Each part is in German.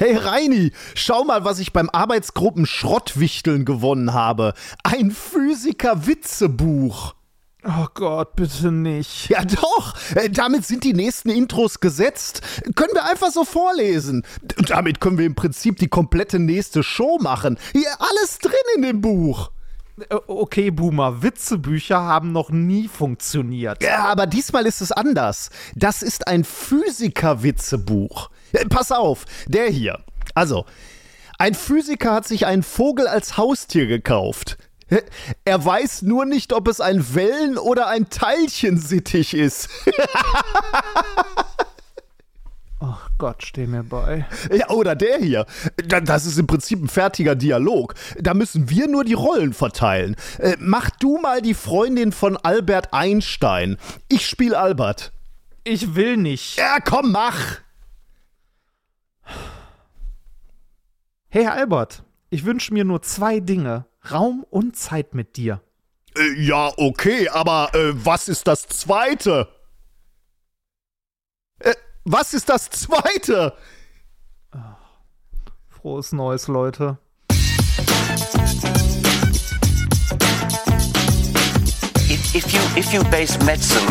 Hey Reini, schau mal, was ich beim Arbeitsgruppen Schrottwichteln gewonnen habe. Ein Physiker-Witzebuch. Oh Gott, bitte nicht. Ja doch, damit sind die nächsten Intros gesetzt. Können wir einfach so vorlesen. Damit können wir im Prinzip die komplette nächste Show machen. Hier, alles drin in dem Buch. Okay, Boomer, Witzebücher haben noch nie funktioniert. Ja, aber diesmal ist es anders. Das ist ein Physiker-Witzebuch. Pass auf, der hier. Also, ein Physiker hat sich einen Vogel als Haustier gekauft. Er weiß nur nicht, ob es ein Wellen- oder ein Teilchensittich ist. Ach Gott, steh mir bei. Ja, oder der hier. Das ist im Prinzip ein fertiger Dialog. Da müssen wir nur die Rollen verteilen. Mach du mal die Freundin von Albert Einstein. Ich spiele Albert. Ich will nicht. Ja, komm, mach. Hey Albert, ich wünsche mir nur 2 Dinge. Raum und Zeit mit dir. Ja, okay, aber was ist das Zweite? Was ist das Zweite? Frohes Neues, Leute. If you base medicine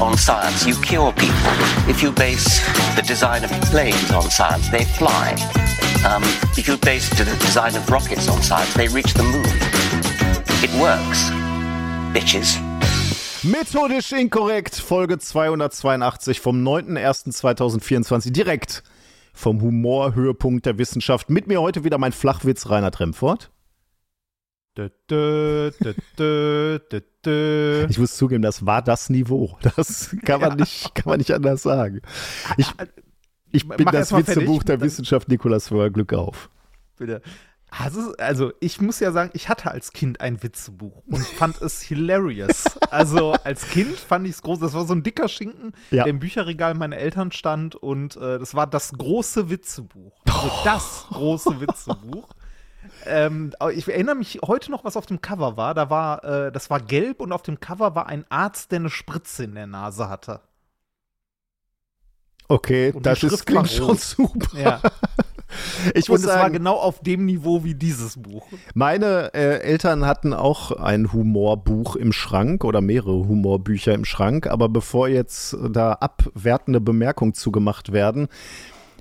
on science, you cure people. If you base the design of planes on science, they fly. If you base the design of rockets on science, they reach the moon. It works, bitches. Methodisch Inkorrekt, Folge 282 vom 9.01.2024, direkt vom Humorhöhepunkt der Wissenschaft. Mit mir heute wieder mein Flachwitz Reinhard Remford. Ich muss zugeben, das war das Niveau. Das kann man nicht anders sagen. Ich bin das Witzebuch der Wissenschaft, Nikolaus Wöhr, Glück auf. Bitte. Also, ich muss ja sagen, ich hatte als Kind ein Witzebuch und fand es hilarious. Also, als Kind fand ich es groß. Das war so ein dicker Schinken, der im Bücherregal meiner Eltern stand. Und das war das große Witzebuch. Also, das große Witzebuch. Ich erinnere mich heute noch, was auf dem Cover war. Das war gelb und auf dem Cover war ein Arzt, der eine Spritze in der Nase hatte. Okay, und das klingt schon super. Ja. Ich muss sagen, war genau auf dem Niveau wie dieses Buch. Meine Eltern hatten auch ein Humorbuch im Schrank oder mehrere Humorbücher im Schrank. Aber bevor jetzt da abwertende Bemerkungen zugemacht werden,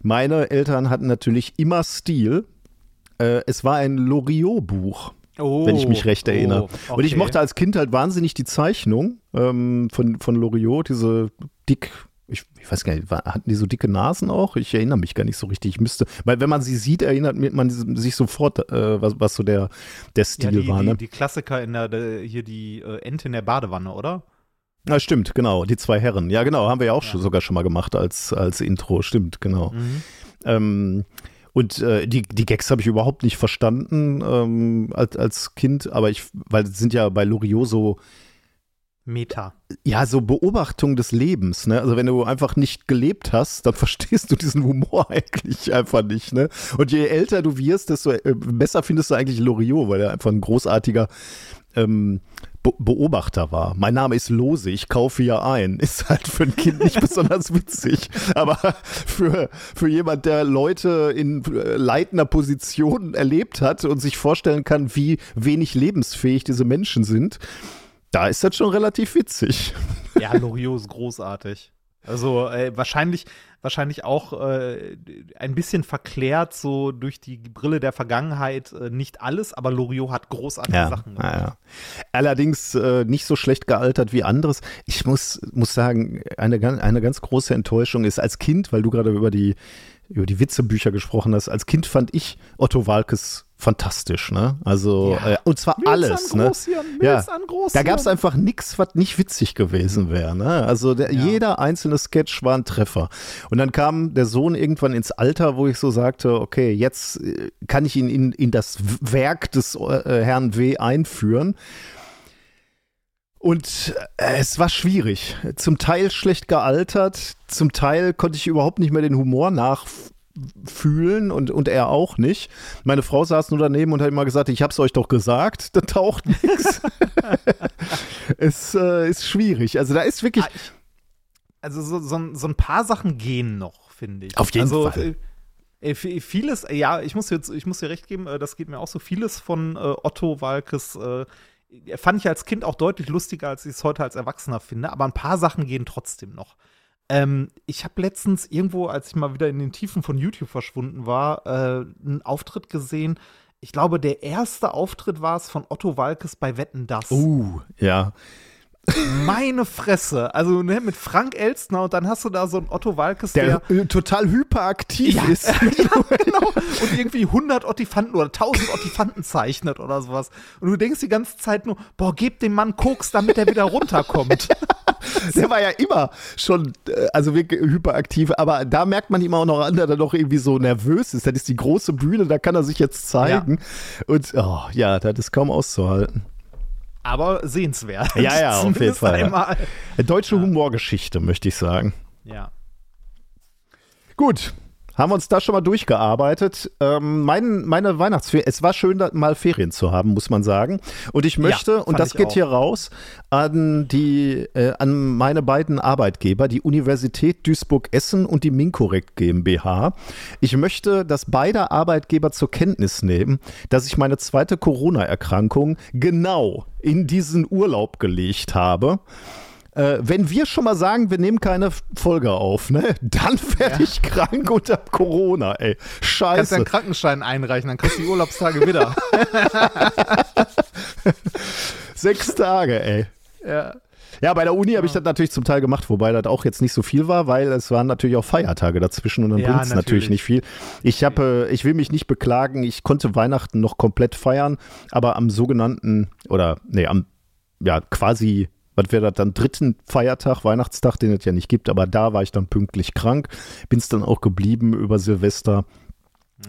meine Eltern hatten natürlich immer Stil. Es war ein Loriot-Buch, wenn ich mich recht erinnere. Okay. Und ich mochte als Kind halt wahnsinnig die Zeichnung von Loriot, diese dick, ich weiß gar nicht, hatten die so dicke Nasen auch? Ich erinnere mich gar nicht so richtig. Ich müsste, weil wenn man sie sieht, erinnert man sich sofort, was so der Stil war. Ne? Die Klassiker die Ente in der Badewanne, oder? Na, stimmt, genau, die zwei Herren. Ja, genau, haben wir ja auch sogar schon mal gemacht als Intro, stimmt, genau. Mhm. Und die Gags habe ich überhaupt nicht verstanden als Kind, aber weil das sind ja bei Loriot so Meta. Ja, so Beobachtung des Lebens, ne? Also wenn du einfach nicht gelebt hast, dann verstehst du diesen Humor eigentlich einfach nicht, ne? Und je älter du wirst, desto besser findest du eigentlich Loriot, weil er einfach ein großartiger Beobachter war. Mein Name ist Lose, ich kaufe hier ein. Ist halt für ein Kind nicht besonders witzig, aber für jemand, der Leute in leitender Position erlebt hat und sich vorstellen kann, wie wenig lebensfähig diese Menschen sind, da ist das schon relativ witzig. Ja, Loriot ist großartig. Also wahrscheinlich auch ein bisschen verklärt, so durch die Brille der Vergangenheit, nicht alles, aber Loriot hat großartige Sachen gemacht. Ja. Allerdings nicht so schlecht gealtert wie anderes. Ich muss sagen, eine ganz große Enttäuschung ist als Kind, weil du gerade über die Witzebücher gesprochen hast, als Kind fand ich Otto Walkes fantastisch, ne? Also, und zwar Milz alles, ne? Ja. Da gab es einfach nichts, was nicht witzig gewesen wäre, ne? Also jeder einzelne Sketch war ein Treffer. Und dann kam der Sohn irgendwann ins Alter, wo ich so sagte, okay, jetzt kann ich ihn in das Werk des Herrn W. einführen. Und es war schwierig. Zum Teil schlecht gealtert, zum Teil konnte ich überhaupt nicht mehr den Humor nachfühlen und er auch nicht. Meine Frau saß nur daneben und hat immer gesagt, ich hab's euch doch gesagt, da taucht nichts. Es ist schwierig. Also da ist wirklich... Also so ein paar Sachen gehen noch, finde ich. Auf jeden Fall. Vieles, ja, ich muss dir recht geben, das geht mir auch so. Vieles von Otto Walkes fand ich als Kind auch deutlich lustiger, als ich es heute als Erwachsener finde. Aber ein paar Sachen gehen trotzdem noch. Ich habe letztens irgendwo, als ich mal wieder in den Tiefen von YouTube verschwunden war, einen Auftritt gesehen. Ich glaube, der erste Auftritt war es von Otto Walkes bei Wetten Das. Ja. Meine Fresse. Also ne, mit Frank Elstner und dann hast du da so einen Otto Walkes, der total hyperaktiv ist. Ja, genau. Und irgendwie 100 Ottifanten oder 1000 Ottifanten zeichnet oder sowas. Und du denkst die ganze Zeit nur, boah, gib dem Mann Koks, damit er wieder runterkommt. Der war ja immer schon, also wirklich hyperaktiv, aber da merkt man ihm auch noch an, dass er noch irgendwie so nervös ist. Das ist die große Bühne, da kann er sich jetzt zeigen. Ja. Und das ist kaum auszuhalten. Aber sehenswert. Ja, auf jeden Fall. Ja. Deutsche Humorgeschichte, möchte ich sagen. Ja. Gut, haben wir uns da schon mal durchgearbeitet. Meine Weihnachtsferien, es war schön, mal Ferien zu haben, muss man sagen. Und ich möchte, und das geht auch hier raus, an meine beiden Arbeitgeber, die Universität Duisburg-Essen und die Minkorekt GmbH. Ich möchte, dass beide Arbeitgeber zur Kenntnis nehmen, dass ich meine zweite Corona-Erkrankung genau in diesen Urlaub gelegt habe. Wenn wir schon mal sagen, wir nehmen keine Folge auf, ne? Dann werde ich krank und hab Corona, ey. Scheiße. Kannst deinen Krankenschein einreichen, dann kriegst du die Urlaubstage wieder. 6 Tage, ey. Ja. Ja, bei der Uni habe ich das natürlich zum Teil gemacht, wobei das auch jetzt nicht so viel war, weil es waren natürlich auch Feiertage dazwischen und dann bringt es natürlich nicht viel. Ich will mich nicht beklagen, ich konnte Weihnachten noch komplett feiern, aber am sogenannten, quasi, was wäre das dann, dritten Feiertag, Weihnachtstag, den es ja nicht gibt, aber da war ich dann pünktlich krank, bin es dann auch geblieben über Silvester.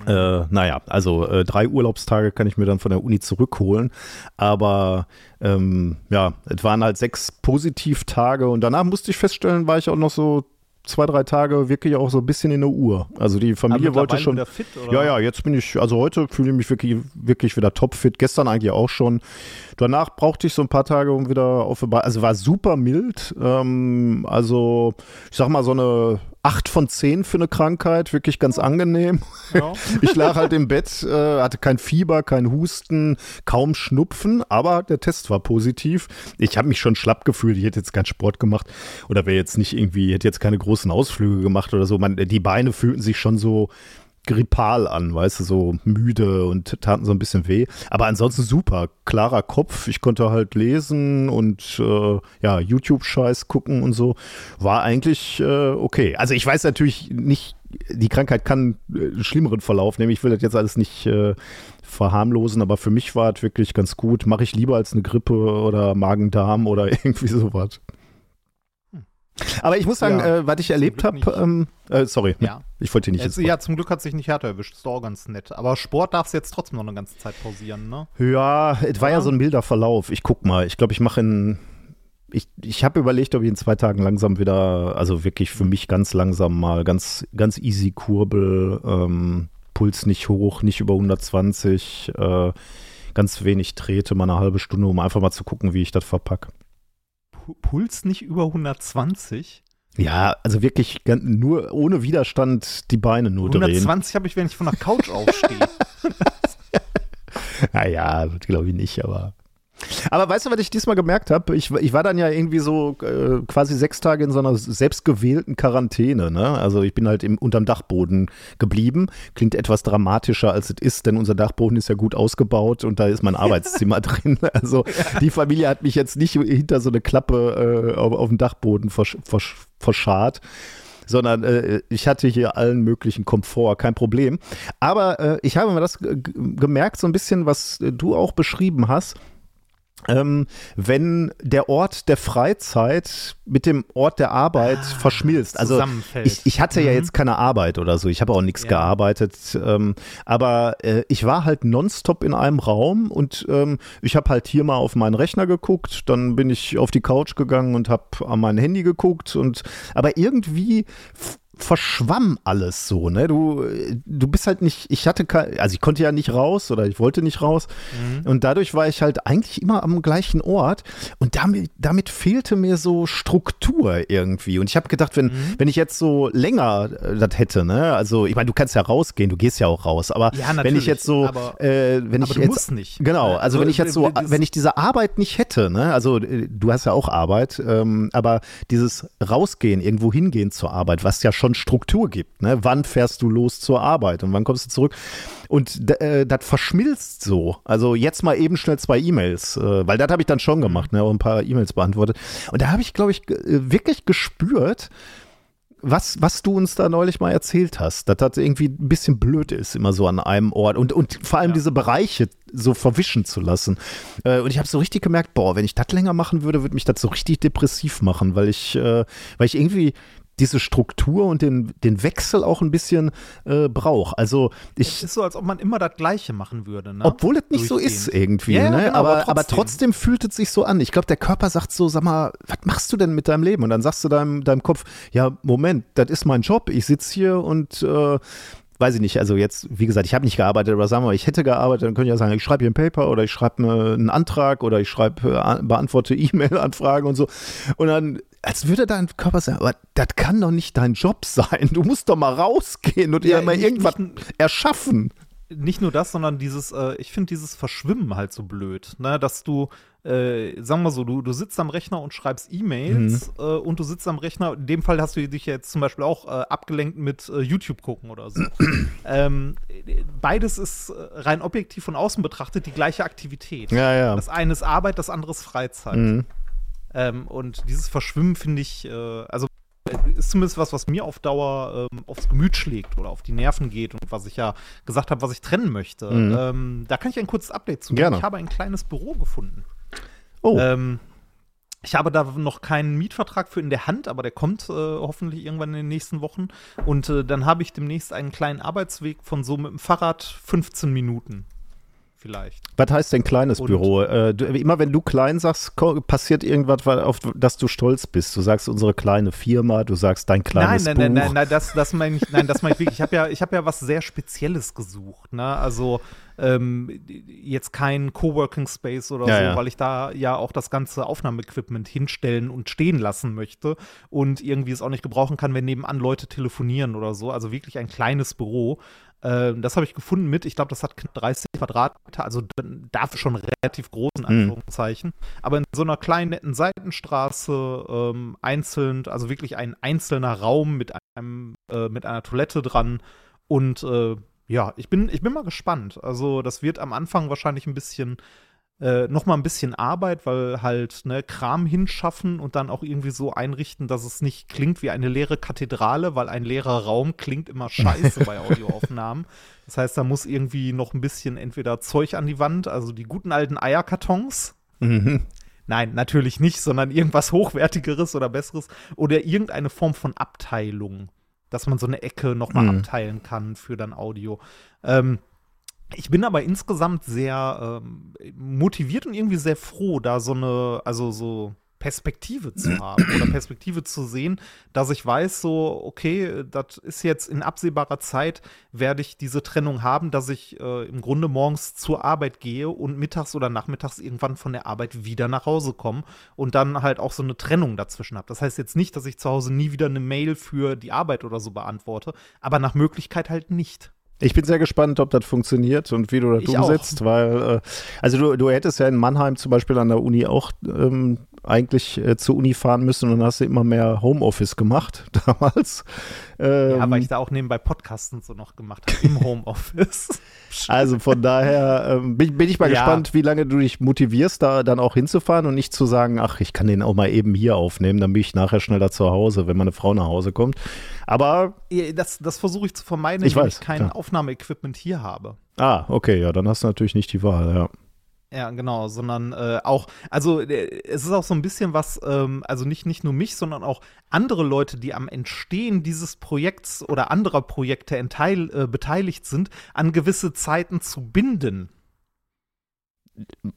3 Urlaubstage kann ich mir dann von der Uni zurückholen, aber es waren halt 6 Positivtage und danach musste ich feststellen, war ich auch noch so 2-3 Tage wirklich auch so ein bisschen in der Uhr. Also die Familie wollte schon. Wieder fit, oder? Ja, jetzt bin ich, also heute fühle ich mich wirklich, wirklich wieder topfit. Gestern eigentlich auch schon. Danach brauchte ich so ein paar Tage, um wieder also war super mild. Also ich sag mal so eine 8 von 10 für eine Krankheit, wirklich ganz angenehm. Ja. Ich lag halt im Bett, hatte kein Fieber, kein Husten, kaum Schnupfen, aber der Test war positiv. Ich habe mich schon schlapp gefühlt, ich hätte jetzt keinen Sport gemacht oder hätte jetzt keine großen Ausflüge gemacht oder so. Die Beine fühlten sich schon so grippal an, weißt du, so müde und taten so ein bisschen weh. Aber ansonsten super, klarer Kopf. Ich konnte halt lesen und YouTube-Scheiß gucken und so. War eigentlich okay. Also ich weiß natürlich nicht, die Krankheit kann einen schlimmeren Verlauf nehmen. Ich will das jetzt alles nicht verharmlosen, aber für mich war es wirklich ganz gut. Mache ich lieber als eine Grippe oder Magen-Darm oder irgendwie sowas. Aber ich muss sagen, was ich erlebt habe, ich wollte nicht. Zum Glück hat es sich nicht härter erwischt, ist auch ganz nett. Aber Sport darfst du jetzt trotzdem noch eine ganze Zeit pausieren, ne? Ja, es war ja so ein milder Verlauf. Ich guck mal, ich glaube, ich habe überlegt, ob ich in 2 Tagen langsam wieder, also wirklich für mich ganz langsam mal, ganz, ganz easy Kurbel, Puls nicht hoch, nicht über 120, ganz wenig trete, mal eine halbe Stunde, um einfach mal zu gucken, wie ich das verpacke. Puls nicht über 120? Ja, also wirklich nur ohne Widerstand die Beine nur 120 drehen. 120 habe ich, wenn ich von der Couch aufstehe. Naja, glaube ich nicht, aber. Aber weißt du, was ich diesmal gemerkt habe? Ich war dann ja irgendwie so quasi 6 Tage in so einer selbstgewählten Quarantäne. Ne? Also ich bin halt unterm Dachboden geblieben. Klingt etwas dramatischer, als es ist, denn unser Dachboden ist ja gut ausgebaut und da ist mein Arbeitszimmer drin. Also die Familie hat mich jetzt nicht hinter so eine Klappe auf dem Dachboden verscharrt. Sondern ich hatte hier allen möglichen Komfort, kein Problem. Aber ich habe mir das gemerkt, so ein bisschen, was du auch beschrieben hast. Wenn der Ort der Freizeit mit dem Ort der Arbeit verschmilzt. Also ich hatte ja jetzt keine Arbeit oder so, ich habe auch nichts gearbeitet, aber ich war halt nonstop in einem Raum und ich habe halt hier mal auf meinen Rechner geguckt, dann bin ich auf die Couch gegangen und habe an mein Handy geguckt, aber irgendwie verschwamm alles so, ne? Du bist halt nicht, ich konnte ja nicht raus oder ich wollte nicht raus. Mhm. Und dadurch war ich halt eigentlich immer am gleichen Ort und damit fehlte mir so Struktur irgendwie. Und ich habe gedacht, wenn ich jetzt so länger das hätte, ne? Also ich meine, du kannst ja rausgehen, du gehst ja auch raus, aber ja, wenn ich jetzt so, aber du musst nicht. Genau, also wenn ich jetzt so, wenn ich diese Arbeit nicht hätte, ne? Also du hast ja auch Arbeit, aber dieses Rausgehen, irgendwo hingehen zur Arbeit, was ja schon Struktur gibt, ne? Wann fährst du los zur Arbeit und wann kommst du zurück? Und das verschmilzt so. Also jetzt mal eben schnell 2 E-Mails, weil das habe ich dann schon gemacht, ne? Auch ein paar E-Mails beantwortet. Und da habe ich, glaube ich, wirklich gespürt, was du uns da neulich mal erzählt hast, dass das irgendwie ein bisschen blöd ist, immer so an einem Ort und vor allem diese Bereiche so verwischen zu lassen. Und ich habe so richtig gemerkt, boah, wenn ich das länger machen würde, würde mich das so richtig depressiv machen, weil ich irgendwie diese Struktur und den Wechsel auch ein bisschen braucht. Also es ist so, als ob man immer das Gleiche machen würde. Ne? Obwohl es nicht so ist irgendwie. Ja, ne? Genau, aber trotzdem fühlt es sich so an. Ich glaube, der Körper sagt so, sag mal, was machst du denn mit deinem Leben? Und dann sagst du deinem Kopf, ja, Moment, das ist mein Job. Ich sitze hier und weiß ich nicht, also jetzt, wie gesagt, ich habe nicht gearbeitet, aber sagen wir mal, ich hätte gearbeitet, dann könnte ich ja sagen, ich schreibe hier ein Paper oder ich schreibe einen Antrag oder ich beantworte E-Mail-Anfragen und so. Und dann, als würde dein Körper sagen, aber das kann doch nicht dein Job sein. Du musst doch mal rausgehen und irgendwas erschaffen. Nicht nur das, sondern ich finde dieses Verschwimmen halt so blöd, ne? Dass du, sagen wir so, du sitzt am Rechner und schreibst E-Mails und du sitzt am Rechner, in dem Fall hast du dich jetzt zum Beispiel auch abgelenkt mit YouTube gucken oder so. Beides ist rein objektiv von außen betrachtet die gleiche Aktivität. Ja, ja. Das eine ist Arbeit, das andere ist Freizeit. Mhm. Und dieses Verschwimmen finde ich, ist zumindest was mir auf Dauer aufs Gemüt schlägt oder auf die Nerven geht und was ich ja gesagt habe, was ich trennen möchte. Mhm. Da kann ich ein kurzes Update zu geben. Ich habe ein kleines Büro gefunden. Oh. Ich habe da noch keinen Mietvertrag für in der Hand, aber der kommt hoffentlich irgendwann in den nächsten Wochen. Und dann habe ich demnächst einen kleinen Arbeitsweg von so mit dem Fahrrad 15 Minuten. Vielleicht. Was heißt denn kleines Büro? Immer wenn du klein sagst, passiert irgendwas, auf das du stolz bist. Du sagst unsere kleine Firma, du sagst dein kleines Buch. Nein, das meine ich wirklich. Ich hab ja was sehr Spezielles gesucht. Ne? Also jetzt kein Coworking-Space oder weil ich da ja auch das ganze Aufnahmeequipment hinstellen und stehen lassen möchte und irgendwie es auch nicht gebrauchen kann, wenn nebenan Leute telefonieren oder so. Also wirklich ein kleines Büro. Das habe ich gefunden mit, ich glaube, das hat 30 Quadratmeter, also dafür schon relativ großen Anführungszeichen. Aber in so einer kleinen, netten Seitenstraße, einzeln, also wirklich ein einzelner Raum mit einer Toilette dran. Und ich bin mal gespannt. Also das wird am Anfang wahrscheinlich ein bisschen noch mal ein bisschen Arbeit, weil halt Kram hinschaffen und dann auch irgendwie so einrichten, dass es nicht klingt wie eine leere Kathedrale, weil ein leerer Raum klingt immer scheiße bei Audioaufnahmen. Das heißt, da muss irgendwie noch ein bisschen entweder Zeug an die Wand, also die guten alten Eierkartons. Mhm. Nein, natürlich nicht, sondern irgendwas Hochwertigeres oder Besseres oder irgendeine Form von Abteilung, dass man so eine Ecke noch mal abteilen kann für dann Audio. Ich bin aber insgesamt sehr motiviert und irgendwie sehr froh, da so Perspektive zu haben oder Perspektive zu sehen, dass ich weiß, so, okay, das ist jetzt in absehbarer Zeit, werde ich diese Trennung haben, dass ich im Grunde morgens zur Arbeit gehe und mittags oder nachmittags irgendwann von der Arbeit wieder nach Hause komme und dann halt auch so eine Trennung dazwischen habe. Das heißt jetzt nicht, dass ich zu Hause nie wieder eine Mail für die Arbeit oder so beantworte, aber nach Möglichkeit halt nicht. Ich bin sehr gespannt, ob das funktioniert und wie du das umsetzt, weil also du hättest ja in Mannheim zum Beispiel an der Uni auch eigentlich zur Uni fahren müssen und dann hast du immer mehr Homeoffice gemacht damals. Ja, weil ich da auch nebenbei Podcasten so noch gemacht habe im Homeoffice. Also von daher bin ich mal gespannt, wie lange du dich motivierst, da dann auch hinzufahren und nicht zu sagen, ach, ich kann den auch mal eben hier aufnehmen, dann bin ich nachher schneller zu Hause, wenn meine Frau nach Hause kommt. Aber das versuche ich zu vermeiden, weil ich kein Aufnahmeequipment hier habe. Ah, okay, ja, dann hast du natürlich nicht die Wahl, ja. Ja, genau, sondern auch, also es ist auch so ein bisschen was, also nicht nur mich, sondern auch andere Leute, die am Entstehen dieses Projekts oder anderer Projekte beteiligt sind, an gewisse Zeiten zu binden.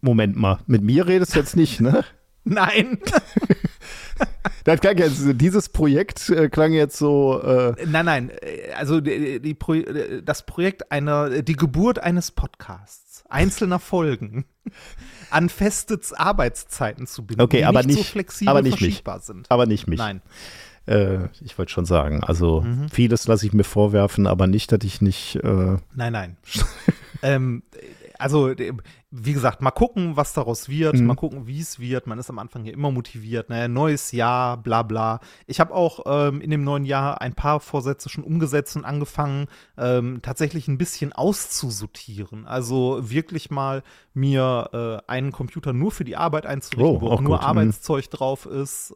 Moment mal, mit mir redest du jetzt nicht, ne? Nein. Das klang jetzt, dieses Projekt klang jetzt so. Nein, also das Projekt die Geburt eines Podcasts, einzelner Folgen an feste Arbeitszeiten zu binden, okay, die nicht so flexibel verschiebbar sind. Aber nicht mich. Nein. Ich wollte schon sagen, also vieles lasse ich mir vorwerfen, aber nicht, dass ich nicht Nein. Also, wie gesagt, mal gucken, was daraus wird, mal gucken, wie es wird. Man ist am Anfang ja immer motiviert, ne? Neues Jahr, bla bla. Ich habe auch in dem neuen Jahr ein paar Vorsätze schon umgesetzt und angefangen, tatsächlich ein bisschen auszusortieren. Also wirklich mal mir einen Computer nur für die Arbeit einzurichten, wo auch nur Arbeitszeug drauf ist.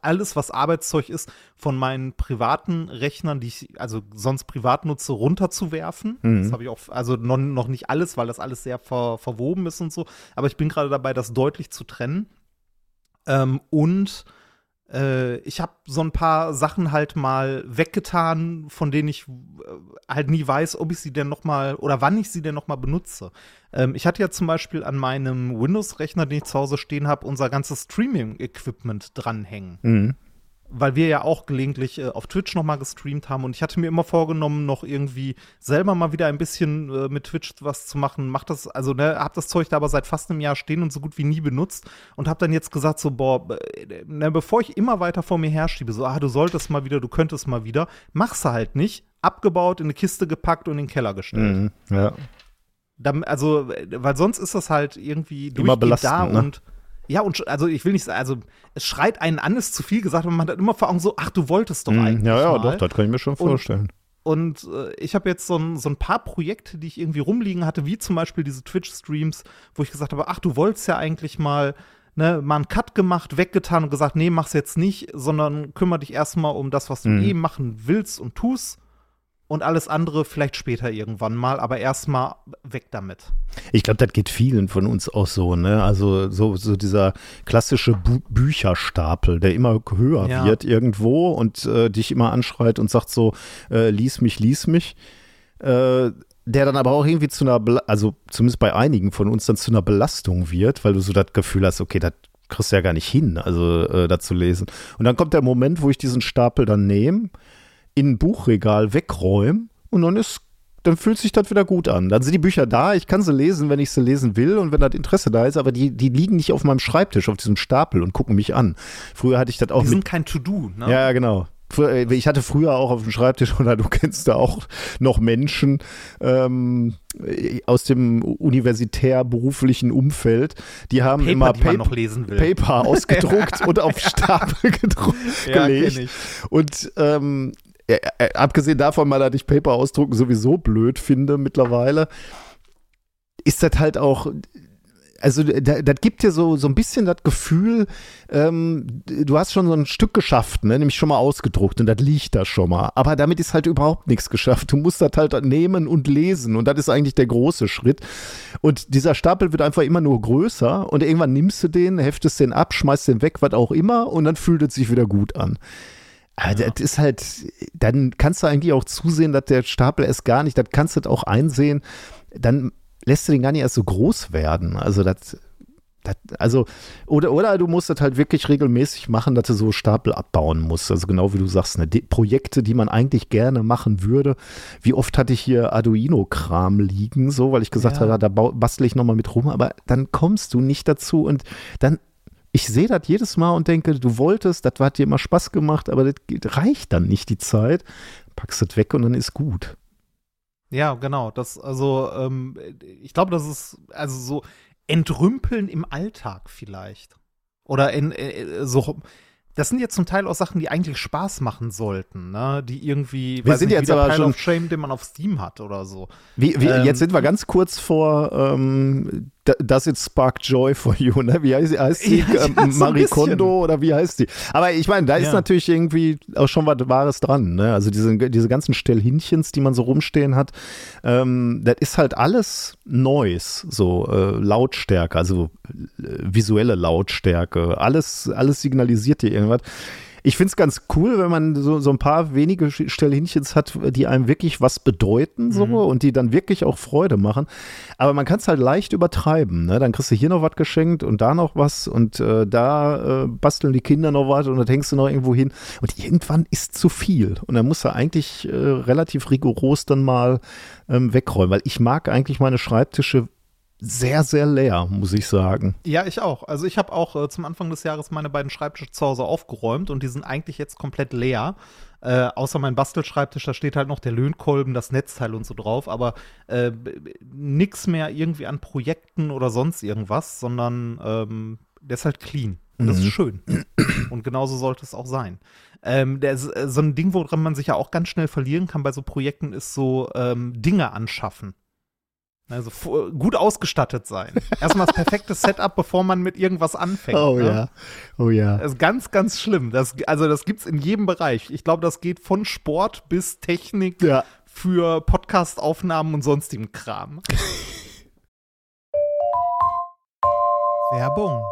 Alles, was Arbeitszeug ist, von meinen privaten Rechnern, die ich also sonst privat nutze, runterzuwerfen. Das habe ich auch, also noch nicht alles, weil das alles sehr verwoben ist und so. Aber ich bin gerade dabei, das deutlich zu trennen. Ich habe so ein paar Sachen halt mal weggetan, von denen ich halt nie weiß, ob ich sie denn noch mal oder wann ich sie denn noch mal benutze. Ich hatte ja zum Beispiel an meinem Windows-Rechner, den ich zu Hause stehen habe, unser ganzes Streaming-Equipment dranhängen. Weil wir ja auch gelegentlich auf Twitch noch mal gestreamt haben. Und ich hatte mir immer vorgenommen, noch irgendwie selber mal wieder ein bisschen mit Twitch was zu machen. Hab das Zeug da aber seit fast einem Jahr stehen und so gut wie nie benutzt. Und hab dann jetzt gesagt so, bevor ich immer weiter vor mir herschiebe, so, du solltest mal wieder, du könntest mal wieder. Mach's halt nicht. Abgebaut, in eine Kiste gepackt und in den Keller gestellt. Ja. Weil sonst ist das halt irgendwie immer belastend, ne? Ja, und also ich will nicht sagen, also es schreit einen an, ist zu viel gesagt, aber man hat immer vor Augen so, du wolltest doch eigentlich. Ja, doch, das kann ich mir schon vorstellen. Und ich habe jetzt so ein paar Projekte, die ich irgendwie rumliegen hatte, wie zum Beispiel diese Twitch-Streams, wo ich gesagt habe, du wolltest ja eigentlich mal, ne, mal einen Cut gemacht, weggetan und gesagt, nee, mach's jetzt nicht, sondern kümmere dich erstmal um das, was du eh machen willst und tust. Und alles andere vielleicht später irgendwann mal, aber erstmal weg damit. Ich glaube, das geht vielen von uns auch so, ne? Also so dieser klassische Bücherstapel, der immer höher wird irgendwo und dich immer anschreit und sagt so, lies mich. Der dann aber auch irgendwie zu einer, also zumindest bei einigen von uns dann zu einer Belastung wird, weil du so das Gefühl hast, okay, das kriegst du ja gar nicht hin, also da zu lesen. Und dann kommt der Moment, wo ich diesen Stapel dann nehme, in ein Buchregal wegräumen und dann fühlt sich das wieder gut an. Dann sind die Bücher da, ich kann sie lesen, wenn ich sie lesen will und wenn das Interesse da ist, aber die liegen nicht auf meinem Schreibtisch, auf diesem Stapel und gucken mich an. Früher hatte ich das auch Die sind kein To-Do, ne? Ja, genau. Ich hatte früher auch auf dem Schreibtisch, oder du kennst da auch noch Menschen aus dem universitär-beruflichen Umfeld, die haben Paper, immer Paper ausgedruckt und auf Stapel gelegt. Kenn ich. Und abgesehen davon mal, dass ich Paper ausdrucken sowieso blöd finde mittlerweile, ist das halt auch. Also das gibt dir so ein bisschen das Gefühl, du hast schon so ein Stück geschafft, ne? Nämlich schon mal ausgedruckt und das liegt da schon mal. Aber damit ist halt überhaupt nichts geschafft. Du musst das halt nehmen und lesen und das ist eigentlich der große Schritt. Und dieser Stapel wird einfach immer nur größer und irgendwann nimmst du den, heftest den ab, schmeißt den weg, was auch immer und dann fühlt es sich wieder gut an. Aber das ist halt, dann kannst du eigentlich auch zusehen, dass der Stapel es gar nicht, das kannst du auch einsehen, dann lässt du den gar nicht erst so groß werden. Also oder du musst das halt wirklich regelmäßig machen, dass du so Stapel abbauen musst. Also genau wie du sagst, ne, Projekte, die man eigentlich gerne machen würde. Wie oft hatte ich hier Arduino-Kram liegen, so, weil ich gesagt habe, da bastle ich nochmal mit rum, aber dann kommst du nicht dazu und dann, ich sehe das jedes Mal und denke, du wolltest, das hat dir immer Spaß gemacht, aber das reicht dann nicht die Zeit. Packst das weg und dann ist gut. Ja, genau. Ich glaube, das ist also so Entrümpeln im Alltag vielleicht. Oder das sind jetzt zum Teil auch Sachen, die eigentlich Spaß machen sollten, ne? Die irgendwie, wir sind nicht, jetzt aber Pile schon of Shame, den man auf Steam hat oder so. Jetzt sind wir ganz kurz vor Does It Spark Joy for You, ne? Wie heißt die? Marie Kondo oder wie heißt die? Aber ich meine, da ist natürlich irgendwie auch schon was Wahres dran, ne? Also diese ganzen Stellhinchens, die man so rumstehen hat, das ist halt alles Noise, so Lautstärke, also visuelle Lautstärke, alles signalisiert dir irgendwas. Ich finde es ganz cool, wenn man so ein paar wenige Stellhändchens hat, die einem wirklich was bedeuten so, und die dann wirklich auch Freude machen. Aber man kann es halt leicht übertreiben. Ne? Dann kriegst du hier noch was geschenkt und da noch was und da basteln die Kinder noch was und dann hängst du noch irgendwo hin. Und irgendwann ist zu viel. Und dann musst du eigentlich relativ rigoros dann mal wegräumen. Weil ich mag eigentlich meine Schreibtische sehr, sehr leer, muss ich sagen. Ja, ich auch. Also ich habe auch zum Anfang des Jahres meine beiden Schreibtische zu Hause aufgeräumt und die sind eigentlich jetzt komplett leer. Außer mein Bastelschreibtisch, da steht halt noch der Löhnkolben, das Netzteil und so drauf, aber nix mehr irgendwie an Projekten oder sonst irgendwas, sondern der ist halt clean. Und das ist schön. Und genauso sollte es auch sein. So ein Ding, woran man sich ja auch ganz schnell verlieren kann bei so Projekten, ist so Dinge anschaffen. Also gut ausgestattet sein. Erstmal das perfekte Setup, bevor man mit irgendwas anfängt. Oh ne? Ja, oh ja. Das ist ganz, ganz schlimm. Das gibt's in jedem Bereich. Ich glaube, das geht von Sport bis Technik für Podcast-Aufnahmen und sonstigem Kram. Werbung.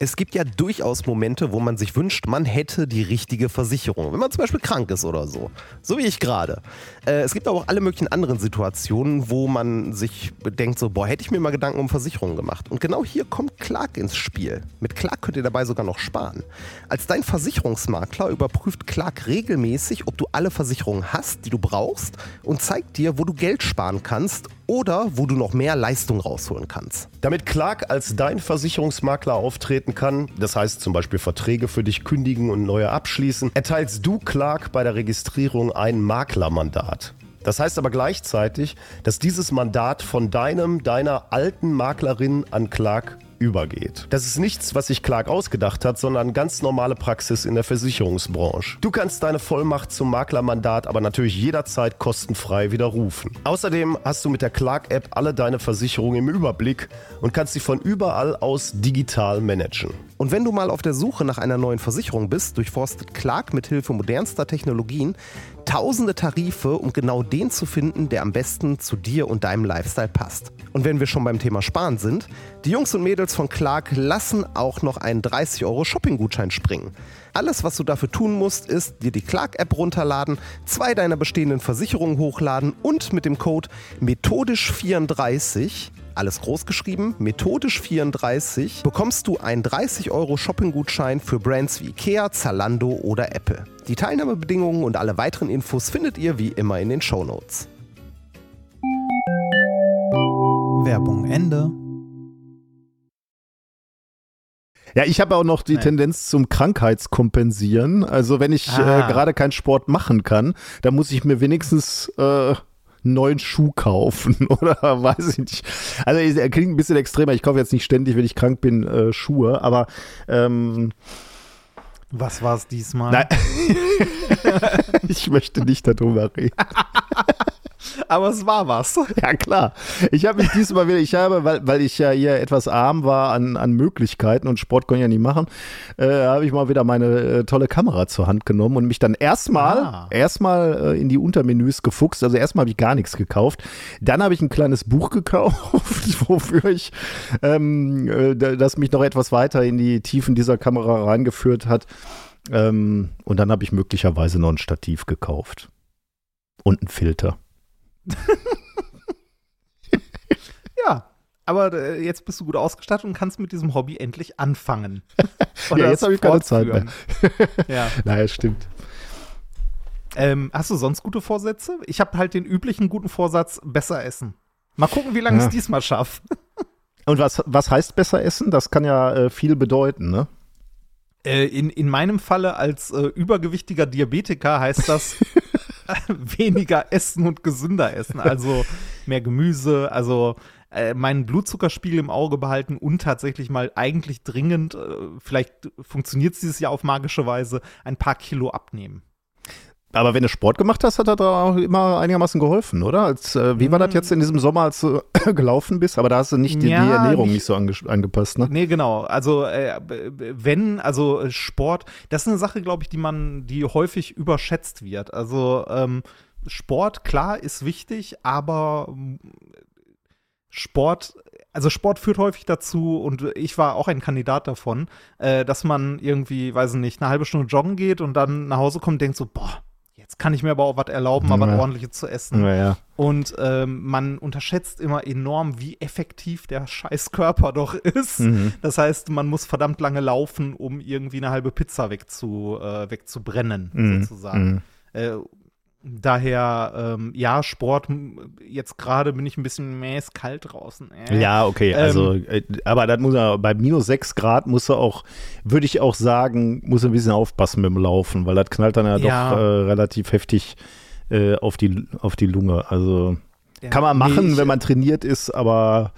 Es gibt ja durchaus Momente, wo man sich wünscht, man hätte die richtige Versicherung. Wenn man zum Beispiel krank ist oder so. So wie ich gerade. Es gibt aber auch alle möglichen anderen Situationen, wo man sich denkt so, hätte ich mir mal Gedanken um Versicherungen gemacht. Und genau hier kommt Clark ins Spiel. Mit Clark könnt ihr dabei sogar noch sparen. Als dein Versicherungsmakler überprüft Clark regelmäßig, ob du alle Versicherungen hast, die du brauchst, und zeigt dir, wo du Geld sparen kannst oder wo du noch mehr Leistung rausholen kannst. Damit Clark als dein Versicherungsmakler auftreten kann, das heißt zum Beispiel Verträge für dich kündigen und neue abschließen, erteilst du Clark bei der Registrierung ein Maklermandat. Das heißt aber gleichzeitig, dass dieses Mandat von deiner alten Maklerin an Clark übergeht. Das ist nichts, was sich Clark ausgedacht hat, sondern ganz normale Praxis in der Versicherungsbranche. Du kannst deine Vollmacht zum Maklermandat aber natürlich jederzeit kostenfrei widerrufen. Außerdem hast du mit der Clark-App alle deine Versicherungen im Überblick und kannst sie von überall aus digital managen. Und wenn du mal auf der Suche nach einer neuen Versicherung bist, durchforstet Clark mithilfe modernster Technologien tausende Tarife, um genau den zu finden, der am besten zu dir und deinem Lifestyle passt. Und wenn wir schon beim Thema Sparen sind, die Jungs und Mädels von Clark lassen auch noch einen 30€ Shopping-Gutschein springen. Alles, was du dafür tun musst, ist, dir die Clark-App runterladen, 2 deiner bestehenden Versicherungen hochladen und mit dem Code METHODISCH34, alles groß geschrieben, METHODISCH34, bekommst du einen 30€ Shopping-Gutschein für Brands wie Ikea, Zalando oder Apple. Die Teilnahmebedingungen und alle weiteren Infos findet ihr wie immer in den Shownotes. Werbung Ende. Ja, ich habe auch noch die Tendenz zum Krankheitskompensieren. Also wenn ich gerade keinen Sport machen kann, dann muss ich mir wenigstens einen neuen Schuh kaufen oder weiß ich nicht. Also es klingt ein bisschen extremer. Ich kaufe jetzt nicht ständig, wenn ich krank bin, Schuhe, aber was war es diesmal? Nein. Ich möchte nicht darüber reden. Aber es war was. Ja, klar. Ich habe mich diesmal wieder, weil ich ja hier etwas arm war an Möglichkeiten und Sport konnte ich ja nicht machen, habe ich mal wieder meine tolle Kamera zur Hand genommen und mich dann erstmal in die Untermenüs gefuchst. Also erstmal habe ich gar nichts gekauft. Dann habe ich ein kleines Buch gekauft, wofür ich, das mich noch etwas weiter in die Tiefen dieser Kamera reingeführt hat. Und dann habe ich möglicherweise noch ein Stativ gekauft. Und einen Filter. Ja, aber jetzt bist du gut ausgestattet und kannst mit diesem Hobby endlich anfangen. Ja, jetzt habe ich keine Zeit mehr. Ja. Naja, stimmt. Hast du sonst gute Vorsätze? Ich habe halt den üblichen guten Vorsatz, besser essen. Mal gucken, wie lange ich es diesmal schaffe. Und was heißt besser essen? Das kann ja viel bedeuten, ne? In meinem Falle als übergewichtiger Diabetiker heißt das weniger essen und gesünder essen, also mehr Gemüse, also meinen Blutzuckerspiegel im Auge behalten und tatsächlich mal eigentlich dringend, vielleicht funktioniert es dieses Jahr auf magische Weise, ein paar Kilo abnehmen. Aber wenn du Sport gemacht hast, hat er da auch immer einigermaßen geholfen, oder? Wie war das jetzt in diesem Sommer, als du gelaufen bist? Aber da hast du nicht die Ernährung nicht so angepasst, ne? Nee, genau. Also Sport, das ist eine Sache, glaube ich, die häufig überschätzt wird. Also Sport, klar, ist wichtig, aber Sport also Sport führt häufig dazu, und ich war auch ein Kandidat davon, dass man irgendwie, weiß ich nicht, eine halbe Stunde joggen geht und dann nach Hause kommt und denkt so, boah, jetzt kann ich mir aber auch was erlauben, aber ein ordentliches zu essen. Ja, ja. Und man unterschätzt immer enorm, wie effektiv der Scheißkörper doch ist. Mhm. Das heißt, man muss verdammt lange laufen, um irgendwie eine halbe Pizza wegzubrennen, sozusagen. Mhm. Daher, ja, Sport, jetzt gerade bin ich ein bisschen mäß kalt draußen. Ja, okay, also, aber das muss man, bei -6 Grad muss er auch, würde ich auch sagen, muss ein bisschen aufpassen mit dem Laufen, weil das knallt dann ja doch relativ heftig auf die Lunge. Also, ja, kann man machen, wenn man trainiert ist, aber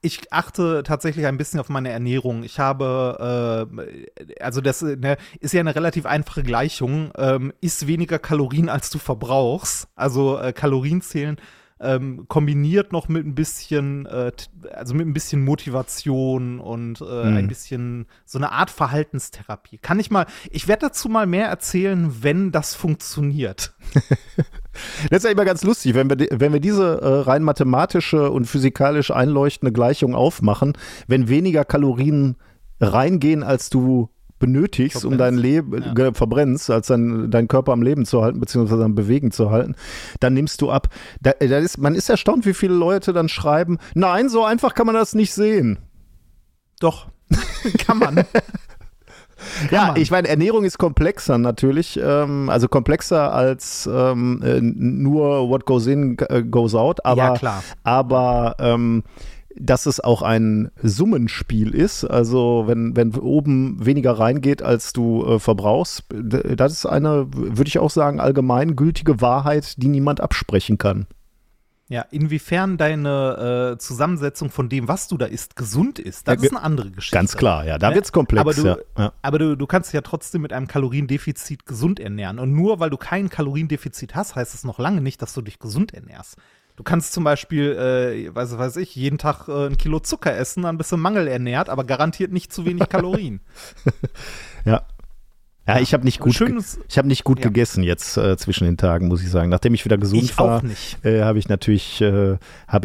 ich achte tatsächlich ein bisschen auf meine Ernährung. Ich habe, also das ist ja eine relativ einfache Gleichung. Iss weniger Kalorien, als du verbrauchst. Also Kalorien zählen kombiniert noch mit ein bisschen, also mit ein bisschen Motivation und ein bisschen so eine Art Verhaltenstherapie. Ich werde dazu mal mehr erzählen, wenn das funktioniert. Das ist ja immer ganz lustig, wenn wir diese rein mathematische und physikalisch einleuchtende Gleichung aufmachen, wenn weniger Kalorien reingehen, als du benötigst, um dein Leben verbrennst, als dein Körper am Leben zu halten, beziehungsweise am Bewegen zu halten, dann nimmst du ab. Man ist erstaunt, wie viele Leute dann schreiben, nein, so einfach kann man das nicht sehen. Doch, kann man. Ja, ich meine, Ernährung ist komplexer natürlich, also komplexer als nur what goes in, goes out, aber, ja, klar. Aber dass es auch ein Summenspiel ist, also wenn oben weniger reingeht, als du verbrauchst, das ist eine, würde ich auch sagen, allgemeingültige Wahrheit, die niemand absprechen kann. Ja, inwiefern deine Zusammensetzung von dem, was du da isst, gesund ist, das ist eine andere Geschichte. Ganz klar, ja, da wird's komplex. Aber du kannst dich ja trotzdem mit einem Kaloriendefizit gesund ernähren. Und nur weil du kein Kaloriendefizit hast, heißt es noch lange nicht, dass du dich gesund ernährst. Du kannst zum Beispiel, weiß ich, jeden Tag 1 Kilo Zucker essen, dann bist du mangelernährt, aber garantiert nicht zu wenig Kalorien. Ja. Ja, ich habe nicht gut, gegessen jetzt zwischen den Tagen, muss ich sagen. Nachdem ich wieder gesund war, habe ich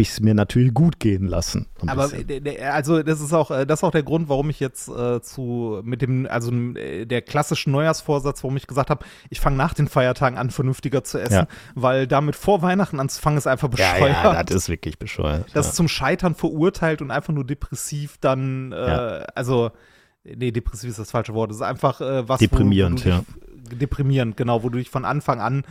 es mir natürlich gut gehen lassen. Aber also das ist auch der Grund, warum ich jetzt der klassischen Neujahrsvorsatz, warum ich gesagt habe, ich fange nach den Feiertagen an, vernünftiger zu essen, weil damit vor Weihnachten anzufangen ist einfach bescheuert. Ja, das ist wirklich bescheuert. Das ist zum Scheitern verurteilt und einfach nur depressiv dann, nee, depressiv ist das falsche Wort. Es ist einfach was deprimierend, deprimierend, genau, wo du dich von Anfang an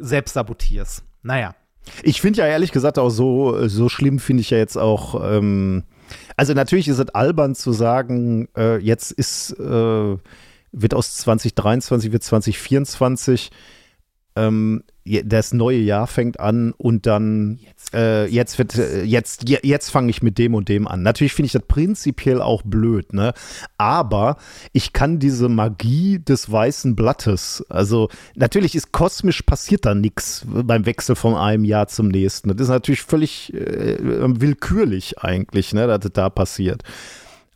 selbst sabotierst. Naja. Ich finde ja ehrlich gesagt auch so schlimm finde ich ja jetzt auch, also natürlich ist es albern zu sagen, jetzt ist, wird aus 2023, wird 2024, das neue Jahr fängt an und dann jetzt fange ich mit dem und dem an. Natürlich finde ich das prinzipiell auch blöd, ne? Aber ich kann diese Magie des weißen Blattes, also natürlich ist kosmisch passiert da nichts beim Wechsel von einem Jahr zum nächsten. Das ist natürlich völlig willkürlich eigentlich, ne, dass das da passiert.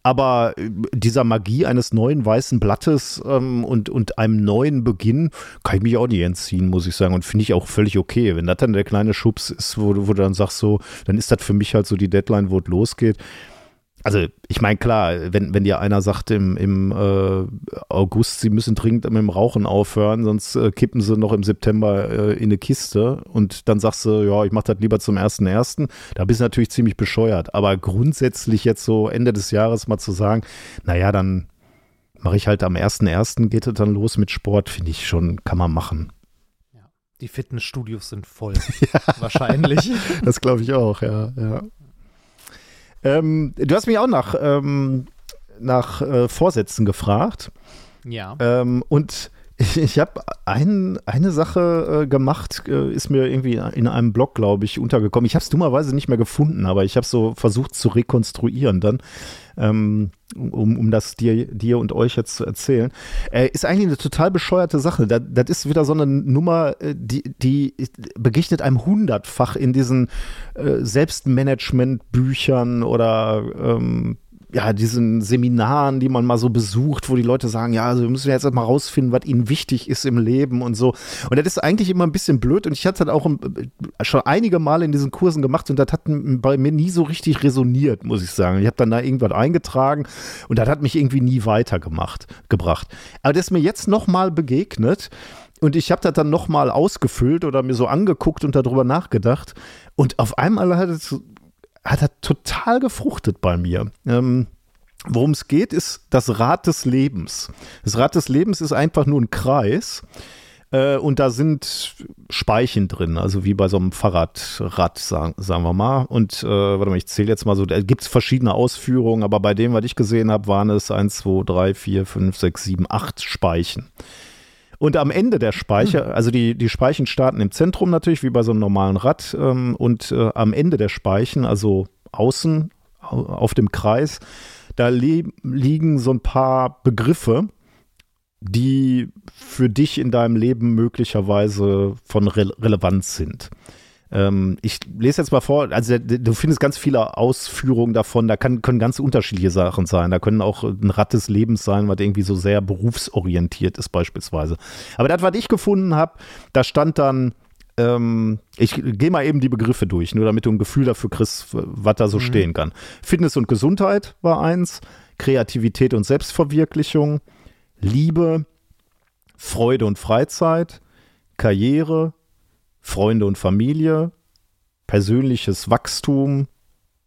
Aber dieser Magie eines neuen weißen Blattes und einem neuen Beginn kann ich mich auch nicht entziehen, muss ich sagen. Und finde ich auch völlig okay. Wenn das dann der kleine Schubs ist, wo du dann sagst, so, dann ist das für mich halt so die Deadline, wo es losgeht. Also ich meine, klar, wenn dir einer sagt im August, sie müssen dringend mit dem Rauchen aufhören, sonst kippen sie noch im September in eine Kiste und dann sagst du, ja, ich mach das lieber zum 1.1., da bist du natürlich ziemlich bescheuert. Aber grundsätzlich jetzt so Ende des Jahres mal zu sagen, naja, dann mache ich halt am 1.1. geht es dann los mit Sport, finde ich schon, kann man machen. Ja, die Fitnessstudios sind voll, wahrscheinlich. Das glaube ich auch, ja. Du hast mich auch nach Vorsätzen gefragt. Ja. Und ich habe eine Sache gemacht, ist mir irgendwie in einem Blog, glaube ich, untergekommen. Ich habe es dummerweise nicht mehr gefunden, aber ich habe es so versucht zu rekonstruieren dann, um das dir und euch jetzt zu erzählen. Ist eigentlich eine total bescheuerte Sache. Das ist wieder so eine Nummer, die begegnet einem 100-fach in diesen Selbstmanagement-Büchern oder ja, diesen Seminaren, die man mal so besucht, wo die Leute sagen, ja, also wir müssen jetzt mal rausfinden, was ihnen wichtig ist im Leben und so. Und das ist eigentlich immer ein bisschen blöd und ich hatte das auch schon einige Male in diesen Kursen gemacht und das hat bei mir nie so richtig resoniert, muss ich sagen. Ich habe dann da irgendwas eingetragen und das hat mich irgendwie nie weitergebracht. Aber das ist mir jetzt nochmal begegnet und ich habe das dann nochmal ausgefüllt oder mir so angeguckt und darüber nachgedacht und auf einmal hat das total gefruchtet bei mir. Worum es geht, ist das Rad des Lebens. Das Rad des Lebens ist einfach nur ein Kreis und da sind Speichen drin, also wie bei so einem Fahrradrad, sagen wir mal. Und warte mal, ich zähle jetzt mal so, da gibt es verschiedene Ausführungen, aber bei dem, was ich gesehen habe, waren es 1, 2, 3, 4, 5, 6, 7, 8 Speichen. Und am Ende der Speicher, also die Speichen starten im Zentrum natürlich, wie bei so einem normalen Rad. Und am Ende der Speichen, also außen auf dem Kreis, da liegen so ein paar Begriffe, die für dich in deinem Leben möglicherweise von Relevanz sind. Ich lese jetzt mal vor, also du findest ganz viele Ausführungen davon, da können ganz unterschiedliche Sachen sein, da können auch ein Rad des Lebens sein, was irgendwie so sehr berufsorientiert ist beispielsweise. Aber das, was ich gefunden habe, da stand dann, ich gehe mal eben die Begriffe durch, nur damit du ein Gefühl dafür kriegst, was da so stehen kann. Fitness und Gesundheit war eins, Kreativität und Selbstverwirklichung, Liebe, Freude und Freizeit, Karriere, Freunde und Familie, persönliches Wachstum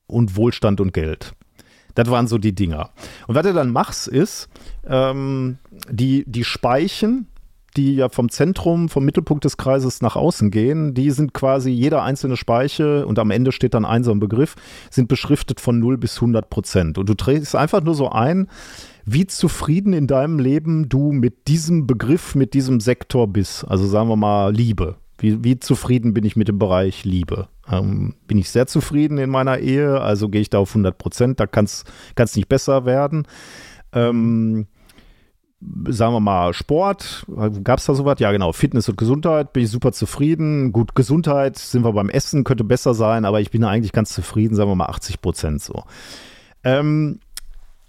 und Wohlstand und Geld. Das waren so die Dinger. Und was du dann machst, ist, die Speichen, die ja vom Zentrum, vom Mittelpunkt des Kreises nach außen gehen, die sind quasi jeder einzelne Speiche und am Ende steht dann ein so ein Begriff, sind beschriftet von 0 bis 100%. Und du trägst einfach nur so ein, wie zufrieden in deinem Leben du mit diesem Begriff, mit diesem Sektor bist. Also sagen wir mal Liebe. Wie zufrieden bin ich mit dem Bereich Liebe? Bin ich sehr zufrieden in meiner Ehe, also gehe ich da auf 100%, da kann es nicht besser werden. Sagen wir mal Sport, gab es da sowas? Ja genau, Fitness und Gesundheit, bin ich super zufrieden. Gut, Gesundheit sind wir beim Essen, könnte besser sein, aber ich bin da eigentlich ganz zufrieden, sagen wir mal 80% so.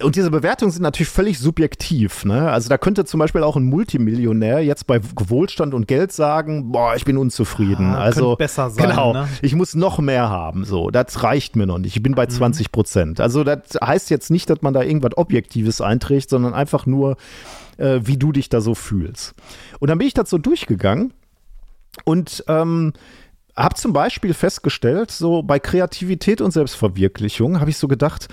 Und diese Bewertungen sind natürlich völlig subjektiv, ne? Also da könnte zum Beispiel auch ein Multimillionär jetzt bei Wohlstand und Geld sagen, boah, ich bin unzufrieden. Ja, also könnte besser sein, genau, ne? Ich muss noch mehr haben, so, das reicht mir noch nicht, ich bin bei 20%. Also das heißt jetzt nicht, dass man da irgendwas Objektives einträgt, sondern einfach nur, wie du dich da so fühlst. Und dann bin ich das so durchgegangen und habe zum Beispiel festgestellt, so bei Kreativität und Selbstverwirklichung habe ich so gedacht,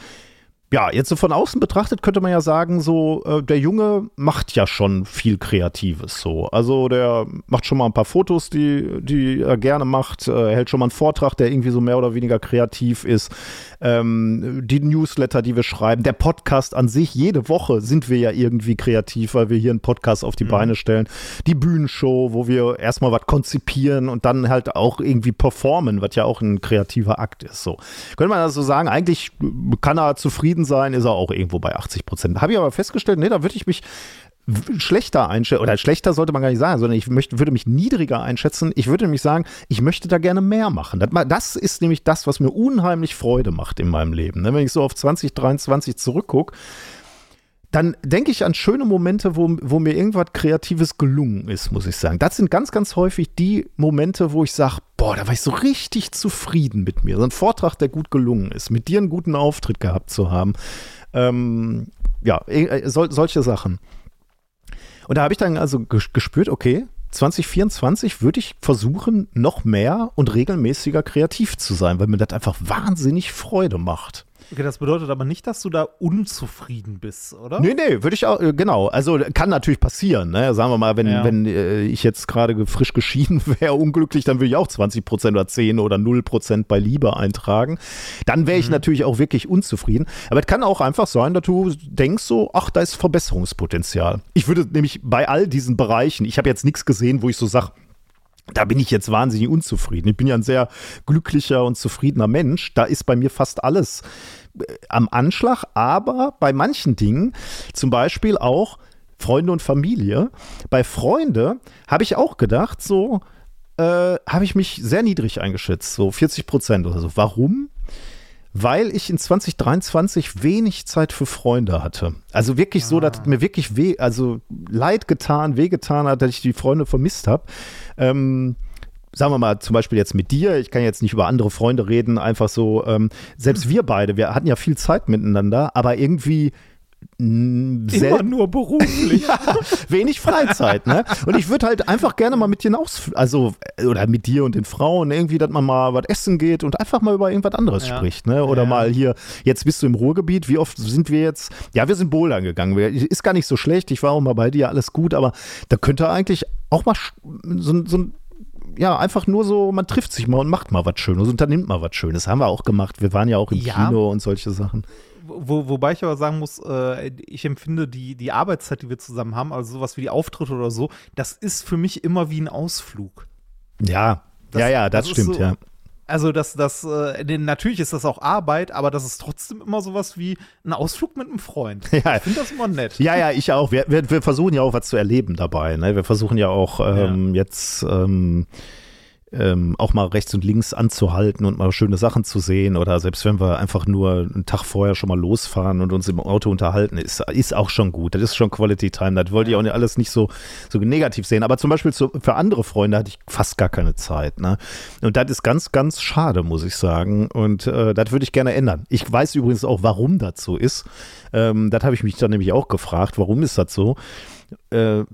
ja, jetzt so von außen betrachtet könnte man ja sagen, so, der Junge macht ja schon viel Kreatives so. Also der macht schon mal ein paar Fotos, die er gerne macht, hält schon mal einen Vortrag, der irgendwie so mehr oder weniger kreativ ist. Die Newsletter, die wir schreiben, der Podcast an sich, jede Woche sind wir ja irgendwie kreativ, weil wir hier einen Podcast auf die Beine stellen. Die Bühnenshow, wo wir erstmal was konzipieren und dann halt auch irgendwie performen, was ja auch ein kreativer Akt ist. So. Könnte man also sagen, eigentlich kann er zufrieden sein, ist er auch irgendwo bei 80%. Habe ich aber festgestellt, nee, da würde ich mich schlechter einschätzen, oder schlechter sollte man gar nicht sagen, sondern ich würde mich niedriger einschätzen. Ich würde nämlich sagen, ich möchte da gerne mehr machen. Das ist nämlich das, was mir unheimlich Freude macht in meinem Leben. Wenn ich so auf 2023 zurückgucke, dann denke ich an schöne Momente, wo mir irgendwas Kreatives gelungen ist, muss ich sagen. Das sind ganz, ganz häufig die Momente, wo ich sage, boah, da war ich so richtig zufrieden mit mir. So ein Vortrag, der gut gelungen ist, mit dir einen guten Auftritt gehabt zu haben. Solche Sachen. Und da habe ich dann also gespürt, okay, 2024 würde ich versuchen, noch mehr und regelmäßiger kreativ zu sein, weil mir das einfach wahnsinnig Freude macht. Okay, das bedeutet aber nicht, dass du da unzufrieden bist, oder? Nee, würde ich auch, genau. Also kann natürlich passieren, ne? Sagen wir mal, wenn ich jetzt gerade frisch geschieden wäre, unglücklich, dann würde ich auch 20% oder 10 oder 0% bei Liebe eintragen. Dann wäre ich natürlich auch wirklich unzufrieden. Aber es kann auch einfach sein, dass du denkst so, ach, da ist Verbesserungspotenzial. Ich würde nämlich bei all diesen Bereichen, ich habe jetzt nichts gesehen, wo ich so sage, da bin ich jetzt wahnsinnig unzufrieden. Ich bin ja ein sehr glücklicher und zufriedener Mensch. Da ist bei mir fast alles am Anschlag. Aber bei manchen Dingen, zum Beispiel auch Freunde und Familie, bei Freunde habe ich auch gedacht, so habe ich mich sehr niedrig eingeschätzt, so 40% oder so. Warum? weil ich in 2023 wenig Zeit für Freunde hatte. Also wirklich so, dass mir wirklich wehgetan hat, dass ich die Freunde vermisst habe. Sagen wir mal zum Beispiel jetzt mit dir, ich kann jetzt nicht über andere Freunde reden, einfach so, selbst wir beide, wir hatten ja viel Zeit miteinander, aber irgendwie immer nur beruflich. Ja, wenig Freizeit, ne? Und ich würde halt einfach gerne mal mit dir oder mit dir und den Frauen irgendwie, dass man mal was essen geht und einfach mal über irgendwas anderes spricht, ne? Oder mal hier, jetzt bist du im Ruhrgebiet, wie oft sind wir jetzt? Ja, wir sind bouldern gegangen, ist gar nicht so schlecht, ich war auch mal bei dir, alles gut, aber da könnte eigentlich auch mal einfach nur so, man trifft sich mal und macht mal was Schönes, unternimmt mal was Schönes. Haben wir auch gemacht. Wir waren ja auch im Kino und solche Sachen. Wobei ich aber sagen muss, ich empfinde die Arbeitszeit, die wir zusammen haben, also sowas wie die Auftritte oder so, das ist für mich immer wie ein Ausflug. Ja, das stimmt, so, ja. Also natürlich ist das auch Arbeit, aber das ist trotzdem immer sowas wie ein Ausflug mit einem Freund. Ja. Ich finde das immer nett. Ja, ich auch. Wir versuchen ja auch was zu erleben dabei, ne? Wir versuchen ja auch auch mal rechts und links anzuhalten und mal schöne Sachen zu sehen, oder selbst wenn wir einfach nur einen Tag vorher schon mal losfahren und uns im Auto unterhalten, ist auch schon gut. Das ist schon Quality Time. Das wollte ich auch nicht, alles nicht so negativ sehen. Aber zum Beispiel für andere Freunde hatte ich fast gar keine Zeit, ne? Und das ist ganz, ganz schade, muss ich sagen. Und das würde ich gerne ändern. Ich weiß übrigens auch, warum das so ist. Das habe ich mich dann nämlich auch gefragt, warum ist das so? Der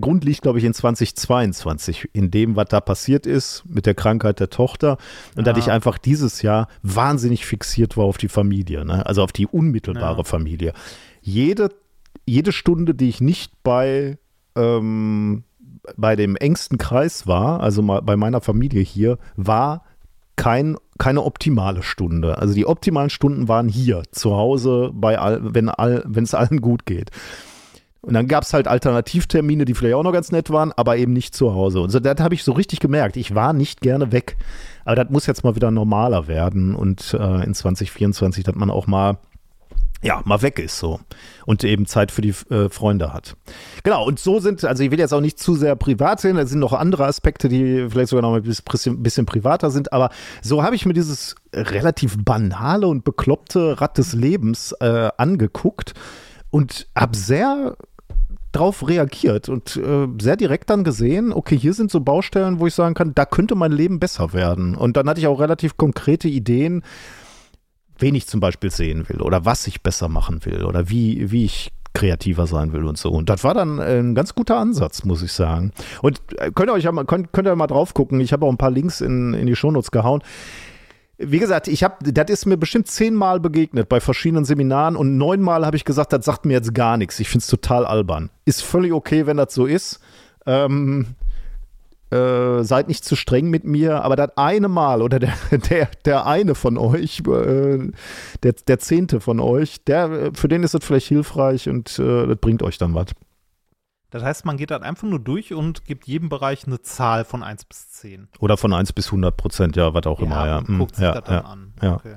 Grund liegt, glaube ich, in 2022, in dem, was da passiert ist mit der Krankheit der Tochter, und dass ich einfach dieses Jahr wahnsinnig fixiert war auf die Familie, ne? Also auf die unmittelbare Familie. Jede Stunde, die ich nicht bei dem engsten Kreis war, also mal bei meiner Familie hier, war keine optimale Stunde. Also die optimalen Stunden waren hier, zu Hause, wenn es allen gut geht. Und dann gab es halt Alternativtermine, die vielleicht auch noch ganz nett waren, aber eben nicht zu Hause. Und so, das habe ich so richtig gemerkt. Ich war nicht gerne weg. Aber das muss jetzt mal wieder normaler werden. Und in 2024, dass man auch mal weg ist so und eben Zeit für die Freunde hat. Genau, und so also ich will jetzt auch nicht zu sehr privat sehen, da sind noch andere Aspekte, die vielleicht sogar noch ein bisschen privater sind, aber so habe ich mir dieses relativ banale und bekloppte Rad des Lebens angeguckt und habe sehr drauf reagiert und sehr direkt dann gesehen, okay, hier sind so Baustellen, wo ich sagen kann, da könnte mein Leben besser werden. Und dann hatte ich auch relativ konkrete Ideen, wen ich zum Beispiel sehen will oder was ich besser machen will oder wie ich kreativer sein will und so. Und das war dann ein ganz guter Ansatz, muss ich sagen. Und könnt ihr mal drauf gucken. Ich habe auch ein paar Links in die Shownotes gehauen. Wie gesagt, das ist mir bestimmt 10-mal begegnet bei verschiedenen Seminaren und 9-mal habe ich gesagt, das sagt mir jetzt gar nichts. Ich finde es total albern. Ist völlig okay, wenn das so ist. Seid nicht zu streng mit mir, aber das eine Mal oder der eine von euch, der 10. von euch, für den ist das vielleicht hilfreich und das bringt euch dann was. Das heißt, man geht dann einfach nur durch und gibt jedem Bereich eine Zahl von 1 bis 10. Oder von 1 bis 100%, ja, was auch immer. Ja, man guckt sich das dann an. Ja. Okay.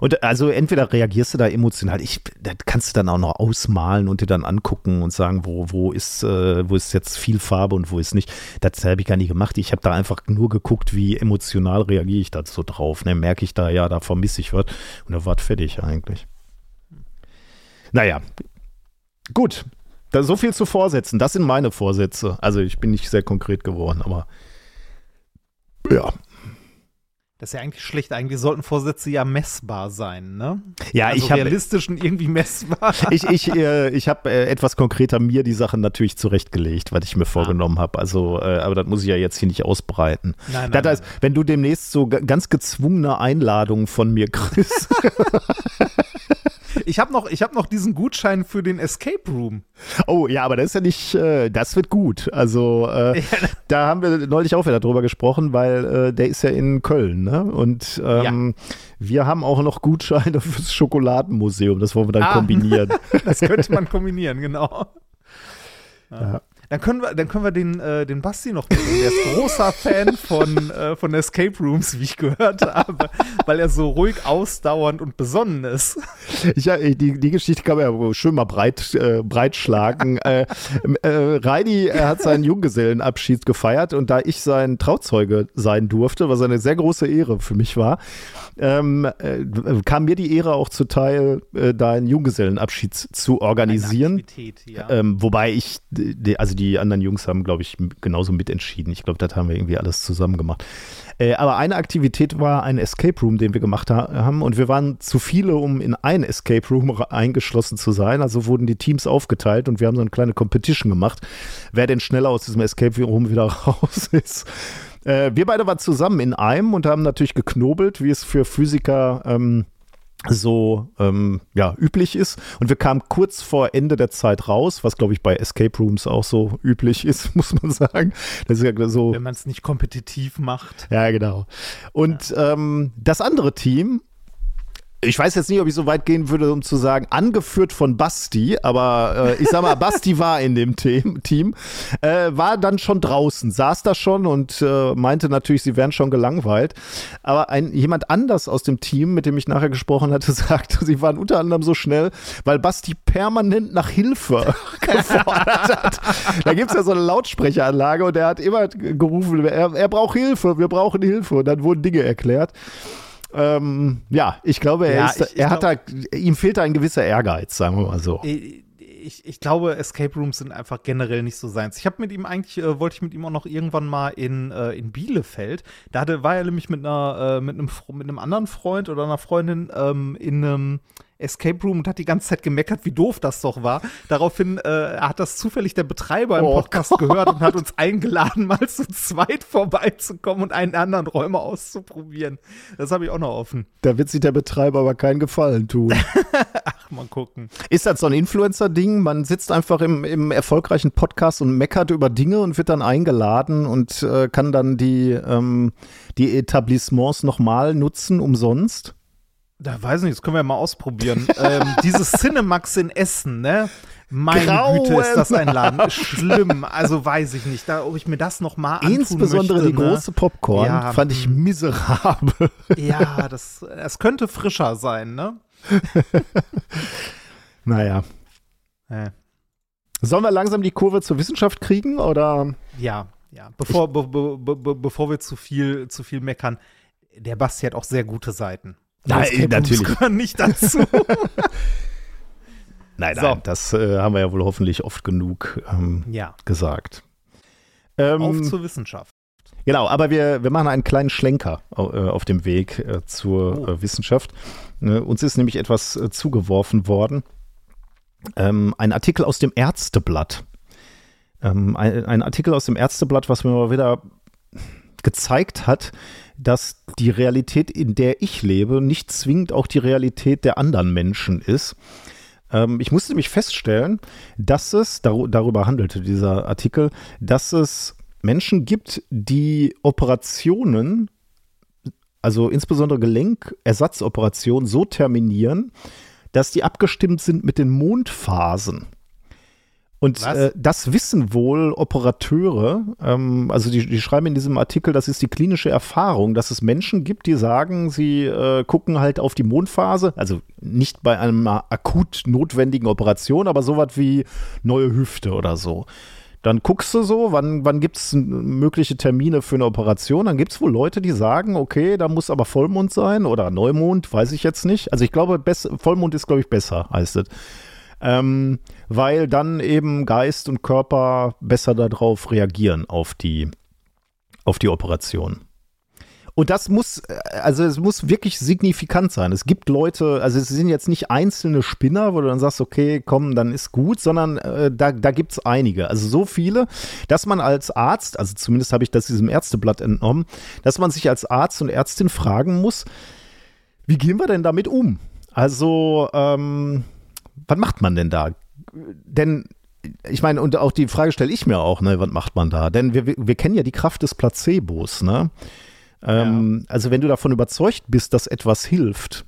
Und also entweder reagierst du da emotional, das kannst du dann auch noch ausmalen und dir dann angucken und sagen, wo ist jetzt viel Farbe und wo ist nicht. Das habe ich gar nicht gemacht. Ich habe da einfach nur geguckt, wie emotional reagiere ich da so drauf. Ne? Merke ich da, da vermisse ich was. Und da war es fertig eigentlich. Naja, gut. So viel zu Vorsätzen. Das sind meine Vorsätze. Also ich bin nicht sehr konkret geworden, aber ja. Das ist ja eigentlich schlecht. Eigentlich sollten Vorsätze ja messbar sein, ne? Ja, also ich habe realistisch und irgendwie messbar. Ich habe etwas konkreter mir die Sachen natürlich zurechtgelegt, was ich mir vorgenommen habe. Also, aber das muss ich ja jetzt hier nicht ausbreiten. Nein. Wenn du demnächst so ganz gezwungene Einladungen von mir kriegst. Ich hab noch diesen Gutschein für den Escape Room. Oh, ja, aber das ist ja nicht, das wird gut. Also, da haben wir neulich auch wieder drüber gesprochen, weil der ist ja in Köln, ne? Und wir haben auch noch Gutscheine fürs Schokoladenmuseum. Das wollen wir dann kombinieren. Das könnte man kombinieren, genau. Ja. Dann können wir den Basti noch mitnehmen. Der ist großer Fan von Escape Rooms, wie ich gehört habe, weil er so ruhig, ausdauernd und besonnen ist. Die Geschichte kann man ja schön mal breit schlagen. Reini hat seinen Junggesellenabschied gefeiert und da ich sein Trauzeuge sein durfte, was eine sehr große Ehre für mich war, kam mir die Ehre auch zuteil, deinen Junggesellenabschied zu organisieren. Ja. Wobei ich, also die anderen Jungs haben, glaube ich, genauso mitentschieden. Ich glaube, das haben wir irgendwie alles zusammen gemacht. Aber eine Aktivität war ein Escape Room, den wir gemacht haben. Und wir waren zu viele, um in ein Escape Room eingeschlossen zu sein. Also wurden die Teams aufgeteilt und wir haben so eine kleine Competition gemacht, wer denn schneller aus diesem Escape Room wieder raus ist. Wir beide waren zusammen in einem und haben natürlich geknobelt, wie es für Physiker üblich ist. Und wir kamen kurz vor Ende der Zeit raus, was, glaube ich, bei Escape Rooms auch so üblich ist, muss man sagen. Das ist ja so, wenn man es nicht kompetitiv macht. Ja, genau. Und ja. Das andere Team, ich weiß jetzt nicht, ob ich so weit gehen würde, um zu sagen, angeführt von Basti, aber ich sag mal, Basti war in dem Team, war dann schon draußen, saß da schon und meinte natürlich, sie wären schon gelangweilt. Aber jemand anders aus dem Team, mit dem ich nachher gesprochen hatte, sagte, sie waren unter anderem so schnell, weil Basti permanent nach Hilfe gefordert hat. Da gibt es ja so eine Lautsprecheranlage und er hat immer gerufen, er braucht Hilfe, wir brauchen Hilfe. Und dann wurden Dinge erklärt. Ich glaube, ihm fehlt da ein gewisser Ehrgeiz, sagen wir mal so. Ich glaube, Escape Rooms sind einfach generell nicht so seins. Ich habe mit ihm eigentlich, wollte ich mit ihm auch noch irgendwann mal in Bielefeld. Da war er nämlich mit einem anderen Freund oder einer Freundin in einem Escape Room und hat die ganze Zeit gemeckert, wie doof das doch war. Daraufhin hat das zufällig der Betreiber im Podcast gehört und hat uns eingeladen, mal zu zweit vorbeizukommen und einen anderen Räume auszuprobieren. Das habe ich auch noch offen. Da wird sich der Betreiber aber keinen Gefallen tun. Ach, mal gucken. Ist das so ein Influencer-Ding? Man sitzt einfach im erfolgreichen Podcast und meckert über Dinge und wird dann eingeladen und kann dann die Etablissements nochmal nutzen, umsonst? Da weiß ich nicht, das können wir ja mal ausprobieren. Dieses Cinemax in Essen, ne? Meine Güte, ist das ein Laden. Schlimm, also weiß ich nicht. Ob ich mir das nochmal antun möchte. Insbesondere die große Popcorn fand ich miserabel. Ja, das könnte frischer sein, ne? Naja. Sollen wir langsam die Kurve zur Wissenschaft kriegen, oder? Ja. Bevor wir zu viel meckern. Der Basti hat auch sehr gute Seiten. Nein, natürlich. Das gehört nicht dazu. nein, so. Das haben wir ja wohl hoffentlich oft genug gesagt. Auf zur Wissenschaft. Genau, aber wir machen einen kleinen Schlenker auf dem Weg zur Wissenschaft. Uns ist nämlich etwas zugeworfen worden. Ein Artikel aus dem Ärzteblatt. Ein Artikel aus dem Ärzteblatt, was mir mal wieder gezeigt hat, dass die Realität, in der ich lebe, nicht zwingend auch die Realität der anderen Menschen ist. Ich musste mich feststellen, dass es, darüber handelte dieser Artikel, dass es Menschen gibt, die Operationen, also insbesondere Gelenkersatzoperationen, so terminieren, dass die abgestimmt sind mit den Mondphasen. Und das wissen wohl Operateure, also die schreiben in diesem Artikel, das ist die klinische Erfahrung, dass es Menschen gibt, die sagen, sie gucken halt auf die Mondphase, also nicht bei einer akut notwendigen Operation, aber sowas wie neue Hüfte oder so. Dann guckst du so, wann gibt es mögliche Termine für eine Operation, dann gibt es wohl Leute, die sagen, okay, da muss aber Vollmond sein oder Neumond, weiß ich jetzt nicht. Also ich glaube, Vollmond ist, glaube ich, besser, heißt es. Weil dann eben Geist und Körper besser darauf reagieren, auf die Operation. Und das muss wirklich signifikant sein. Es gibt Leute, also es sind jetzt nicht einzelne Spinner, wo du dann sagst, okay, komm, dann ist gut, sondern da gibt es einige. Also so viele, dass man als Arzt, also zumindest habe ich das diesem Ärzteblatt entnommen, dass man sich als Arzt und Ärztin fragen muss, wie gehen wir denn damit um? Also, was macht man denn da? Denn, ich meine, und auch die Frage stelle ich mir auch, ne, was macht man da? Denn wir kennen ja die Kraft des Placebos, ne? Ja. Also wenn du davon überzeugt bist, dass etwas hilft,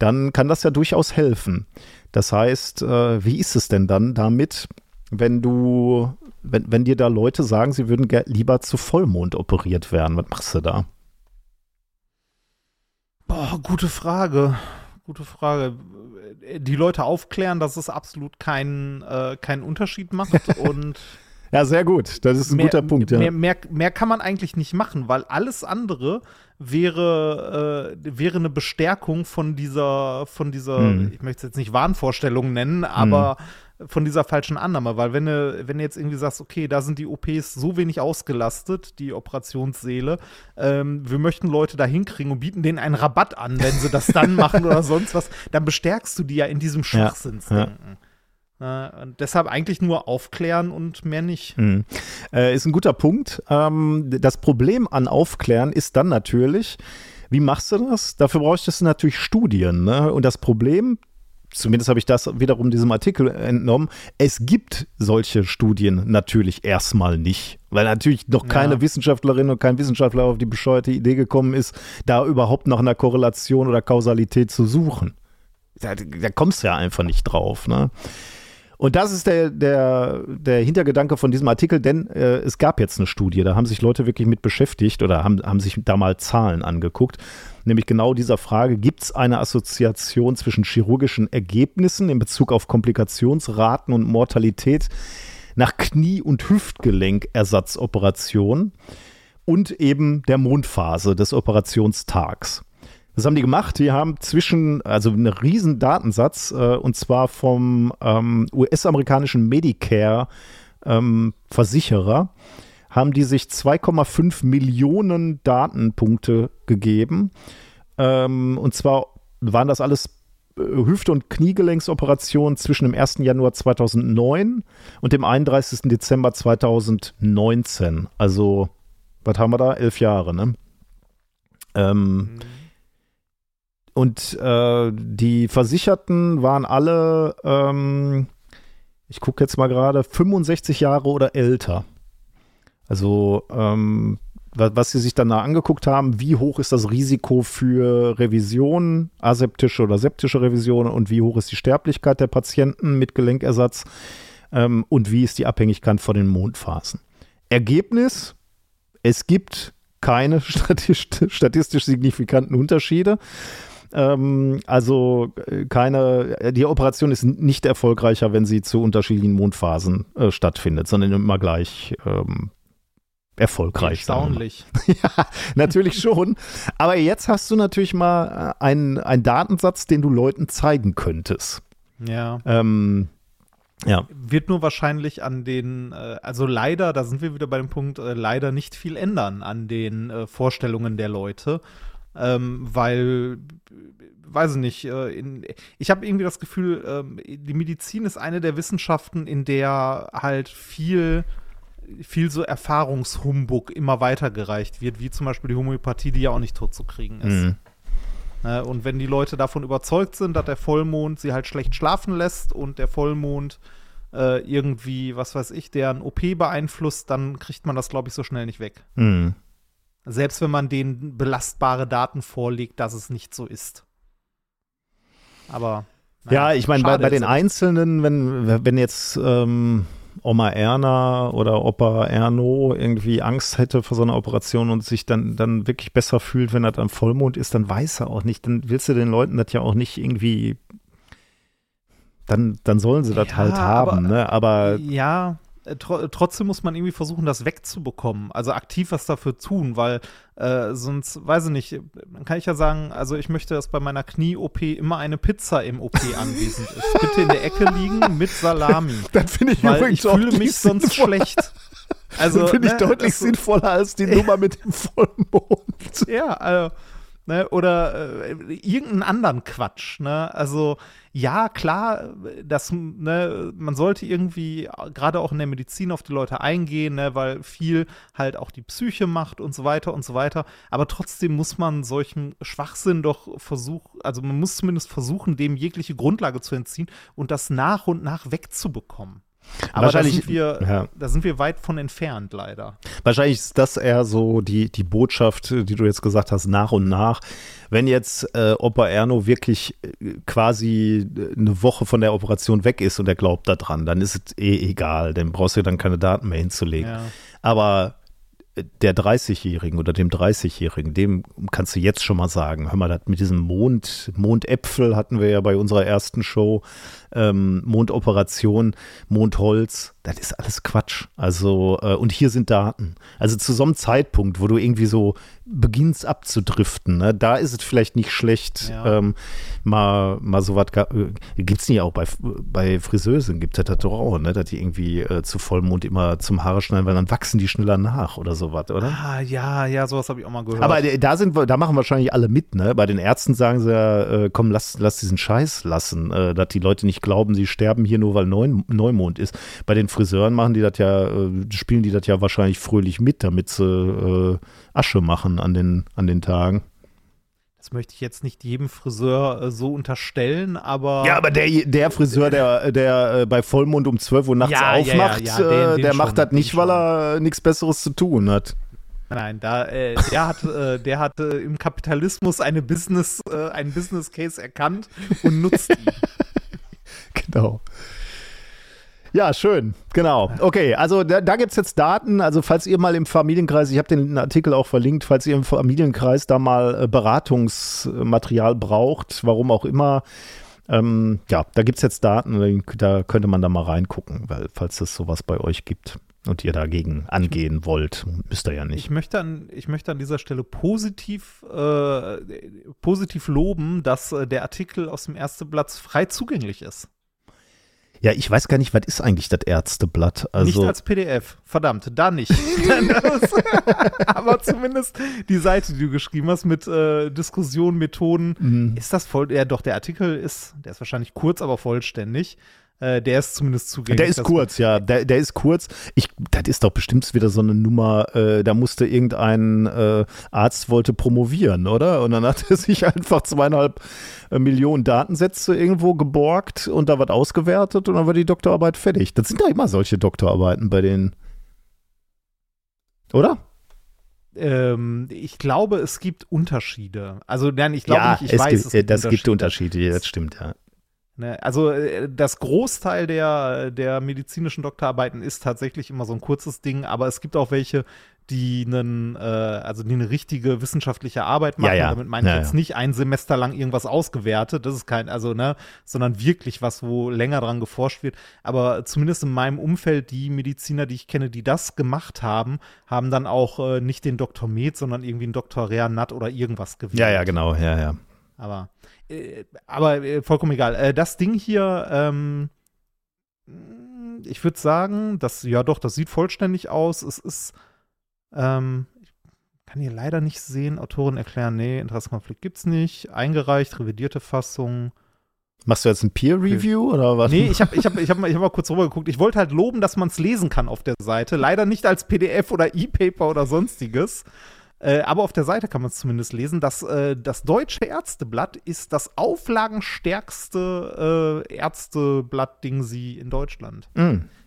dann kann das ja durchaus helfen. Das heißt, wie ist es denn dann damit, wenn du Wenn dir da Leute sagen, sie würden lieber zu Vollmond operiert werden, was machst du da? Boah, gute Frage. Gute Frage. Die Leute aufklären, dass es absolut keinen Unterschied macht. Und ja, sehr gut. Das ist ein guter Punkt. Ja. Mehr kann man eigentlich nicht machen, weil alles andere wäre eine Bestärkung von dieser ich möchte es jetzt nicht Wahnvorstellung nennen, aber von dieser falschen Annahme. Weil wenn du jetzt irgendwie sagst, okay, da sind die OPs so wenig ausgelastet, die Operationssäle, wir möchten Leute da hinkriegen und bieten denen einen Rabatt an, wenn sie das dann machen oder sonst was, dann bestärkst du die ja in diesem Schwachsinnsdenken. Ja. Deshalb eigentlich nur aufklären und mehr nicht. Mhm. Ist ein guter Punkt. Das Problem an Aufklären ist dann natürlich, wie machst du das? Dafür brauchst du natürlich Studien, ne? Und das Problem, zumindest habe ich das wiederum diesem Artikel entnommen, es gibt solche Studien natürlich erstmal nicht. Weil natürlich noch keine Wissenschaftlerin und kein Wissenschaftler auf die bescheuerte Idee gekommen ist, da überhaupt nach einer Korrelation oder Kausalität zu suchen. Da kommst du ja einfach nicht drauf, ne? Und das ist der Hintergedanke von diesem Artikel, denn es gab jetzt eine Studie, da haben sich Leute wirklich mit beschäftigt oder haben sich da mal Zahlen angeguckt, nämlich genau dieser Frage, gibt es eine Assoziation zwischen chirurgischen Ergebnissen in Bezug auf Komplikationsraten und Mortalität nach Knie- und Hüftgelenkersatzoperationen und eben der Mondphase des Operationstags. Das haben die gemacht. Die haben also einen riesen Datensatz, und zwar vom US-amerikanischen Medicare-Versicherer, haben die sich 2,5 Millionen Datenpunkte gegeben. Und zwar waren das alles Hüft- und Kniegelenksoperationen zwischen dem 1. Januar 2009 und dem 31. Dezember 2019. Also, was haben wir da? 11 Jahre, ne? Und die Versicherten waren alle, ich gucke jetzt mal gerade, 65 Jahre oder älter. Also was sie sich danach angeguckt haben, wie hoch ist das Risiko für Revisionen, aseptische oder septische Revisionen und wie hoch ist die Sterblichkeit der Patienten mit Gelenkersatz und wie ist die Abhängigkeit von den Mondphasen. Ergebnis, es gibt keine statistisch signifikanten Unterschiede. Also die Operation ist nicht erfolgreicher, wenn sie zu unterschiedlichen Mondphasen stattfindet, sondern immer gleich erfolgreich. Erstaunlich. Ja, natürlich schon. Aber jetzt hast du natürlich mal einen Datensatz, den du Leuten zeigen könntest. Ja. Ja. Wird nur wahrscheinlich an den, also leider, da sind wir wieder bei dem Punkt, leider nicht viel ändern an den Vorstellungen der Leute. Weil, weiß ich nicht, ich habe irgendwie das Gefühl, die Medizin ist eine der Wissenschaften, in der halt viel so Erfahrungshumbug immer weitergereicht wird, wie zum Beispiel die Homöopathie, die ja auch nicht tot zu kriegen ist. Mhm. Und wenn die Leute davon überzeugt sind, dass der Vollmond sie halt schlecht schlafen lässt und der Vollmond irgendwie, was weiß ich, deren OP beeinflusst, dann kriegt man das, glaube ich, so schnell nicht weg. Mhm. Selbst wenn man denen belastbare Daten vorlegt, dass es nicht so ist. Aber ja, ich meine, bei den Einzelnen, wenn jetzt Oma Erna oder Opa Erno irgendwie Angst hätte vor so einer Operation und sich dann wirklich besser fühlt, wenn er dann Vollmond ist, dann weiß er auch nicht. Dann willst du den Leuten das ja auch nicht irgendwie dann sollen sie das ja, halt haben. Aber ja, trotzdem muss man irgendwie versuchen, das wegzubekommen, also aktiv was dafür tun, weil sonst, weiß ich nicht, dann kann ich ja sagen, also ich möchte, dass bei meiner Knie-OP immer eine Pizza im OP anwesend ist. Bitte in der Ecke liegen mit Salami. Das finde ich übrigens ich fühle mich sinnvoller. Sonst schlecht. Also, das finde ich deutlich sinnvoller als die Nummer mit dem Vollmond. Ja, also oder irgendeinen anderen Quatsch, ne? Also ja, klar, das, ne, man sollte irgendwie gerade auch in der Medizin auf die Leute eingehen, ne, weil viel halt auch die Psyche macht und so weiter und so weiter. Aber trotzdem muss man solchen Schwachsinn doch versuchen, also man muss zumindest versuchen, dem jegliche Grundlage zu entziehen und das nach und nach wegzubekommen. Aber wahrscheinlich, da sind wir weit von entfernt, leider. Wahrscheinlich ist das eher so die Botschaft, die du jetzt gesagt hast, nach und nach. Wenn jetzt Opa Erno wirklich quasi eine Woche von der Operation weg ist und er glaubt da dran, dann ist es eh egal, dann brauchst du dann keine Daten mehr hinzulegen. Ja. Aber der 30-Jährigen oder dem 30-Jährigen, dem kannst du jetzt schon mal sagen, hör mal, das mit diesem Mondäpfel hatten wir ja bei unserer ersten Show, Mondoperation, Mondholz, das ist alles Quatsch. Also, und hier sind Daten. Also zu so einem Zeitpunkt, wo du irgendwie so beginnst abzudriften, ne, da ist es vielleicht nicht schlecht, ja. mal sowas, gibt es nicht auch bei Friseusen, gibt es das doch auch, ne, dass die irgendwie zu Vollmond immer zum Haare schneiden, weil dann wachsen die schneller nach oder sowas, oder? Ah, ja, sowas habe ich auch mal gehört. Aber da machen wahrscheinlich alle mit, ne, bei den Ärzten sagen sie ja, komm, lass diesen Scheiß lassen, dass die Leute nicht glauben, sie sterben hier nur, weil Neumond ist. Bei den Friseuren machen die das ja, spielen die das ja wahrscheinlich fröhlich mit, damit sie Asche machen an den Tagen. Das möchte ich jetzt nicht jedem Friseur so unterstellen, aber... Ja, aber der Friseur, der bei Vollmond um 12 Uhr nachts aufmacht, der macht das nicht, weil er nichts Besseres zu tun hat. Nein, der hat im Kapitalismus einen Business Case erkannt und nutzt ihn. Genau. Ja, schön, genau. Okay, also da gibt es jetzt Daten, also falls ihr mal im Familienkreis, ich habe den Artikel auch verlinkt, falls ihr im Familienkreis da mal Beratungsmaterial braucht, warum auch immer, da gibt es jetzt Daten, da könnte man da mal reingucken, weil falls es sowas bei euch gibt und ihr dagegen angehen wollt, müsst ihr ja nicht. Ich möchte an dieser Stelle positiv loben, dass der Artikel aus dem Ärzteblatt frei zugänglich ist. Ja, ich weiß gar nicht, was ist eigentlich das Ärzteblatt? Also nicht als PDF, verdammt, da nicht. Aber zumindest die Seite, die du geschrieben hast mit Diskussionen, Methoden, ist das voll? Ja, doch, der Artikel der ist wahrscheinlich kurz, aber vollständig. Der ist zumindest zugänglich. Der ist kurz, ja. Der ist kurz. Das ist doch bestimmt wieder so eine Nummer, da musste irgendein Arzt wollte promovieren, oder? Und dann hat er sich einfach 2,5 Millionen Datensätze irgendwo geborgt und da was ausgewertet und dann war die Doktorarbeit fertig. Das sind doch immer solche Doktorarbeiten bei denen. Oder? Ich glaube, es gibt Unterschiede. Also nein, ich glaube nicht, es gibt Unterschiede, das stimmt, ja. Also das Großteil der medizinischen Doktorarbeiten ist tatsächlich immer so ein kurzes Ding, aber es gibt auch welche, die eine richtige wissenschaftliche Arbeit machen. Ja. Damit meine ich jetzt nicht ein Semester lang irgendwas ausgewertet, das ist sondern wirklich was, wo länger dran geforscht wird. Aber zumindest in meinem Umfeld, die Mediziner, die ich kenne, die das gemacht haben, haben dann auch nicht den Doktor Med, sondern irgendwie einen Doktor Rea Nat oder irgendwas gewählt. Ja, genau, ja. Aber vollkommen egal. Das Ding hier, ich würde sagen, das sieht vollständig aus. Es ist, ich kann hier leider nicht sehen, Autorin erklären, nee, Interessenkonflikt gibt's nicht. Eingereicht, revidierte Fassung. Machst du jetzt ein Peer-Review oder was? Nee, ich hab mal kurz rübergeguckt. Ich wollte halt loben, dass man es lesen kann auf der Seite. Leider nicht als PDF oder E-Paper oder sonstiges. Aber auf der Seite kann man es zumindest lesen, dass das Deutsche Ärzteblatt ist das auflagenstärkste Ärzteblatt-Ding sie in Deutschland.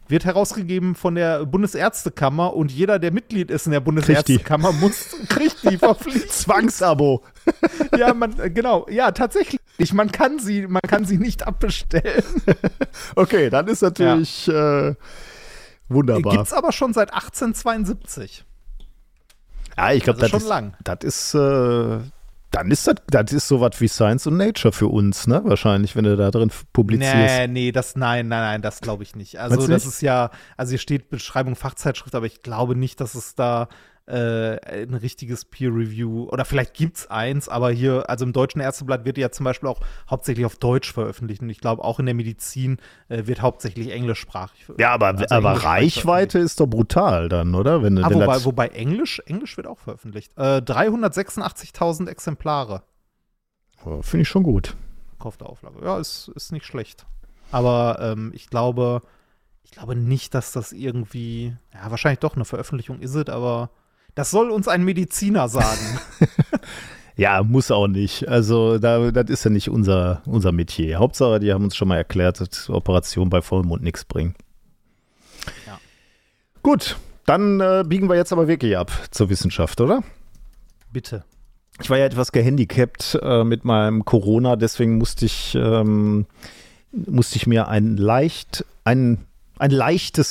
Wird herausgegeben von der Bundesärztekammer und jeder, der Mitglied ist in der Bundesärztekammer, kriegt die verpflichtend. Zwangsabo. Ja, genau. Ja, tatsächlich. Man kann sie nicht abbestellen. Okay, dann ist natürlich wunderbar. Gibt's aber schon seit 1872. Ja, ich glaube, das ist so was wie Science und Nature für uns, ne? Wahrscheinlich, wenn du da drin publizierst. Nein, das glaube ich nicht. Also, ist ja, also hier steht Beschreibung Fachzeitschrift, aber ich glaube nicht, dass es da ein richtiges Peer-Review, oder vielleicht gibt es eins, aber hier, also im Deutschen Ärzteblatt wird ja zum Beispiel auch hauptsächlich auf Deutsch veröffentlicht und ich glaube auch in der Medizin wird hauptsächlich englischsprachig veröffentlicht. Ja, aber Reichweite ist doch brutal dann, oder? Wobei Englisch wird auch veröffentlicht. 386.000 Exemplare. Ja, finde ich schon gut. Kaufte Auflage. Ja, ist nicht schlecht. Aber ich glaube nicht, dass das irgendwie, ja, wahrscheinlich doch eine Veröffentlichung ist es, aber das soll uns ein Mediziner sagen. Ja, muss auch nicht. Also, das ist ja nicht unser Metier. Hauptsache, die haben uns schon mal erklärt, dass Operationen bei Vollmond nichts bringen. Gut, dann biegen wir jetzt aber wirklich ab zur Wissenschaft, oder? Bitte. Ich war ja etwas gehandicapt mit meinem Corona, deswegen musste ich mir ein leichtes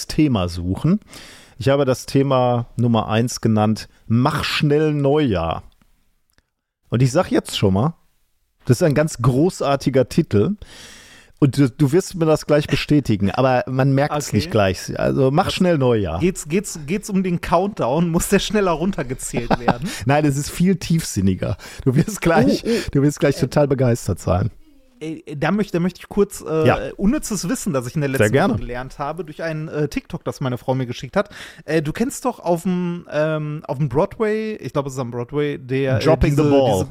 Thema suchen. Ich habe das Thema Nummer 1 genannt, mach schnell Neujahr. Und ich sage jetzt schon mal, das ist ein ganz großartiger Titel. Und du wirst mir das gleich bestätigen, aber man merkt es nicht gleich. Also mach schnell Neujahr. Geht's um den Countdown? Muss der schneller runtergezählt werden? Nein, es ist viel tiefsinniger. Du wirst gleich total begeistert sein. Da möchte ich kurz unnützes Wissen, das ich in der letzten Woche gelernt habe, durch einen TikTok, das meine Frau mir geschickt hat. Du kennst doch auf dem Broadway, ich glaube, es ist am Broadway, der Dropping the Ball.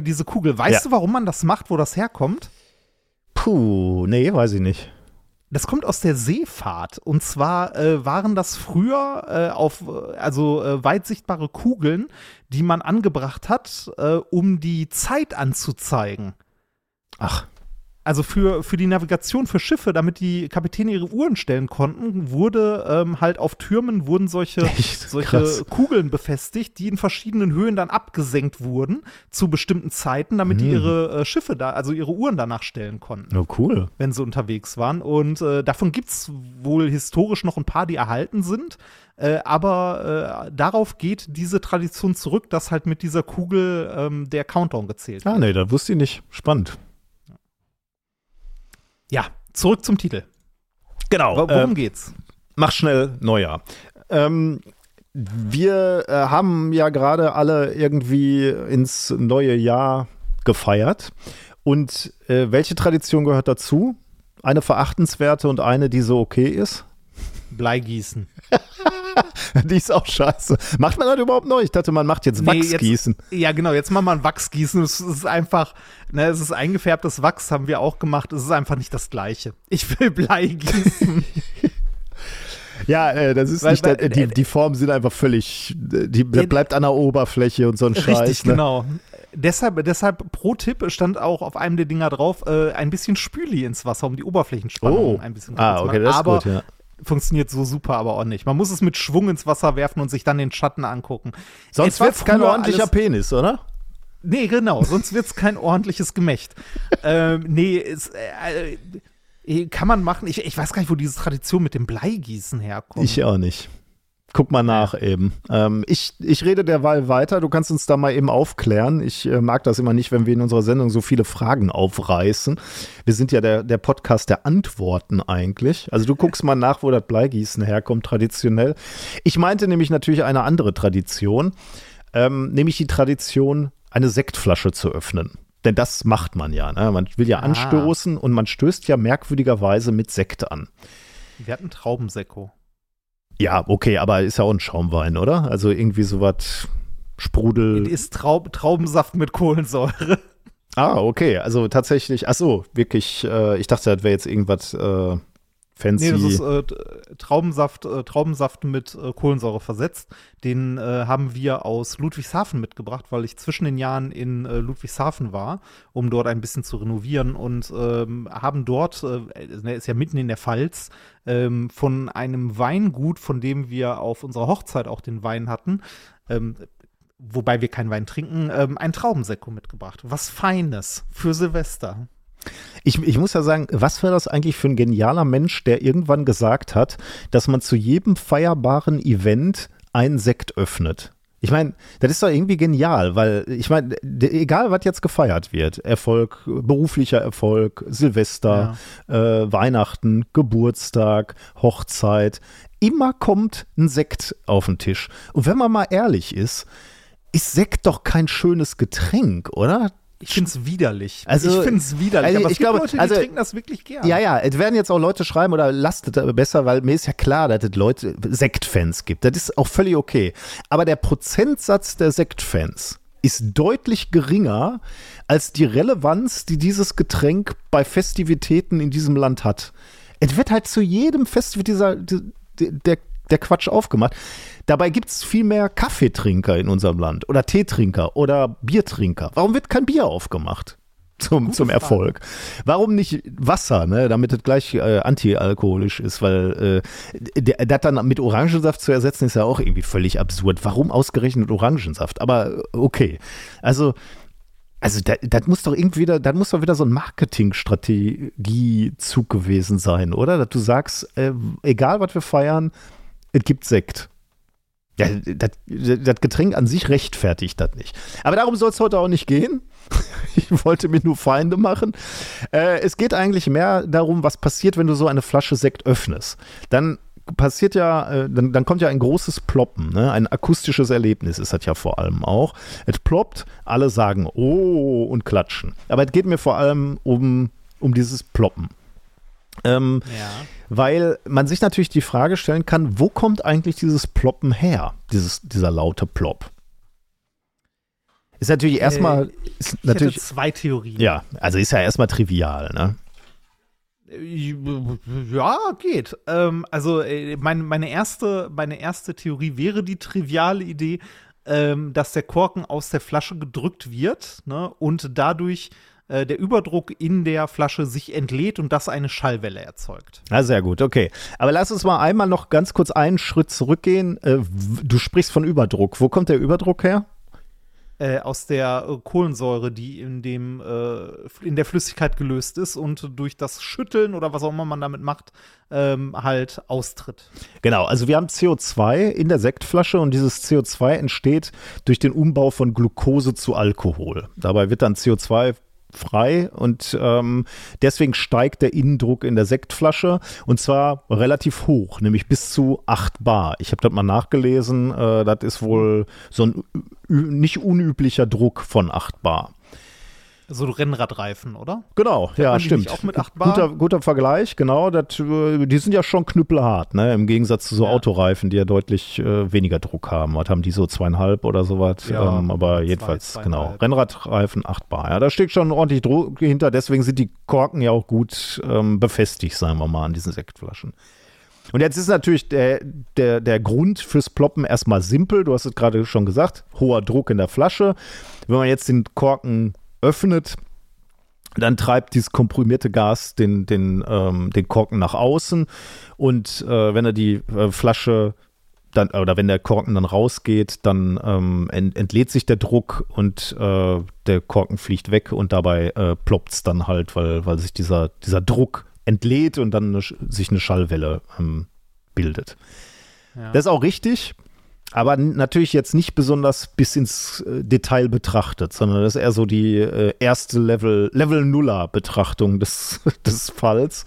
Diese Kugel. Weißt du, warum man das macht, wo das herkommt? Puh, nee, weiß ich nicht. Das kommt aus der Seefahrt. Und zwar waren das früher weit sichtbare Kugeln, die man angebracht hat, um die Zeit anzuzeigen. Ach. Also für die Navigation für Schiffe, damit die Kapitäne ihre Uhren stellen konnten, wurde halt auf Türmen wurden solche Kugeln befestigt, die in verschiedenen Höhen dann abgesenkt wurden zu bestimmten Zeiten, damit die ihre Schiffe ihre Uhren danach stellen konnten. Oh, cool. Wenn sie unterwegs waren. Und davon gibt es wohl historisch noch ein paar, die erhalten sind. Aber darauf geht diese Tradition zurück, dass halt mit dieser Kugel der Countdown gezählt wird. Ah, nee, das wusste ich nicht. Spannend. Ja, zurück zum Titel. Genau. Worum geht's? Mach schnell Neujahr. Wir haben ja gerade alle irgendwie ins neue Jahr gefeiert. Und welche Tradition gehört dazu? Eine verachtenswerte und eine, die so okay ist? Bleigießen. Die ist auch scheiße. Macht man das überhaupt noch? Ich dachte, man macht jetzt Wachsgießen. Ja, genau, jetzt macht man Wachsgießen. Es ist einfach, es ist eingefärbtes Wachs, haben wir auch gemacht. Es ist einfach nicht das Gleiche. Ich will Blei gießen. Ja, das ist die Formen sind einfach völlig, die bleibt an der Oberfläche und so ein Scheiß. Richtig, ne? Genau. Deshalb pro Tipp stand auch auf einem der Dinger drauf, ein bisschen Spüli ins Wasser, um die Oberflächenspannung ein bisschen zu machen. Ah, okay, das ist gut, ja. Funktioniert so super, aber auch nicht. Man muss es mit Schwung ins Wasser werfen und sich dann den Schatten angucken. Sonst wird es kein ordentlicher Penis, oder? Nee, genau. Sonst wird es kein ordentliches Gemächt. Kann man machen. Ich weiß gar nicht, wo diese Tradition mit dem Bleigießen herkommt. Ich auch nicht. Guck mal nach eben. Ich rede derweil weiter. Du kannst uns da mal eben aufklären. Ich mag das immer nicht, wenn wir in unserer Sendung so viele Fragen aufreißen. Wir sind ja der Podcast der Antworten eigentlich. Also du guckst mal nach, wo das Bleigießen herkommt, traditionell. Ich meinte nämlich natürlich eine andere Tradition, nämlich die Tradition, eine Sektflasche zu öffnen. Denn das macht man ja. Ne? Man will ja anstoßen und man stößt ja merkwürdigerweise mit Sekt an. Wir hatten Traubensekko. Ja, okay, aber ist ja auch ein Schaumwein, oder? Also irgendwie sowas Sprudel. Es ist Traubensaft mit Kohlensäure. Ah, okay, also tatsächlich, ach so, wirklich, ich dachte, das wäre jetzt irgendwas fancy. Nee, das ist Traubensaft mit Kohlensäure versetzt. Den haben wir aus Ludwigshafen mitgebracht, weil ich zwischen den Jahren in Ludwigshafen war, um dort ein bisschen zu renovieren und haben dort, ist ja mitten in der Pfalz, von einem Weingut, von dem wir auf unserer Hochzeit auch den Wein hatten, wobei wir keinen Wein trinken, ein Traubensekko mitgebracht. Was Feines für Silvester. Ich muss ja sagen, was war das eigentlich für ein genialer Mensch, der irgendwann gesagt hat, dass man zu jedem feierbaren Event einen Sekt öffnet. Ich meine, das ist doch irgendwie genial, weil ich meine, egal was jetzt gefeiert wird, Erfolg, beruflicher Erfolg, Silvester, Weihnachten, Geburtstag, Hochzeit, immer kommt ein Sekt auf den Tisch. Und wenn man mal ehrlich ist, ist Sekt doch kein schönes Getränk, oder? Ich finde es widerlich. Also, ich finde es widerlich. Also, aber ich glaube, Leute, die trinken das wirklich gern. Ja, es werden jetzt auch Leute schreiben oder lasst es besser, weil mir ist ja klar, dass es Leute, Sektfans gibt. Das ist auch völlig okay. Aber der Prozentsatz der Sektfans ist deutlich geringer als die Relevanz, die dieses Getränk bei Festivitäten in diesem Land hat. Es wird halt zu jedem Festival der Quatsch aufgemacht. Dabei gibt es viel mehr Kaffeetrinker in unserem Land oder Teetrinker oder Biertrinker. Warum wird kein Bier aufgemacht? zum Erfolg. Warum nicht Wasser, ne? Damit es gleich antialkoholisch ist, weil das dann mit Orangensaft zu ersetzen, ist ja auch irgendwie völlig absurd. Warum ausgerechnet Orangensaft? Aber okay, also das muss doch irgendwie wieder so ein Marketingstrategiezug gewesen sein, oder? Dass du sagst, egal was wir feiern, es gibt Sekt. Ja, das Getränk an sich rechtfertigt das nicht. Aber darum soll es heute auch nicht gehen. Ich wollte mir nur Feinde machen. Es geht eigentlich mehr darum, was passiert, wenn du so eine Flasche Sekt öffnest. Dann passiert ja, dann kommt ja ein großes Ploppen, ne? Ein akustisches Erlebnis ist das ja vor allem auch. Es ploppt, alle sagen oh und klatschen. Aber es geht mir vor allem um dieses Ploppen. Weil man sich natürlich die Frage stellen kann, wo kommt eigentlich dieses Ploppen her, dieser laute Plop? Ist natürlich erstmal... Ich hätte zwei Theorien. Ja, also ist ja erstmal trivial, ne? Ja, geht. Also meine erste Theorie wäre die triviale Idee, dass der Korken aus der Flasche gedrückt wird, ne, und dadurch der Überdruck in der Flasche sich entlädt und das eine Schallwelle erzeugt. Na, sehr gut, okay. Aber lass uns mal einmal noch ganz kurz einen Schritt zurückgehen. Du sprichst von Überdruck. Wo kommt der Überdruck her? Aus der Kohlensäure, die in der Flüssigkeit gelöst ist und durch das Schütteln oder was auch immer man damit macht, halt austritt. Genau, also wir haben CO2 in der Sektflasche und dieses CO2 entsteht durch den Umbau von Glucose zu Alkohol. Dabei wird dann CO2 frei und deswegen steigt der Innendruck in der Sektflasche und zwar relativ hoch, nämlich bis zu 8 Bar. Ich habe das mal nachgelesen, das ist wohl so ein nicht unüblicher Druck von 8 Bar. So Rennradreifen, oder? Genau, ja, stimmt. Die auch mit 8 Bar? Guter Vergleich, genau. Die sind ja schon knüppelhart, ne? Im Gegensatz zu so Autoreifen, die ja deutlich weniger Druck haben. Was haben die so 2,5 oder sowas? Ja, aber jedenfalls, 2,5. Rennradreifen 8 Bar. Ja, da steckt schon ordentlich Druck hinter. Deswegen sind die Korken ja auch gut befestigt, sagen wir mal, an diesen Sektflaschen. Und jetzt ist natürlich der Grund fürs Ploppen erstmal simpel. Du hast es gerade schon gesagt. Hoher Druck in der Flasche. Wenn man jetzt den Korken öffnet, dann treibt dieses komprimierte Gas den Korken nach außen und wenn er die Flasche dann, oder wenn der Korken dann rausgeht, dann entlädt sich der Druck und der Korken fliegt weg und dabei ploppt es dann halt, weil sich dieser Druck entlädt und dann sich eine Schallwelle bildet. Ja. Das ist auch richtig. Aber natürlich jetzt nicht besonders bis ins Detail betrachtet, sondern das ist eher so die erste Level-Nuller-Betrachtung des Falls.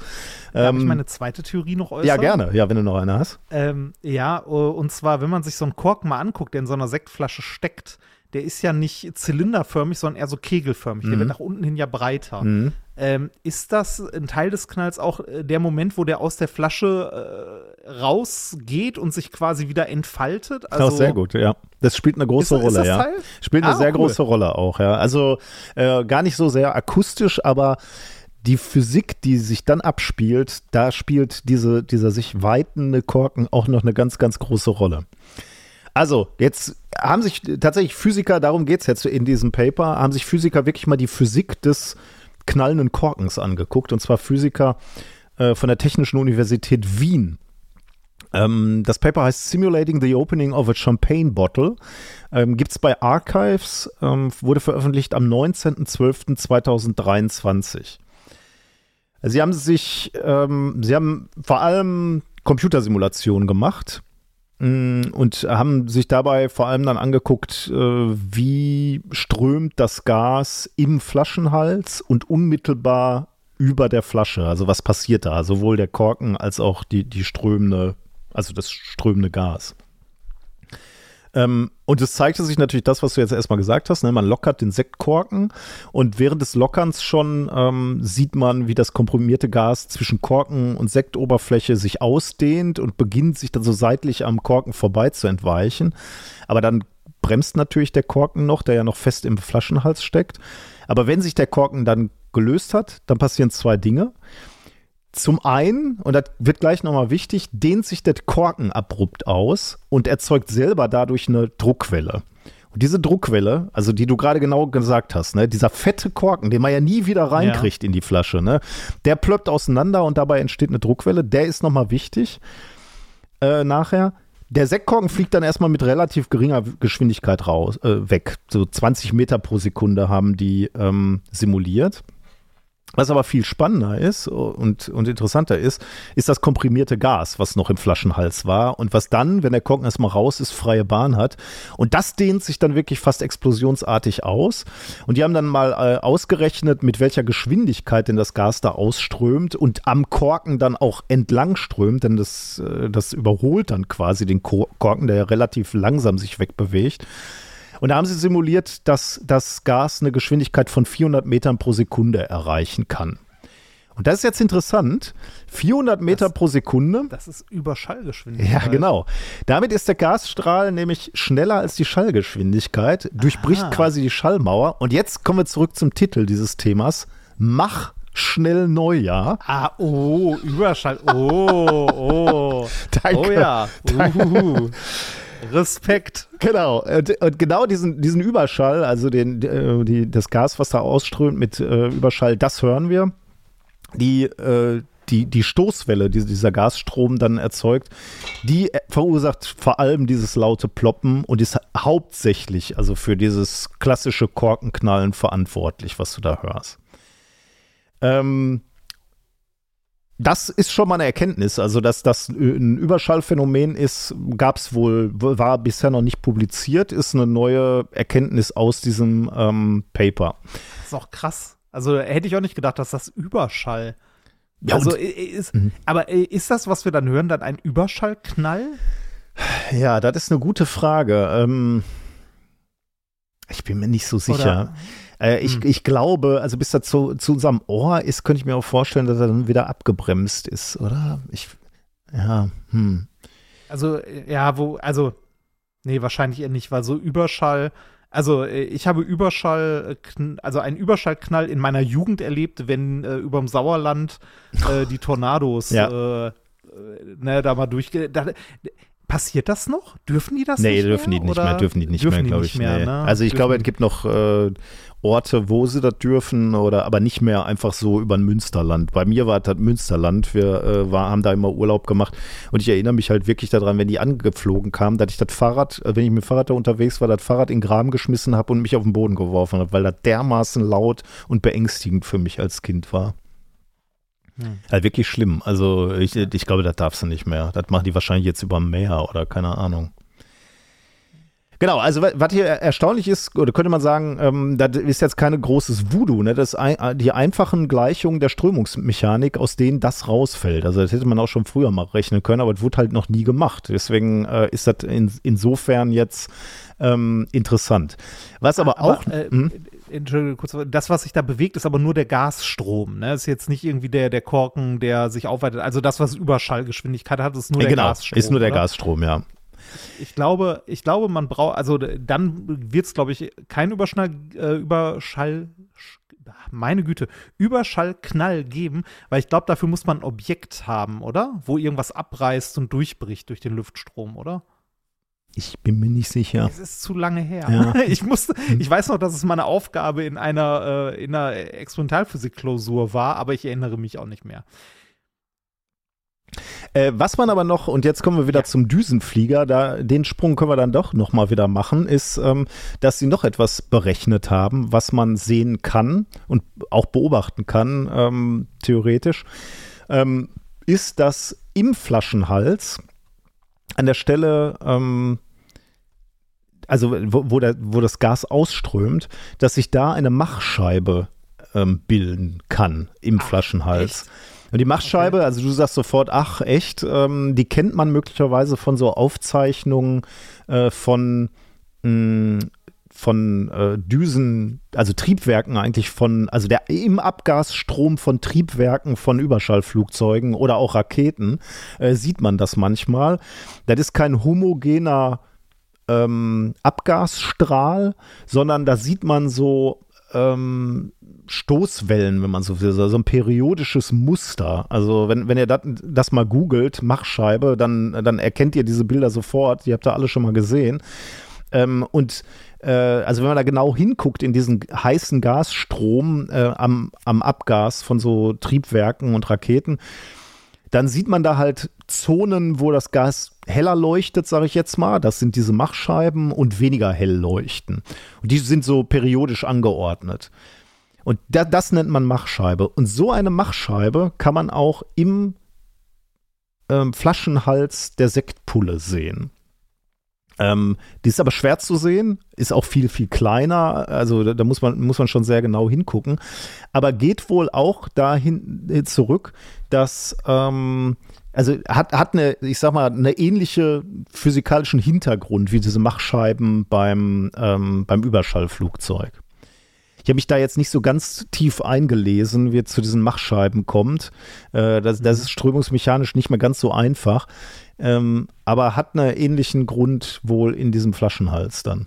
Darf ich meine zweite Theorie noch äußern? Ja, gerne. Ja, wenn du noch eine hast. Und zwar, wenn man sich so einen Korken mal anguckt, der in so einer Sektflasche steckt, der ist ja nicht zylinderförmig, sondern eher so kegelförmig. Der wird nach unten hin ja breiter. Mhm. Ist das ein Teil des Knalls auch der Moment, wo der aus der Flasche rausgeht und sich quasi wieder entfaltet? Also, das ist sehr gut, ja. Das spielt eine große Rolle, das ja. Teil? Spielt eine sehr große Rolle auch, ja. Also gar nicht so sehr akustisch, aber die Physik, die sich dann abspielt, da spielt dieser sich weitende Korken auch noch eine ganz, ganz große Rolle. Also, jetzt haben sich tatsächlich Physiker, darum geht es jetzt in diesem Paper, haben sich Physiker wirklich mal die Physik des knallenden Korkens angeguckt. Und zwar Physiker von der Technischen Universität Wien. Das Paper heißt Simulating the Opening of a Champagne Bottle. Gibt es bei Archives, wurde veröffentlicht am 19.12.2023. Sie haben vor allem Computersimulationen gemacht. Und haben sich dabei vor allem dann angeguckt, wie strömt das Gas im Flaschenhals und unmittelbar über der Flasche. Also was passiert da? Sowohl der Korken als auch das strömende Gas. Und es zeigte sich natürlich das, was du jetzt erstmal gesagt hast, ne? Man lockert den Sektkorken und während des Lockerns schon sieht man, wie das komprimierte Gas zwischen Korken und Sektoberfläche sich ausdehnt und beginnt sich dann so seitlich am Korken vorbei zu entweichen. Aber dann bremst natürlich der Korken noch, der ja noch fest im Flaschenhals steckt. Aber wenn sich der Korken dann gelöst hat, dann passieren zwei Dinge. Zum einen, und das wird gleich nochmal wichtig, dehnt sich der Korken abrupt aus und erzeugt selber dadurch eine Druckwelle. Und diese Druckwelle, also die du gerade genau gesagt hast, ne, dieser fette Korken, den man ja nie wieder reinkriegt in die Flasche, ne, der plöppt auseinander und dabei entsteht eine Druckwelle. Der ist nochmal wichtig nachher. Der Sektkorken fliegt dann erstmal mit relativ geringer Geschwindigkeit raus, weg. So 20 Meter pro Sekunde haben die simuliert. Was aber viel spannender ist und interessanter ist, ist das komprimierte Gas, was noch im Flaschenhals war und was dann, wenn der Korken erstmal raus ist, freie Bahn hat. Und das dehnt sich dann wirklich fast explosionsartig aus. Und die haben dann mal ausgerechnet, mit welcher Geschwindigkeit denn das Gas da ausströmt und am Korken dann auch entlang strömt, denn das überholt dann quasi den Korken, der ja relativ langsam sich wegbewegt. Und da haben sie simuliert, dass das Gas eine Geschwindigkeit von 400 Metern pro Sekunde erreichen kann. Und das ist jetzt interessant. 400 Meter pro Sekunde. Das ist über Schallgeschwindigkeit. Ja, genau. Damit ist der Gasstrahl nämlich schneller als die Schallgeschwindigkeit, durchbricht quasi die Schallmauer. Und jetzt kommen wir zurück zum Titel dieses Themas. Mach schnell Neujahr. Ah, oh, Überschall. Oh, oh. Danke. Oh ja. Danke. Respekt. Genau. Und genau diesen Überschall, also das Gas, was da ausströmt mit Überschall, das hören wir. Die Stoßwelle, die dieser Gasstrom dann erzeugt, die verursacht vor allem dieses laute Ploppen und ist hauptsächlich also für dieses klassische Korkenknallen verantwortlich, was du da hörst. Das ist schon mal eine Erkenntnis, also dass das ein Überschallphänomen ist, war bisher noch nicht publiziert, ist eine neue Erkenntnis aus diesem Paper. Das ist auch krass. Also hätte ich auch nicht gedacht, dass das Überschall. Ja, also aber ist das, was wir dann hören, dann ein Überschallknall? Ja, das ist eine gute Frage. Ich bin mir nicht so sicher. Ich glaube, also bis das zu unserem Ohr ist, könnte ich mir auch vorstellen, dass er dann wieder abgebremst ist, oder? Nee, wahrscheinlich eher nicht, weil so Überschall, also ich habe Überschall, also einen Überschallknall in meiner Jugend erlebt, wenn überm Sauerland die Tornados da mal passiert das noch? Dürfen die das nicht mehr? Nee, dürfen die nicht mehr, glaube ich. Mehr, ne? Also ich glaube, es gibt noch Orte, wo sie das dürfen, aber nicht mehr einfach so über ein Münsterland. Bei mir war das Münsterland, wir haben da immer Urlaub gemacht und ich erinnere mich halt wirklich daran, wenn die angeflogen kamen, dass ich das Fahrrad, wenn ich mit dem Fahrrad da unterwegs war, das Fahrrad in den Graben geschmissen habe und mich auf den Boden geworfen habe, weil das dermaßen laut und beängstigend für mich als Kind war. Also wirklich schlimm. Also ich glaube, das darfst du nicht mehr. Das machen die wahrscheinlich jetzt über Meer oder keine Ahnung. Genau, also was hier erstaunlich ist, oder könnte man sagen, das ist jetzt keine großes Voodoo, ne? Das ist die einfachen Gleichungen der Strömungsmechanik, aus denen das rausfällt. Also das hätte man auch schon früher mal rechnen können, aber das wurde halt noch nie gemacht. Deswegen ist das insofern jetzt interessant. Was aber auch... Entschuldigung, kurz, das, was sich da bewegt, ist aber nur der Gasstrom. Ne? Das ist jetzt nicht irgendwie der Korken, der sich aufweitet. Also das, was Überschallgeschwindigkeit hat, ist nur der Gasstrom. Ist nur der Gasstrom, ja. Ich glaube, man braucht, also dann wird es, glaube ich, kein Überschallknall geben, weil ich glaube, dafür muss man ein Objekt haben, oder? Wo irgendwas abreißt und durchbricht durch den Luftstrom, oder? Ich bin mir nicht sicher. Es ist zu lange her. Ja. Ich weiß noch, dass es mal eine Aufgabe in einer Experimentalphysik-Klausur war, aber ich erinnere mich auch nicht mehr. Was man aber noch, und jetzt kommen wir wieder zum Düsenflieger, den Sprung können wir dann doch nochmal wieder machen, ist, dass sie noch etwas berechnet haben, was man sehen kann und auch beobachten kann, theoretisch, ist, dass im Flaschenhals an der Stelle, wo das Gas ausströmt, dass sich da eine Mach-Scheibe bilden kann im Flaschenhals. Echt? Und die Mach-Scheibe, also du sagst sofort, ach echt, die kennt man möglicherweise von so Aufzeichnungen von Düsen, also Triebwerken eigentlich also der im Abgasstrom von Triebwerken von Überschallflugzeugen oder auch Raketen, sieht man das manchmal. Das ist kein homogener Abgasstrahl, sondern da sieht man so Stoßwellen, wenn man so will, so ein periodisches Muster. Also wenn ihr das mal googelt, Mach-Scheibe, dann erkennt ihr diese Bilder sofort. Die habt ihr alle schon mal gesehen. Also wenn man da genau hinguckt in diesen heißen Gasstrom am Abgas von so Triebwerken und Raketen, dann sieht man da halt Zonen, wo das Gas heller leuchtet, sage ich jetzt mal. Das sind diese Mach-Scheiben und weniger hell leuchten. Und die sind so periodisch angeordnet. Und das nennt man Mach-Scheibe. Und so eine Mach-Scheibe kann man auch im Flaschenhals der Sektpulle sehen. Die ist aber schwer zu sehen, ist auch viel, viel kleiner. Also da muss man schon sehr genau hingucken. Aber geht wohl auch dahin zurück, dass also hat eine, ich sag mal, eine ähnliche physikalischen Hintergrund wie diese Mach-Scheiben beim Überschallflugzeug. Ich habe mich da jetzt nicht so ganz tief eingelesen, wie es zu diesen Mach-Scheiben kommt. Das ist strömungsmechanisch nicht mehr ganz so einfach. Aber hat einen ähnlichen Grund wohl in diesem Flaschenhals dann.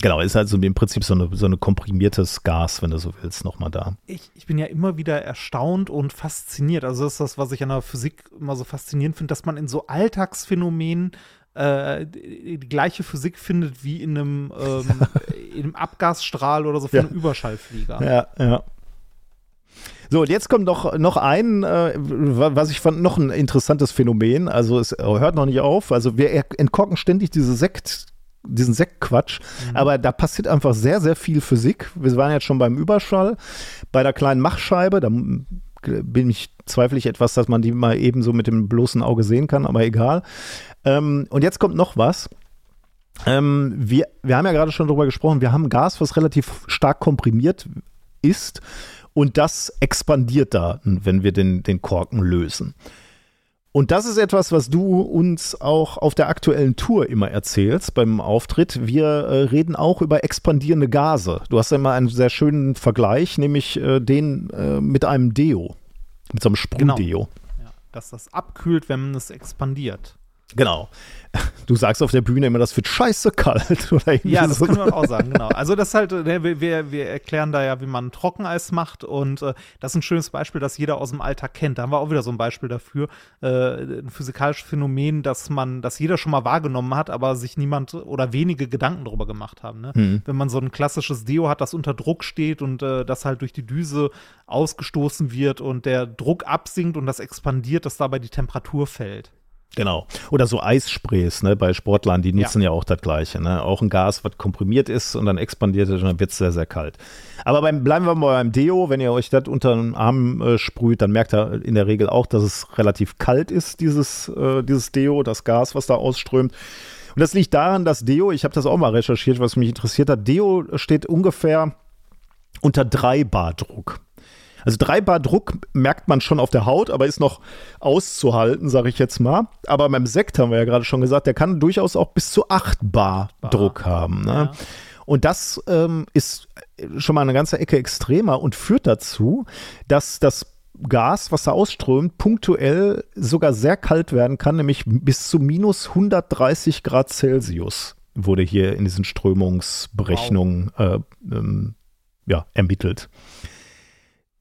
Genau, ist also im Prinzip so ein komprimiertes Gas, wenn du so willst, nochmal da. Ich bin ja immer wieder erstaunt und fasziniert. Also das ist das, was ich an der Physik immer so faszinierend finde, dass man in so Alltagsphänomenen die gleiche Physik findet wie in einem Abgasstrahl oder so von einem Überschallflieger. Ja, ja. So, und jetzt kommt noch ein, was ich fand, noch ein interessantes Phänomen. Also es hört noch nicht auf. Also wir entkorken ständig diesen Sektquatsch. Mhm. Aber da passiert einfach sehr, sehr viel Physik. Wir waren jetzt schon beim Überschall. Bei der kleinen Mach-Scheibe, da zweifle ich etwas, dass man die mal eben so mit dem bloßen Auge sehen kann, aber egal. Und jetzt kommt noch was. Wir haben ja gerade schon drüber gesprochen, wir haben Gas, was relativ stark komprimiert ist. Und das expandiert da, wenn wir den Korken lösen. Und das ist etwas, was du uns auch auf der aktuellen Tour immer erzählst beim Auftritt. Wir reden auch über expandierende Gase. Du hast ja immer einen sehr schönen Vergleich, nämlich den mit einem Deo, mit so einem Sprühdeo. Genau. Ja, dass das abkühlt, wenn es expandiert. Genau. Du sagst auf der Bühne immer, das wird scheiße kalt. Oder ja, das können wir auch sagen, genau. Also das ist halt, wir erklären da ja, wie man Trockeneis macht und das ist ein schönes Beispiel, das jeder aus dem Alltag kennt. Da haben wir auch wieder so ein Beispiel dafür, ein physikalisches Phänomen, das jeder schon mal wahrgenommen hat, aber sich niemand oder wenige Gedanken darüber gemacht haben. Ne? Mhm. Wenn man so ein klassisches Deo hat, das unter Druck steht und das halt durch die Düse ausgestoßen wird und der Druck absinkt und das expandiert, dass dabei die Temperatur fällt. Genau. Oder so Eissprays, ne, bei Sportlern, die nutzen ja auch das Gleiche. Ne? Auch ein Gas, was komprimiert ist und dann expandiert und dann wird es sehr, sehr kalt. Aber bleiben wir mal beim Deo. Wenn ihr euch das unter den Arm sprüht, dann merkt ihr in der Regel auch, dass es relativ kalt ist, dieses Deo, das Gas, was da ausströmt. Und das liegt daran, dass Deo, ich habe das auch mal recherchiert, was mich interessiert hat, Deo steht ungefähr unter 3 Bar Druck. Also 3 Bar Druck merkt man schon auf der Haut, aber ist noch auszuhalten, sage ich jetzt mal. Aber beim Sekt haben wir ja gerade schon gesagt, der kann durchaus auch bis zu 8 Bar. Druck haben. Ne? Ja. Und das ist schon mal eine ganze Ecke extremer und führt dazu, dass das Gas, was da ausströmt, punktuell sogar sehr kalt werden kann, nämlich bis zu minus 130 Grad Celsius wurde hier in diesen Strömungsberechnungen ermittelt.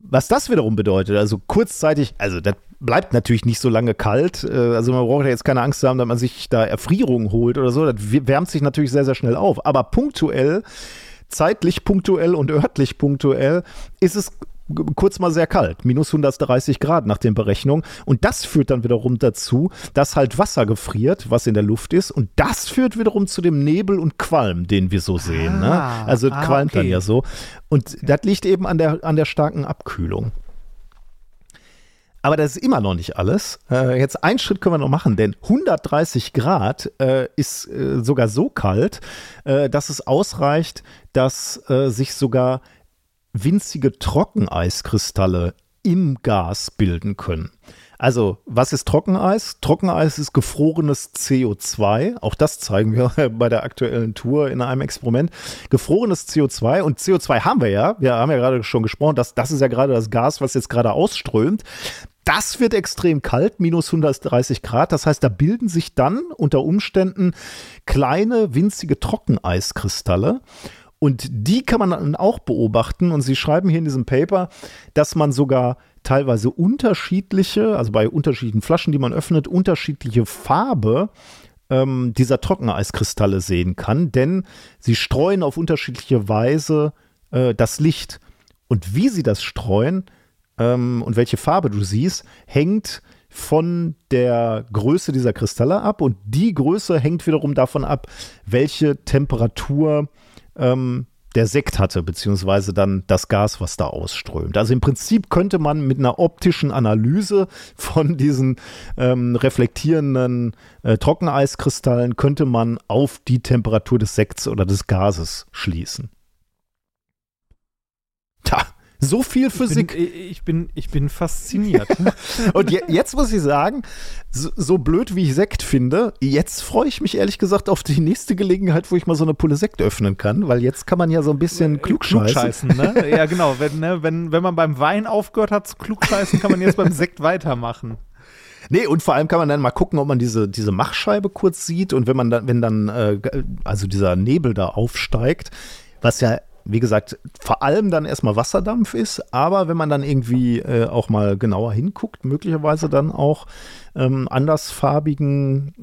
Was das wiederum bedeutet, also kurzzeitig, also das bleibt natürlich nicht so lange kalt, also man braucht ja jetzt keine Angst zu haben, dass man sich da Erfrierungen holt oder so, das wärmt sich natürlich sehr, sehr schnell auf, aber punktuell, zeitlich punktuell und örtlich punktuell ist es kurz mal sehr kalt, minus 130 Grad nach den Berechnungen und das führt dann wiederum dazu, dass halt Wasser gefriert, was in der Luft ist und das führt wiederum zu dem Nebel und Qualm, den wir so sehen. Ne? Also qualmt dann ja so und das liegt eben an der starken Abkühlung. Aber das ist immer noch nicht alles. Jetzt einen Schritt können wir noch machen, denn 130 Grad ist sogar so kalt, dass es ausreicht, dass sich sogar winzige Trockeneiskristalle im Gas bilden können. Also, was ist Trockeneis? Trockeneis ist gefrorenes CO2. Auch das zeigen wir bei der aktuellen Tour in einem Experiment. Gefrorenes CO2. Und CO2 haben wir ja. Wir haben ja gerade schon gesprochen, das ist ja gerade das Gas, was jetzt gerade ausströmt. Das wird extrem kalt, minus 130 Grad. Das heißt, da bilden sich dann unter Umständen kleine, winzige Trockeneiskristalle. Und die kann man dann auch beobachten und sie schreiben hier in diesem Paper, dass man sogar teilweise unterschiedliche, also bei unterschiedlichen Flaschen, die man öffnet, unterschiedliche Farbe dieser Trockeneiskristalle sehen kann, denn sie streuen auf unterschiedliche Weise das Licht. Und wie sie das streuen und welche Farbe du siehst, hängt von der Größe dieser Kristalle ab, und die Größe hängt wiederum davon ab, welche Temperatur der Sekt hatte, beziehungsweise dann das Gas, was da ausströmt. Also im Prinzip könnte man mit einer optischen Analyse von diesen reflektierenden Trockeneiskristallen, könnte man auf die Temperatur des Sekts oder des Gases schließen. Tja, so viel Physik. Ich bin fasziniert. Und jetzt muss ich sagen, so blöd wie ich Sekt finde, jetzt freue ich mich ehrlich gesagt auf die nächste Gelegenheit, wo ich mal so eine Pulle Sekt öffnen kann, weil jetzt kann man ja so ein bisschen klugscheißen. Ne? Ja, genau. Wenn man beim Wein aufgehört hat zu klugscheißen, kann man jetzt beim Sekt weitermachen. Nee, und vor allem kann man dann mal gucken, ob man diese Machscheibe kurz sieht, und wenn dann dieser Nebel da aufsteigt, was ja, wie gesagt, vor allem dann erstmal Wasserdampf ist, aber wenn man dann irgendwie auch mal genauer hinguckt, möglicherweise dann auch andersfarbigen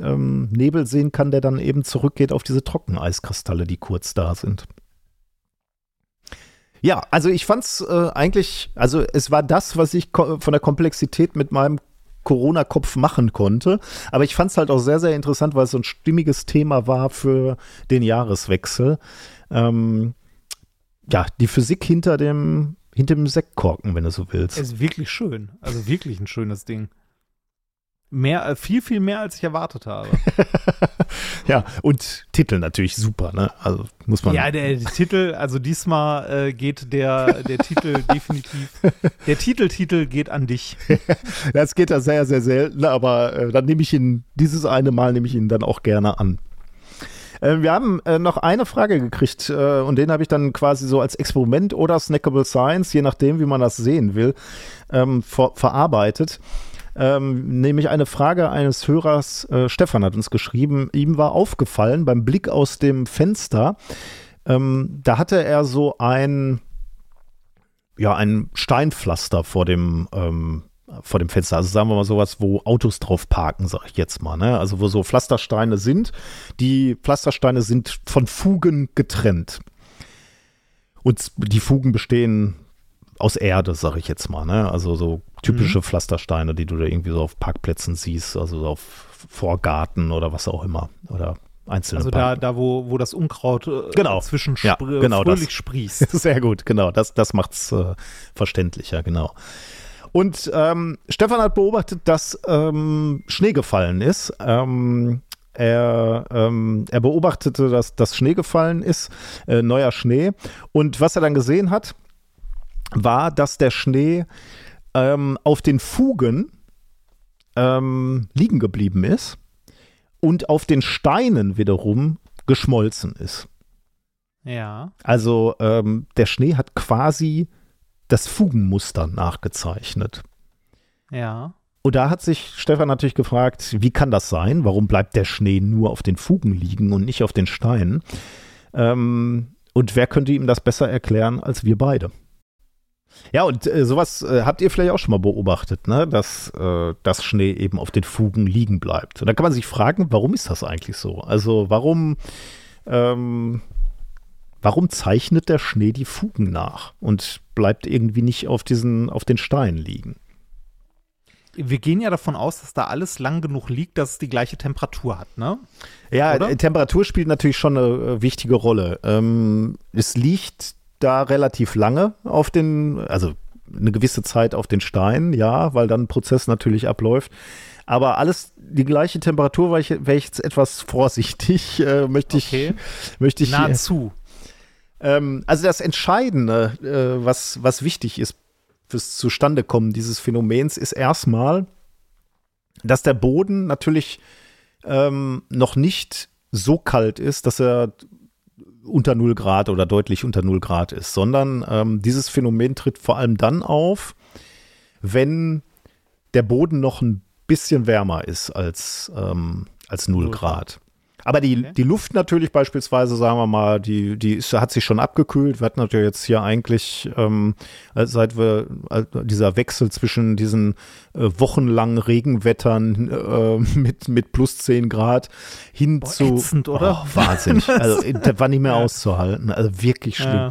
Nebel sehen kann, der dann eben zurückgeht auf diese Trockeneiskristalle, die kurz da sind. Ja, also ich fand es eigentlich, also es war das, was ich von der Komplexität mit meinem Corona-Kopf machen konnte, aber ich fand es halt auch sehr, sehr interessant, weil es so ein stimmiges Thema war für den Jahreswechsel. Ja, die Physik hinter dem Sektkorken, wenn du so willst. Es ist wirklich schön. Also wirklich ein schönes Ding. Viel, viel mehr, als ich erwartet habe. Ja, und Titel natürlich super, ne? Also muss man. Ja, der Titel, also diesmal geht der Titel definitiv. Der Titel geht an dich. Das geht ja sehr, sehr selten, aber dann nehme ich ihn dann auch gerne an. Wir haben noch eine Frage gekriegt und den habe ich dann quasi so als Experiment oder Snackable Science, je nachdem, wie man das sehen will, verarbeitet. Nämlich eine Frage eines Hörers, Stefan hat uns geschrieben, ihm war aufgefallen beim Blick aus dem Fenster, da hatte er so ein Steinpflaster vor dem Fenster, also sagen wir mal sowas, wo Autos drauf parken, sag ich jetzt mal, ne? Also wo so Pflastersteine sind, die Pflastersteine sind von Fugen getrennt und die Fugen bestehen aus Erde, sag ich jetzt mal, ne? Also so typische Pflastersteine, die du da irgendwie so auf Parkplätzen siehst, also so auf Vorgarten oder was auch immer oder einzelne. Also da wo das Unkraut dazwischen fröhlich sprießt. Sehr gut, genau, das macht's verständlicher, genau. Und Stefan hat beobachtet, dass Schnee gefallen ist. Er beobachtete, dass Schnee gefallen ist, neuer Schnee. Und was er dann gesehen hat, war, dass der Schnee auf den Fugen liegen geblieben ist und auf den Steinen wiederum geschmolzen ist. Ja. Also der Schnee hat quasi das Fugenmuster nachgezeichnet. Ja. Und da hat sich Stefan natürlich gefragt, wie kann das sein? Warum bleibt der Schnee nur auf den Fugen liegen und nicht auf den Steinen? Und wer könnte ihm das besser erklären als wir beide? Ja, und sowas habt ihr vielleicht auch schon mal beobachtet, ne? Dass Schnee eben auf den Fugen liegen bleibt. Und da kann man sich fragen, warum ist das eigentlich so? Also warum zeichnet der Schnee die Fugen nach und bleibt irgendwie nicht auf den Steinen liegen? Wir gehen ja davon aus, dass da alles lang genug liegt, dass es die gleiche Temperatur hat, ne? Ja, oder? Temperatur spielt natürlich schon eine wichtige Rolle. Es liegt da relativ lange also eine gewisse Zeit auf den Steinen, ja, weil dann ein Prozess natürlich abläuft. Aber alles die gleiche Temperatur, weil ich wäre jetzt etwas vorsichtig, möchte ich nahezu. Also das Entscheidende, was wichtig ist fürs Zustandekommen dieses Phänomens, ist erstmal, dass der Boden natürlich noch nicht so kalt ist, dass er unter 0 Grad oder deutlich unter 0 Grad ist, sondern dieses Phänomen tritt vor allem dann auf, wenn der Boden noch ein bisschen wärmer ist als 0 Grad. Aber die Luft natürlich beispielsweise, sagen wir mal, die hat sich schon abgekühlt. Wir hatten natürlich jetzt hier eigentlich, seit wir dieser Wechsel zwischen diesen wochenlangen Regenwettern mit plus 10 Grad hin zu ätzend, oder? Oh, wahnsinnig. Also das war nicht mehr auszuhalten. Also wirklich schlimm. Ja.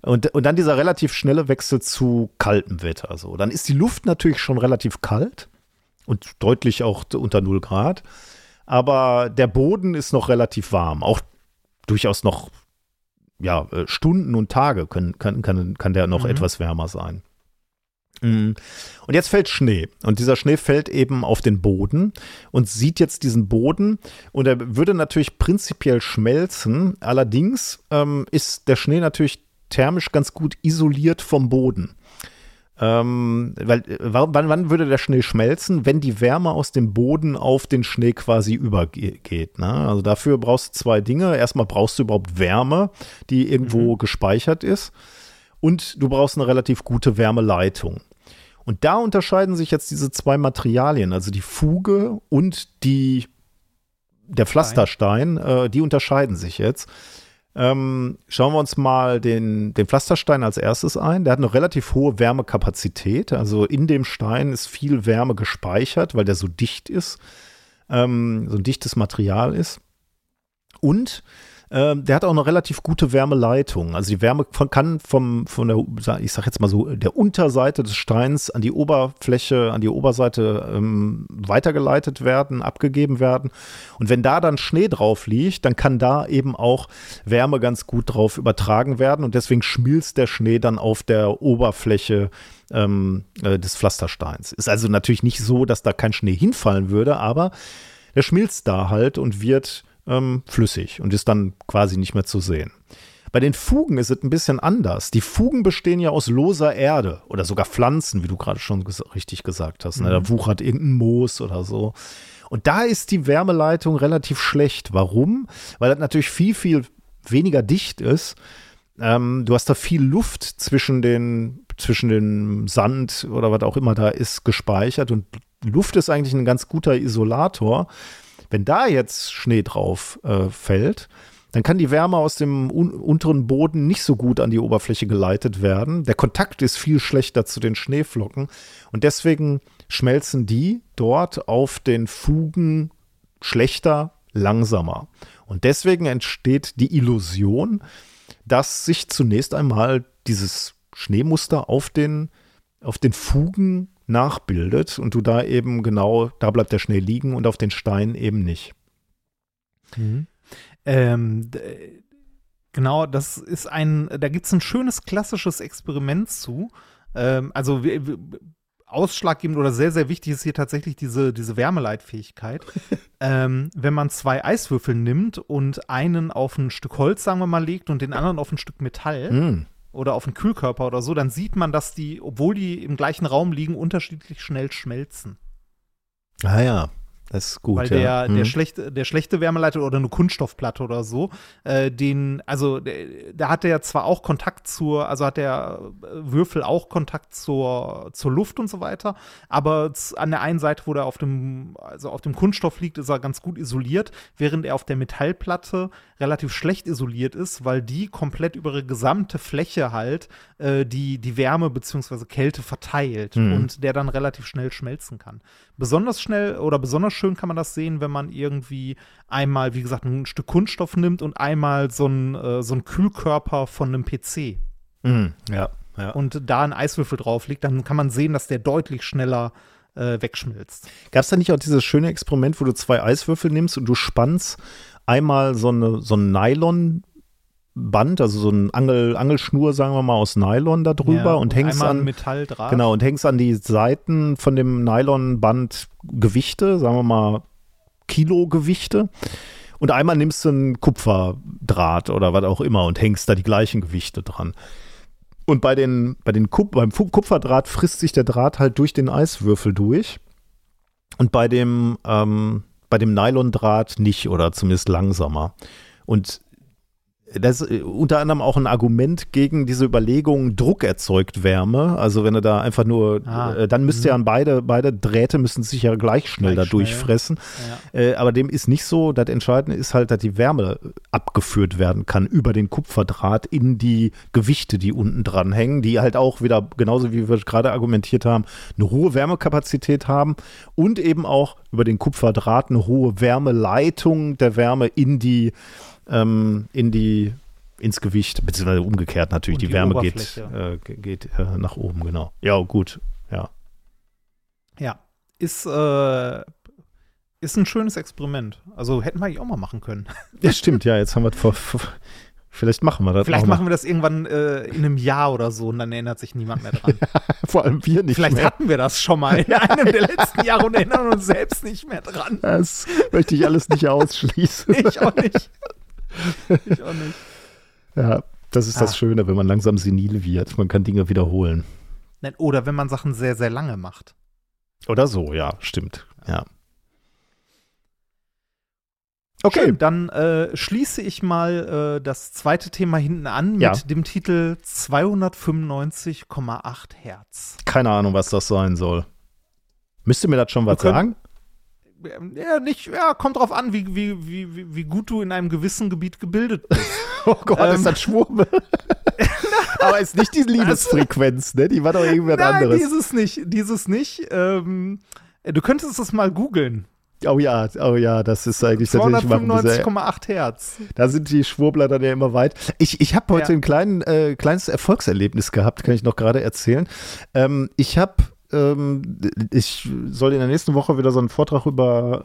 Und dann dieser relativ schnelle Wechsel zu kaltem Wetter. So. Dann ist die Luft natürlich schon relativ kalt und deutlich auch unter 0 Grad. Aber der Boden ist noch relativ warm. Auch durchaus noch Stunden und Tage kann der noch etwas wärmer sein. Und jetzt fällt Schnee. Und dieser Schnee fällt eben auf den Boden und sieht jetzt diesen Boden. Und er würde natürlich prinzipiell schmelzen. Allerdings ist der Schnee natürlich thermisch ganz gut isoliert vom Boden. Weil wann würde der Schnee schmelzen? Wenn die Wärme aus dem Boden auf den Schnee quasi übergeht. Ne? Also dafür brauchst du zwei Dinge. Erstmal brauchst du überhaupt Wärme, die irgendwo gespeichert ist. Und du brauchst eine relativ gute Wärmeleitung. Und da unterscheiden sich jetzt diese zwei Materialien, also die Fuge und der Pflasterstein, die unterscheiden sich jetzt. Schauen wir uns mal den Pflasterstein als erstes ein. Der hat eine relativ hohe Wärmekapazität. Also in dem Stein ist viel Wärme gespeichert, weil der so dicht ist, so ein dichtes Material ist. Und der hat auch eine relativ gute Wärmeleitung. Also die Wärme kann der Unterseite des Steins an die Oberfläche, an die Oberseite weitergeleitet werden, abgegeben werden. Und wenn da dann Schnee drauf liegt, dann kann da eben auch Wärme ganz gut drauf übertragen werden. Und deswegen schmilzt der Schnee dann auf der Oberfläche des Pflastersteins. Ist also natürlich nicht so, dass da kein Schnee hinfallen würde, aber der schmilzt da halt und wird flüssig und ist dann quasi nicht mehr zu sehen. Bei den Fugen ist es ein bisschen anders. Die Fugen bestehen ja aus loser Erde oder sogar Pflanzen, wie du gerade schon richtig gesagt hast. Ne? Da wuchert irgendein Moos oder so. Und da ist die Wärmeleitung relativ schlecht. Warum? Weil das natürlich viel, viel weniger dicht ist. Du hast da viel Luft zwischen den Sand oder was auch immer da ist gespeichert. Und Luft ist eigentlich ein ganz guter Isolator. Wenn da jetzt Schnee drauf fällt, dann kann die Wärme aus dem unteren Boden nicht so gut an die Oberfläche geleitet werden. Der Kontakt ist viel schlechter zu den Schneeflocken. Und deswegen schmelzen die dort auf den Fugen schlechter, langsamer. Und deswegen entsteht die Illusion, dass sich zunächst einmal dieses Schneemuster auf den Fugen nachbildet und du da eben genau, da bleibt der Schnee liegen und auf den Steinen eben nicht. Genau, das ist da gibt es ein schönes klassisches Experiment zu. Also ausschlaggebend oder sehr, sehr wichtig ist hier tatsächlich diese Wärmeleitfähigkeit. Wenn man zwei Eiswürfel nimmt und einen auf ein Stück Holz, sagen wir mal, legt und den anderen auf ein Stück Metall, oder auf einen Kühlkörper oder so, dann sieht man, dass die, obwohl die im gleichen Raum liegen, unterschiedlich schnell schmelzen. Ah ja, das ist gut. Weil der schlechte Wärmeleiter oder eine Kunststoffplatte oder so, da hat der zwar auch Kontakt hat der Würfel auch Kontakt zur Luft und so weiter, aber an der einen Seite, wo der auf dem Kunststoff liegt, ist er ganz gut isoliert, während er auf der Metallplatte relativ schlecht isoliert ist, weil die komplett über ihre gesamte Fläche halt die Wärme bzw. Kälte verteilt und der dann relativ schnell schmelzen kann. Besonders schön kann man das sehen, wenn man irgendwie einmal, wie gesagt, ein Stück Kunststoff nimmt und einmal so einen Kühlkörper von einem PC. Ja. Und da ein Eiswürfel drauf liegt, dann kann man sehen, dass der deutlich schneller wegschmilzt. Gab es da nicht auch dieses schöne Experiment, wo du zwei Eiswürfel nimmst und du spannst einmal so ein Nylonband, also so ein Angelschnur, sagen wir mal, aus Nylon da drüber und hängst an Metalldraht. Genau, und hängst an die Seiten von dem Nylonband Gewichte, sagen wir mal Kilogewichte. Und einmal nimmst du einen Kupferdraht oder was auch immer und hängst da die gleichen Gewichte dran. Und beim Kupferdraht frisst sich der Draht halt durch den Eiswürfel durch. Und bei dem Nylondraht nicht oder zumindest langsamer. Und Das ist unter anderem auch ein Argument gegen diese Überlegung, Druck erzeugt Wärme. Also wenn du da einfach nur, dann müsst ihr an beide Drähte müssen sich ja gleich schnell da durchfressen. Ja. Aber dem ist nicht so. Das Entscheidende ist halt, dass die Wärme abgeführt werden kann über den Kupferdraht in die Gewichte, die unten dran hängen, die halt auch wieder, genauso wie wir gerade argumentiert haben, eine hohe Wärmekapazität haben und eben auch über den Kupferdraht eine hohe Wärmeleitung der Wärme ins Gewicht, beziehungsweise umgekehrt natürlich, die Wärme geht nach oben, genau. Ja, gut, ja. Ja, ist ein schönes Experiment. Also hätten wir eigentlich auch mal machen können. Ja, stimmt, ja, jetzt haben wir vielleicht machen wir das. Vielleicht machen wir das irgendwann in einem Jahr oder so und dann erinnert sich niemand mehr dran. Vor allem wir nicht. Vielleicht hatten wir das schon mal in einem der letzten Jahre und erinnern uns selbst nicht mehr dran. Das möchte ich alles nicht ausschließen. Ich auch nicht. Ich auch nicht. Ja, das ist das Schöne, wenn man langsam senil wird. Man kann Dinge wiederholen. Oder wenn man Sachen sehr, sehr lange macht. Oder so, ja, stimmt. Ja. Okay. Schön, dann schließe ich mal das zweite Thema hinten an mit dem Titel 295,8 Hertz. Keine Ahnung, was das sein soll. Müsst ihr mir das schon was sagen? Ja, kommt drauf an, wie gut du in einem gewissen Gebiet gebildet bist. Oh Gott, ist das Schwurbel. Aber ist nicht die Liebesfrequenz, ne? Die war doch irgendwas anderes. Nein, dieses nicht. Du könntest es mal googeln. Oh ja, das ist eigentlich natürlich 295,8 Hertz. Da sind die Schwurbler dann ja immer weit. Ich habe heute ein kleines Erfolgserlebnis gehabt, kann ich noch gerade erzählen. Ich soll in der nächsten Woche wieder so einen Vortrag über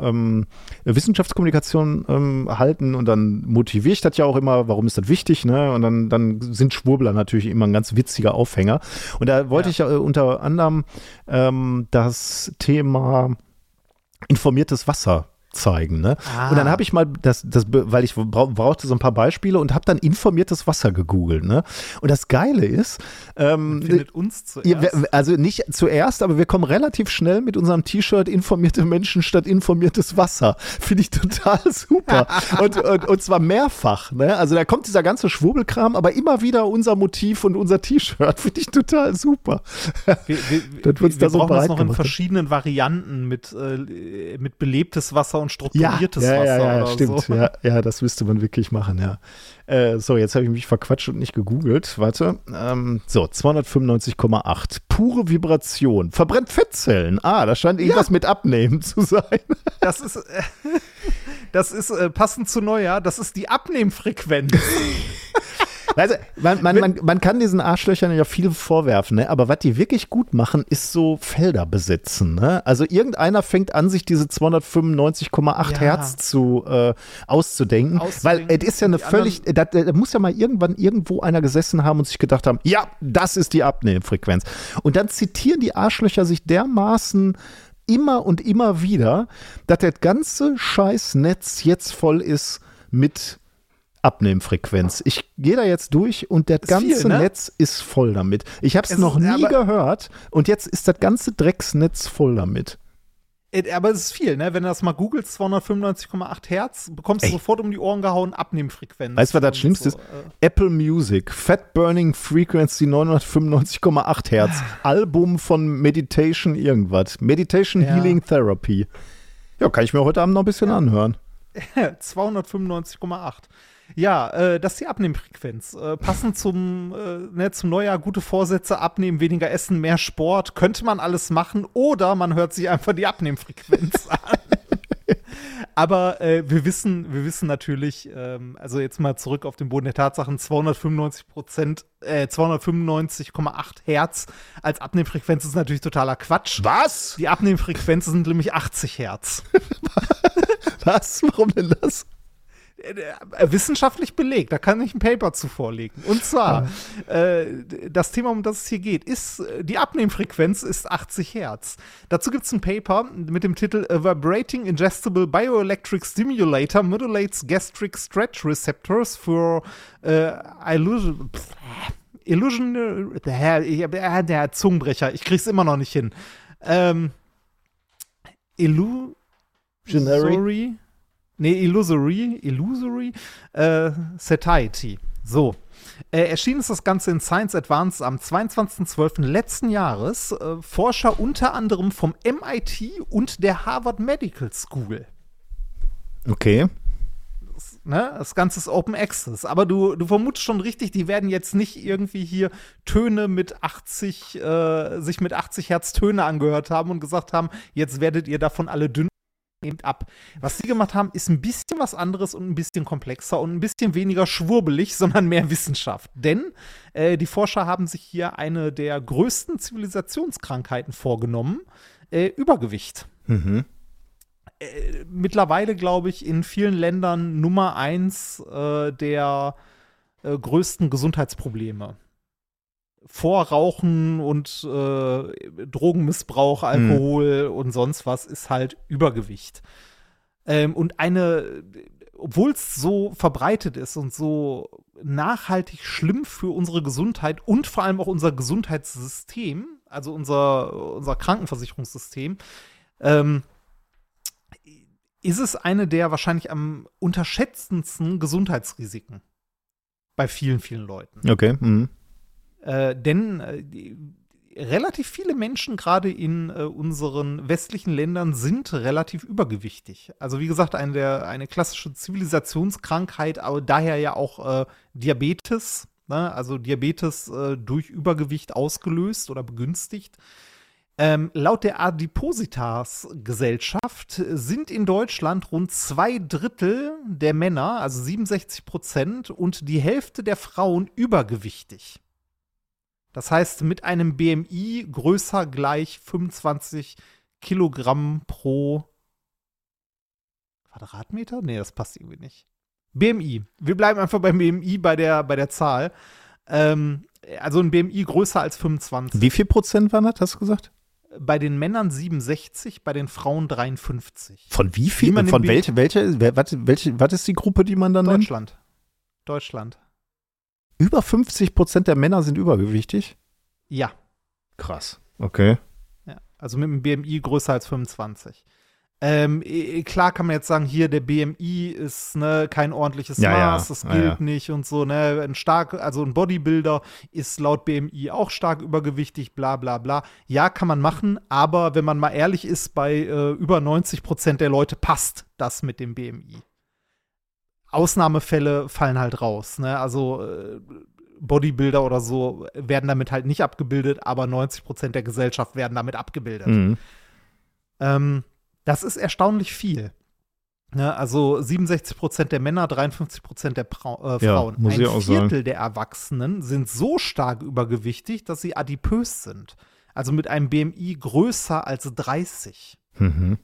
Wissenschaftskommunikation halten und dann motiviere ich das ja auch immer, warum ist das wichtig, ne? Und dann sind Schwurbler natürlich immer ein ganz witziger Aufhänger. Und da wollte ich unter anderem das Thema informiertes Wasser zeigen, ne? Und dann habe ich mal weil ich brauchte so ein paar Beispiele und habe dann informiertes Wasser gegoogelt, ne? Und das Geile ist, man findet uns zuerst. Also nicht zuerst, aber wir kommen relativ schnell mit unserem T-Shirt informierte Menschen statt informiertes Wasser. Finde ich total super. und zwar mehrfach, ne? Also da kommt dieser ganze Schwurbelkram, aber immer wieder unser Motiv und unser T-Shirt. Finde ich total super. Wir brauchen das noch in verschiedenen Varianten mit belebtes Wasser und strukturiertes Wasser. Ja, oder stimmt. So. Ja, das müsste man wirklich machen, ja. So, jetzt habe ich mich verquatscht und nicht gegoogelt. Warte. 295,8. Pure Vibration. Verbrennt Fettzellen. Da scheint irgendwas mit Abnehmen zu sein. Das ist passend zu Neujahr. Das ist die Abnehmfrequenz. Also, man kann diesen Arschlöchern ja viel vorwerfen, ne? Aber was die wirklich gut machen, ist so Felder besitzen. Ne? Also irgendeiner fängt an, sich diese 295,8 Hertz auszudenken. Weil es ist ja eine völlig, da muss ja mal irgendwann irgendwo einer gesessen haben und sich gedacht haben, ja, das ist die Abnehmfrequenz. Und dann zitieren die Arschlöcher sich dermaßen immer und immer wieder, dass das ganze Scheißnetz jetzt voll ist mit Abnehmfrequenz. Ich gehe da jetzt durch und das ganze Netz ist voll damit. Ich habe es noch nie gehört und jetzt ist das ganze Drecksnetz voll damit. Aber es ist viel, ne? Wenn du das mal googelst, 295,8 Hertz, bekommst du sofort um die Ohren gehauen, Abnehmfrequenz. Weißt du, was das Schlimmste ist? Apple Music, Fat Burning Frequency 995,8 Hertz, Album von Meditation irgendwas, Meditation Healing Therapy. Ja, kann ich mir heute Abend noch ein bisschen anhören. 295,8. Ja, das ist die Abnehmfrequenz. Passend zum Neujahr, gute Vorsätze, abnehmen, weniger essen, mehr Sport, könnte man alles machen oder man hört sich einfach die Abnehmfrequenz an. Aber wir wissen natürlich, also jetzt mal zurück auf den Boden der Tatsachen, 295,8 Hertz als Abnehmfrequenz ist natürlich totaler Quatsch. Was? Die Abnehmfrequenzen sind nämlich 80 Hertz. Was? Warum denn das? Wissenschaftlich belegt, da kann ich ein Paper zu vorlegen. Und zwar, das Thema, um das es hier geht, ist, die Abnehmfrequenz ist 80 Hertz. Dazu gibt es ein Paper mit dem Titel Vibrating Ingestible Bioelectric Stimulator Modulates Gastric Stretch Receptors for Illusionary. Der Zungenbrecher, ich krieg's immer noch nicht hin. Illusionary. Nee, Illusory Satiety. So. Erschienen ist das Ganze in Science Advance am 22.12. letzten Jahres. Forscher unter anderem vom MIT und der Harvard Medical School. Okay. Das Ganze ist Open Access. Aber du vermutest schon richtig, die werden jetzt nicht irgendwie hier Töne mit 80, sich mit 80 Hertz Töne angehört haben und gesagt haben, jetzt werdet ihr davon alle dünn. Nehmt ab. Was sie gemacht haben, ist ein bisschen was anderes und ein bisschen komplexer und ein bisschen weniger schwurbelig, sondern mehr Wissenschaft. Denn die Forscher haben sich hier eine der größten Zivilisationskrankheiten vorgenommen, Übergewicht. Mhm. Mittlerweile, glaube ich, in vielen Ländern Nummer 1 der größten Gesundheitsprobleme. Vor Rauchen und Drogenmissbrauch, Alkohol und sonst was ist halt Übergewicht. Und obwohl es so verbreitet ist und so nachhaltig schlimm für unsere Gesundheit und vor allem auch unser Gesundheitssystem, also unser Krankenversicherungssystem, ist es eine der wahrscheinlich am unterschätzendsten Gesundheitsrisiken bei vielen, vielen Leuten. Okay, denn relativ viele Menschen gerade in unseren westlichen Ländern sind relativ übergewichtig. Also wie gesagt, eine klassische Zivilisationskrankheit, aber daher ja auch Diabetes, ne? Also Diabetes durch Übergewicht ausgelöst oder begünstigt. Laut der Adipositas-Gesellschaft sind in Deutschland rund 2/3 der Männer, also 67%, und die Hälfte der Frauen übergewichtig. Das heißt, mit einem BMI größer gleich 25 Kilogramm pro Quadratmeter? Nee, das passt irgendwie nicht. BMI. Wir bleiben einfach beim BMI bei der Zahl. Also ein BMI größer als 25. Wie viel Prozent waren das, hast du gesagt? Bei den Männern 67, bei den Frauen 53. Von wie viel? Von welche? Was ist die Gruppe, die man dann Deutschland nennt? Deutschland. Über 50% der Männer sind übergewichtig? Ja. Krass, okay. Ja, also mit einem BMI größer als 25. Klar kann man jetzt sagen, hier der BMI ist kein ordentliches Maß, das gilt nicht und so. Ein Bodybuilder ist laut BMI auch stark übergewichtig, bla bla bla. Ja, kann man machen, aber wenn man mal ehrlich ist, bei über 90% der Leute passt das mit dem BMI. Ausnahmefälle fallen halt raus. Also Bodybuilder oder so werden damit halt nicht abgebildet, aber 90% der Gesellschaft werden damit abgebildet. Mhm. Das ist erstaunlich viel. Also 67% der Männer, 53% der Frauen. Muss ich auch sagen. Ein Viertel der Erwachsenen sind so stark übergewichtig, dass sie adipös sind. Also mit einem BMI größer als 30. Mhm.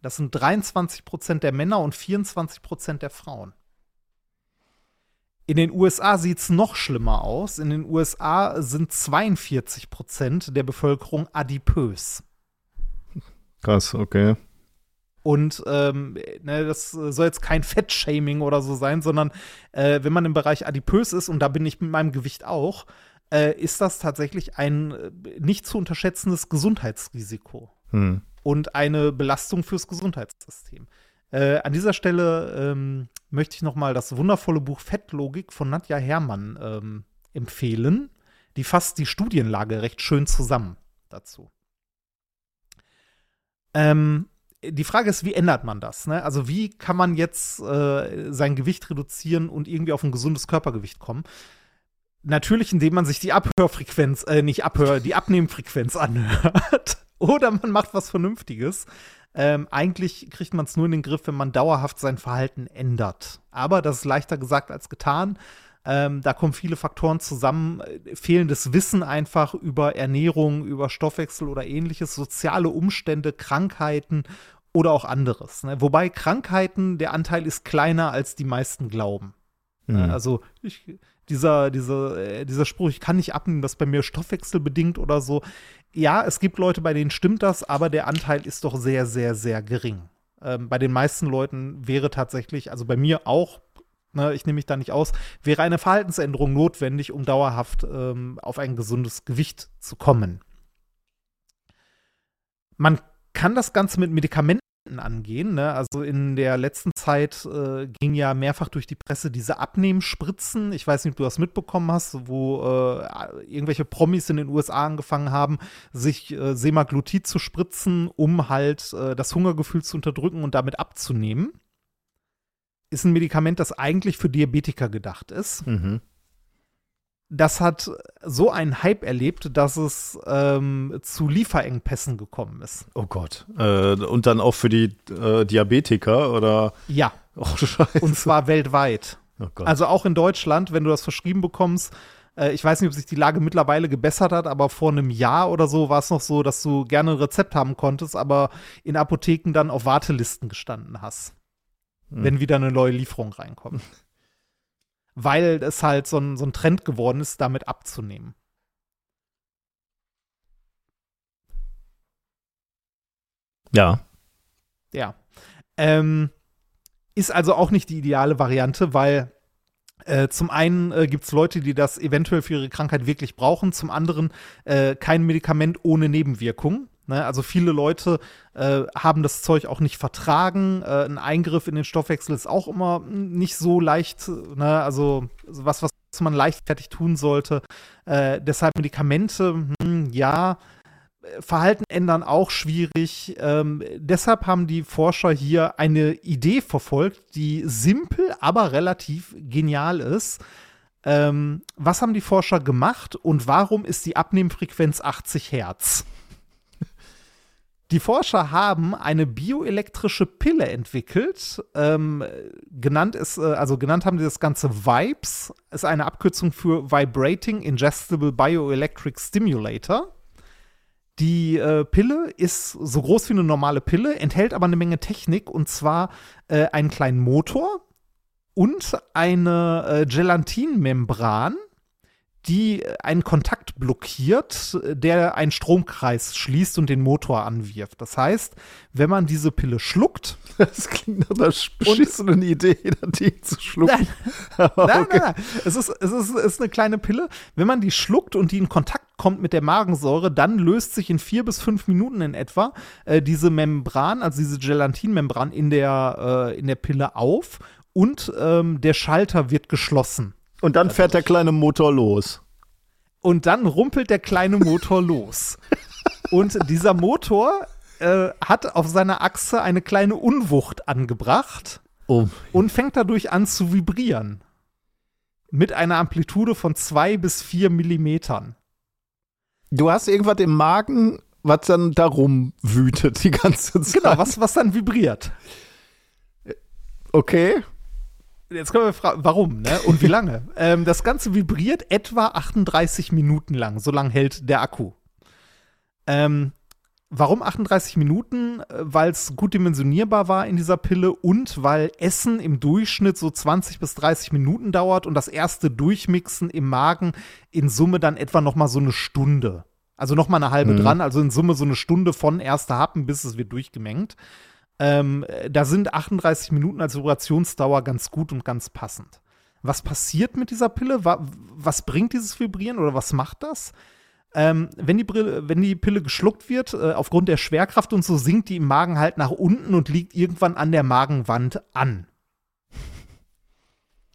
Das sind 23% der Männer und 24% der Frauen. In den USA sieht es noch schlimmer aus. In den USA sind 42% der Bevölkerung adipös. Krass, okay. Und das soll jetzt kein Fettshaming oder so sein, sondern wenn man im Bereich adipös ist, und da bin ich mit meinem Gewicht auch, ist das tatsächlich ein nicht zu unterschätzendes Gesundheitsrisiko. Hm. Und eine Belastung fürs Gesundheitssystem. An dieser Stelle möchte ich noch mal das wundervolle Buch Fettlogik von Nadja Herrmann empfehlen. Die fasst die Studienlage recht schön zusammen dazu. Die Frage ist, wie ändert man das? Ne? Also wie kann man jetzt sein Gewicht reduzieren und irgendwie auf ein gesundes Körpergewicht kommen? Natürlich, indem man sich die die Abnehmfrequenz anhört. Oder man macht was Vernünftiges. Eigentlich kriegt man es nur in den Griff, wenn man dauerhaft sein Verhalten ändert. Aber das ist leichter gesagt als getan. Da kommen viele Faktoren zusammen. Fehlendes Wissen einfach über Ernährung, über Stoffwechsel oder ähnliches, soziale Umstände, Krankheiten oder auch anderes. Ne? Wobei Krankheiten, der Anteil ist kleiner, als die meisten glauben. Mhm. Also dieser Spruch, ich kann nicht abnehmen, das ist bei mir stoffwechselbedingt oder so. Ja, es gibt Leute, bei denen stimmt das, aber der Anteil ist doch sehr, sehr, sehr gering. Bei den meisten Leuten wäre tatsächlich, also bei mir auch, ich nehme mich da nicht aus, wäre eine Verhaltensänderung notwendig, um dauerhaft auf ein gesundes Gewicht zu kommen. Man kann das Ganze mit Medikamenten angehen. Also in der letzten Zeit ging ja mehrfach durch die Presse diese Abnehmspritzen. Ich weiß nicht, ob du das mitbekommen hast, wo irgendwelche Promis in den USA angefangen haben, sich Semaglutid zu spritzen, um halt das Hungergefühl zu unterdrücken und damit abzunehmen. Ist ein Medikament, das eigentlich für Diabetiker gedacht ist. Mhm. Das hat so einen Hype erlebt, dass es zu Lieferengpässen gekommen ist. Oh Gott. Und dann auch für die Diabetiker, oder? Ja. Oh, Scheiße. Und zwar weltweit. Oh Gott. Also auch in Deutschland, wenn du das verschrieben bekommst. Ich weiß nicht, ob sich die Lage mittlerweile gebessert hat, aber vor einem Jahr oder so war es noch so, dass du gerne ein Rezept haben konntest, aber in Apotheken dann auf Wartelisten gestanden hast, wenn wieder eine neue Lieferung reinkommt. Weil es halt so ein Trend geworden ist, damit abzunehmen. Ja. Ja. Ist also auch nicht die ideale Variante, weil zum einen gibt es Leute, die das eventuell für ihre Krankheit wirklich brauchen, zum anderen kein Medikament ohne Nebenwirkungen. Ne, also viele Leute haben das Zeug auch nicht vertragen. Ein Eingriff in den Stoffwechsel ist auch immer nicht so leicht, ne, also was man leichtfertig tun sollte. Deshalb Medikamente, ja, Verhalten ändern auch schwierig. Deshalb haben die Forscher hier eine Idee verfolgt, die simpel, aber relativ genial ist. Was haben die Forscher gemacht und warum ist die Abnehmfrequenz 80 Hertz? Die Forscher haben eine bioelektrische Pille entwickelt, genannt haben die das Ganze Vibes, ist eine Abkürzung für Vibrating Ingestible Bioelectric Stimulator. Die Pille ist so groß wie eine normale Pille, enthält aber eine Menge Technik, und zwar einen kleinen Motor und eine Gelatinmembran, die einen Kontakt blockiert, der einen Stromkreis schließt und den Motor anwirft. Das heißt, wenn man diese Pille schluckt. Das klingt nach einer beschissenen Idee, die zu schlucken. Nein. Es ist eine kleine Pille. Wenn man die schluckt und die in Kontakt kommt mit der Magensäure, dann löst sich in 4 bis 5 Minuten in etwa diese Membran, also diese Gelatinmembran in der Pille auf, und der Schalter wird geschlossen. Und dann fährt der kleine Motor los. Und dann rumpelt der kleine Motor los. Und dieser Motor hat auf seiner Achse eine kleine Unwucht angebracht und fängt dadurch an zu vibrieren. Mit einer Amplitude von 2 bis 4 Millimetern. Du hast irgendwas im Magen, was dann da rumwütet die ganze Zeit. Genau, was dann vibriert. Okay. Jetzt können wir fragen, warum, ne? Und wie lange? Das Ganze vibriert etwa 38 Minuten lang. So lang hält der Akku. Warum 38 Minuten? Weil es gut dimensionierbar war in dieser Pille und weil Essen im Durchschnitt so 20 bis 30 Minuten dauert und das erste Durchmixen im Magen in Summe dann etwa noch mal so eine Stunde. Also noch mal eine halbe dran. Also in Summe so eine Stunde von erster Happen, bis es wird durchgemengt. Da sind 38 Minuten als Vibrationsdauer ganz gut und ganz passend. Was passiert mit dieser Pille? Was bringt dieses Vibrieren oder was macht das? Wenn die Pille geschluckt wird, aufgrund der Schwerkraft und so, sinkt die im Magen halt nach unten und liegt irgendwann an der Magenwand an.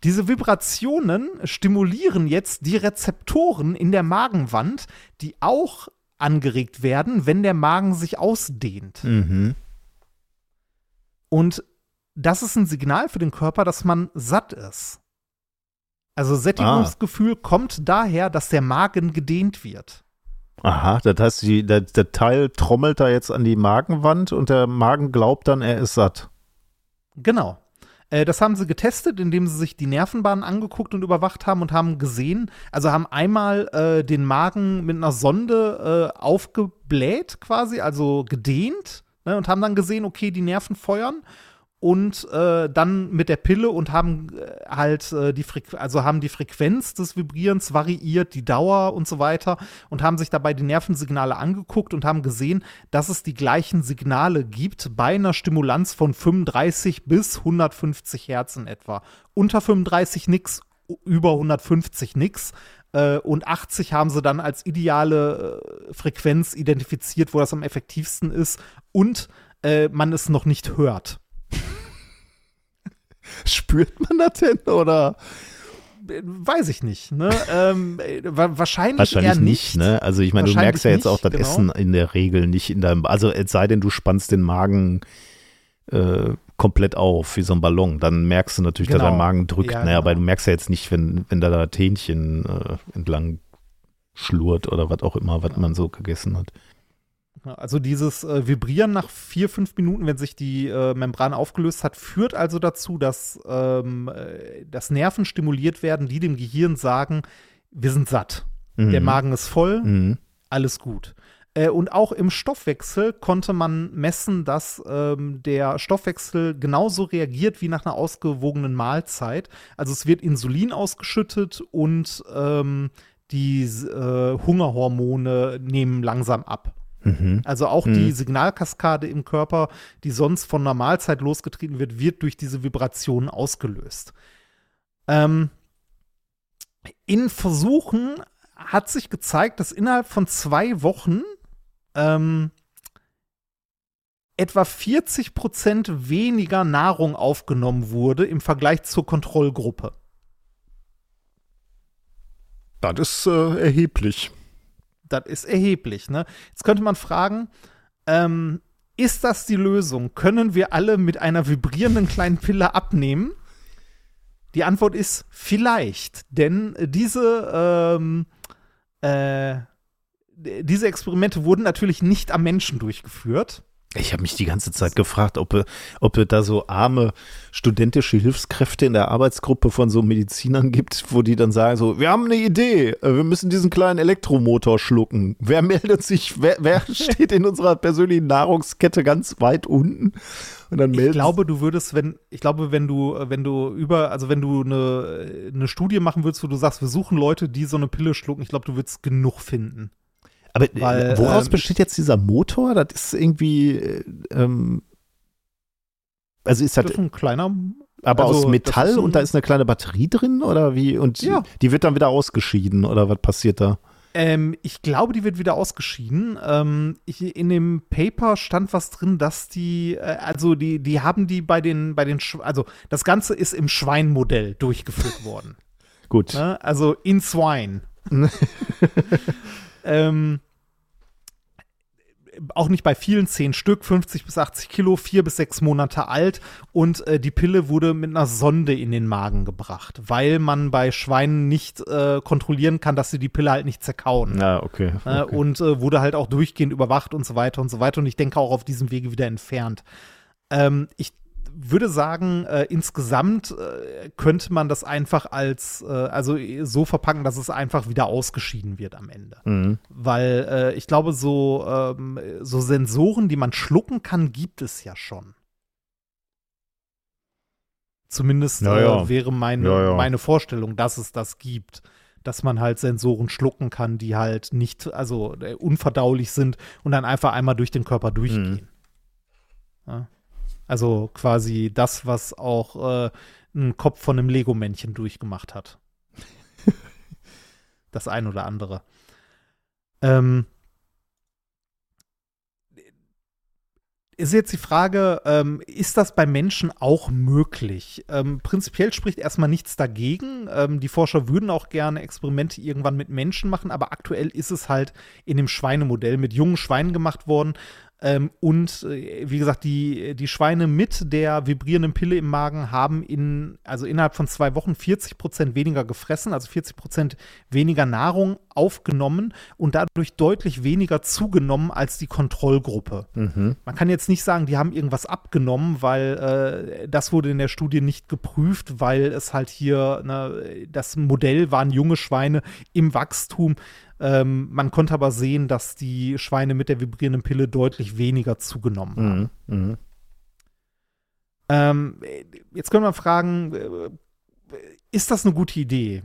Diese Vibrationen stimulieren jetzt die Rezeptoren in der Magenwand, die auch angeregt werden, wenn der Magen sich ausdehnt. Mhm. Und das ist ein Signal für den Körper, dass man satt ist. Also Sättigungsgefühl kommt daher, dass der Magen gedehnt wird. Aha, das heißt, der Teil trommelt da jetzt an die Magenwand und der Magen glaubt dann, er ist satt. Genau. Das haben sie getestet, indem sie sich die Nervenbahnen angeguckt und überwacht haben und haben gesehen, also haben einmal den Magen mit einer Sonde aufgebläht quasi, also gedehnt. Ne, und haben dann gesehen, okay, die Nerven feuern, und dann mit der Pille und haben halt haben die Frequenz des Vibrierens variiert, die Dauer und so weiter, und haben sich dabei die Nervensignale angeguckt und haben gesehen, dass es die gleichen Signale gibt bei einer Stimulanz von 35 bis 150 Hertz in etwa. Unter 35 nix, über 150 nix. Und 80 haben sie dann als ideale Frequenz identifiziert, wo das am effektivsten ist und man es noch nicht hört. Spürt man das denn oder? Weiß ich nicht. Ne? Wahrscheinlich eher nicht. Ne? Also ich meine, du merkst ja jetzt nicht, auch das Essen in der Regel nicht in deinem, also es sei denn, du spannst den Magen komplett auf, wie so ein Ballon. Dann merkst du natürlich, dass dein Magen drückt. Ja, naja, aber du merkst ja jetzt nicht, wenn da Hähnchen entlang schlurrt oder was auch immer, was man so gegessen hat. Also dieses Vibrieren nach 4-5 Minuten, wenn sich die Membran aufgelöst hat, führt also dazu, dass Nerven stimuliert werden, die dem Gehirn sagen, wir sind satt, der Magen ist voll, alles gut. Und auch im Stoffwechsel konnte man messen, dass der Stoffwechsel genauso reagiert wie nach einer ausgewogenen Mahlzeit. Also es wird Insulin ausgeschüttet und die Hungerhormone nehmen langsam ab. Also auch die Signalkaskade im Körper, die sonst von einer Mahlzeit losgetreten wird, wird durch diese Vibrationen ausgelöst. In Versuchen hat sich gezeigt, dass innerhalb von 2 Wochen etwa 40% weniger Nahrung aufgenommen wurde im Vergleich zur Kontrollgruppe. Das ist erheblich. Das ist erheblich. Ne? Jetzt könnte man fragen, ist das die Lösung? Können wir alle mit einer vibrierenden kleinen Pille abnehmen? Die Antwort ist vielleicht, denn diese Experimente wurden natürlich nicht am Menschen durchgeführt. Ich habe mich die ganze Zeit gefragt, ob es da so arme studentische Hilfskräfte in der Arbeitsgruppe von so Medizinern gibt, wo die dann sagen so, wir haben eine Idee, wir müssen diesen kleinen Elektromotor schlucken. Wer meldet sich, wer steht in unserer persönlichen Nahrungskette ganz weit unten? Und dann melden. Ich glaube, du würdest, wenn du eine Studie machen würdest, wo du sagst, wir suchen Leute, die so eine Pille schlucken, ich glaube, du würdest genug finden. Aber woraus besteht jetzt dieser Motor? Das ist irgendwie, also ist das ein kleiner, aber also aus Metall und da ist eine kleine Batterie drin oder wie? Und die wird dann wieder ausgeschieden oder was passiert da? Ich glaube, die wird wieder ausgeschieden. In dem Paper stand was drin, dass die haben die also das Ganze ist im Schweinmodell durchgeführt worden. Gut. Ne? Also in Swine. Auch nicht bei vielen, 10 Stück, 50 bis 80 Kilo, 4 bis 6 Monate alt und die Pille wurde mit einer Sonde in den Magen gebracht, weil man bei Schweinen nicht kontrollieren kann, dass sie die Pille halt nicht zerkauen. Ja, okay. Und wurde halt auch durchgehend überwacht und so weiter und so weiter und ich denke auch auf diesem Wege wieder entfernt. Ich würde sagen, insgesamt könnte man das einfach als also so verpacken, dass es einfach wieder ausgeschieden wird am Ende. Weil ich glaube, so Sensoren, die man schlucken kann, gibt es ja schon. Zumindest wäre meine Vorstellung, dass es das gibt. Dass man halt Sensoren schlucken kann, die halt nicht, also unverdaulich sind und dann einfach einmal durch den Körper durchgehen. Ja. Also quasi das, was auch ein Kopf von einem Lego-Männchen durchgemacht hat. Das ein oder andere. Ist jetzt die Frage, ist das bei Menschen auch möglich? Prinzipiell spricht erstmal nichts dagegen. Die Forscher würden auch gerne Experimente irgendwann mit Menschen machen, aber aktuell ist es halt in dem Schweinemodell mit jungen Schweinen gemacht worden. Und wie gesagt, die Schweine mit der vibrierenden Pille im Magen haben innerhalb von 2 Wochen 40% weniger gefressen, also 40% weniger Nahrung aufgenommen und dadurch deutlich weniger zugenommen als die Kontrollgruppe. Man kann jetzt nicht sagen, die haben irgendwas abgenommen, weil das wurde in der Studie nicht geprüft, weil es halt hier, das Modell waren junge Schweine im Wachstum. Man konnte aber sehen, dass die Schweine mit der vibrierenden Pille deutlich weniger zugenommen haben. Jetzt können wir fragen, ist das eine gute Idee?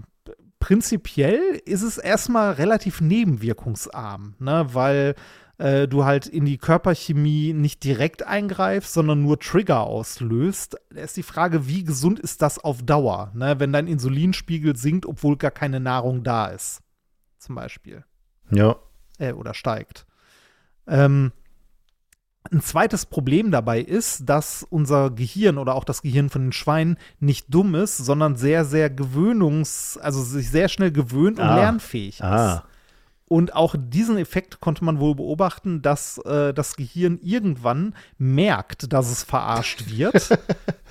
Prinzipiell ist es erstmal relativ nebenwirkungsarm, ne? Weil du halt in die Körperchemie nicht direkt eingreifst, sondern nur Trigger auslöst. Da ist die Frage, wie gesund ist das auf Dauer, ne? Wenn dein Insulinspiegel sinkt, obwohl gar keine Nahrung da ist. Zum Beispiel. Ja. Oder steigt. Ein zweites Problem dabei ist, dass unser Gehirn oder auch das Gehirn von den Schweinen nicht dumm ist, sondern sehr, sehr sich sehr schnell gewöhnt und lernfähig ist. Und auch diesen Effekt konnte man wohl beobachten, dass das Gehirn irgendwann merkt, dass es verarscht wird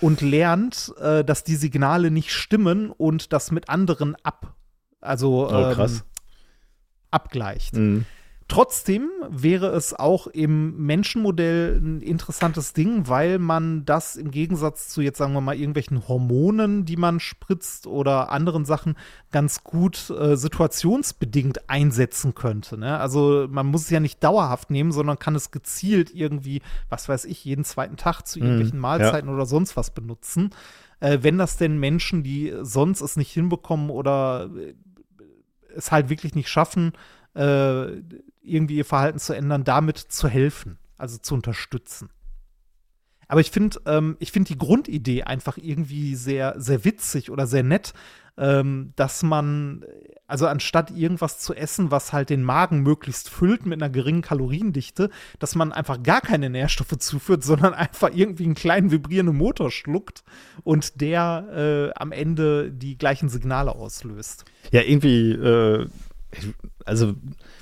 und lernt, dass die Signale nicht stimmen und das mit anderen abgleicht. Mhm. Trotzdem wäre es auch im Menschenmodell ein interessantes Ding, weil man das im Gegensatz zu jetzt, sagen wir mal, irgendwelchen Hormonen, die man spritzt oder anderen Sachen, ganz gut situationsbedingt einsetzen könnte, ne? Also man muss es ja nicht dauerhaft nehmen, sondern kann es gezielt irgendwie, was weiß ich, jeden zweiten Tag zu irgendwelchen Mahlzeiten oder sonst was benutzen. Wenn das denn Menschen, die sonst es nicht hinbekommen oder es halt wirklich nicht schaffen, irgendwie ihr Verhalten zu ändern, damit zu helfen, also zu unterstützen. Aber ich finde die Grundidee einfach irgendwie sehr, sehr witzig oder sehr nett, dass man, also anstatt irgendwas zu essen, was halt den Magen möglichst füllt mit einer geringen Kaloriendichte, dass man einfach gar keine Nährstoffe zuführt, sondern einfach irgendwie einen kleinen vibrierenden Motor schluckt und der am Ende die gleichen Signale auslöst. Ja, irgendwie also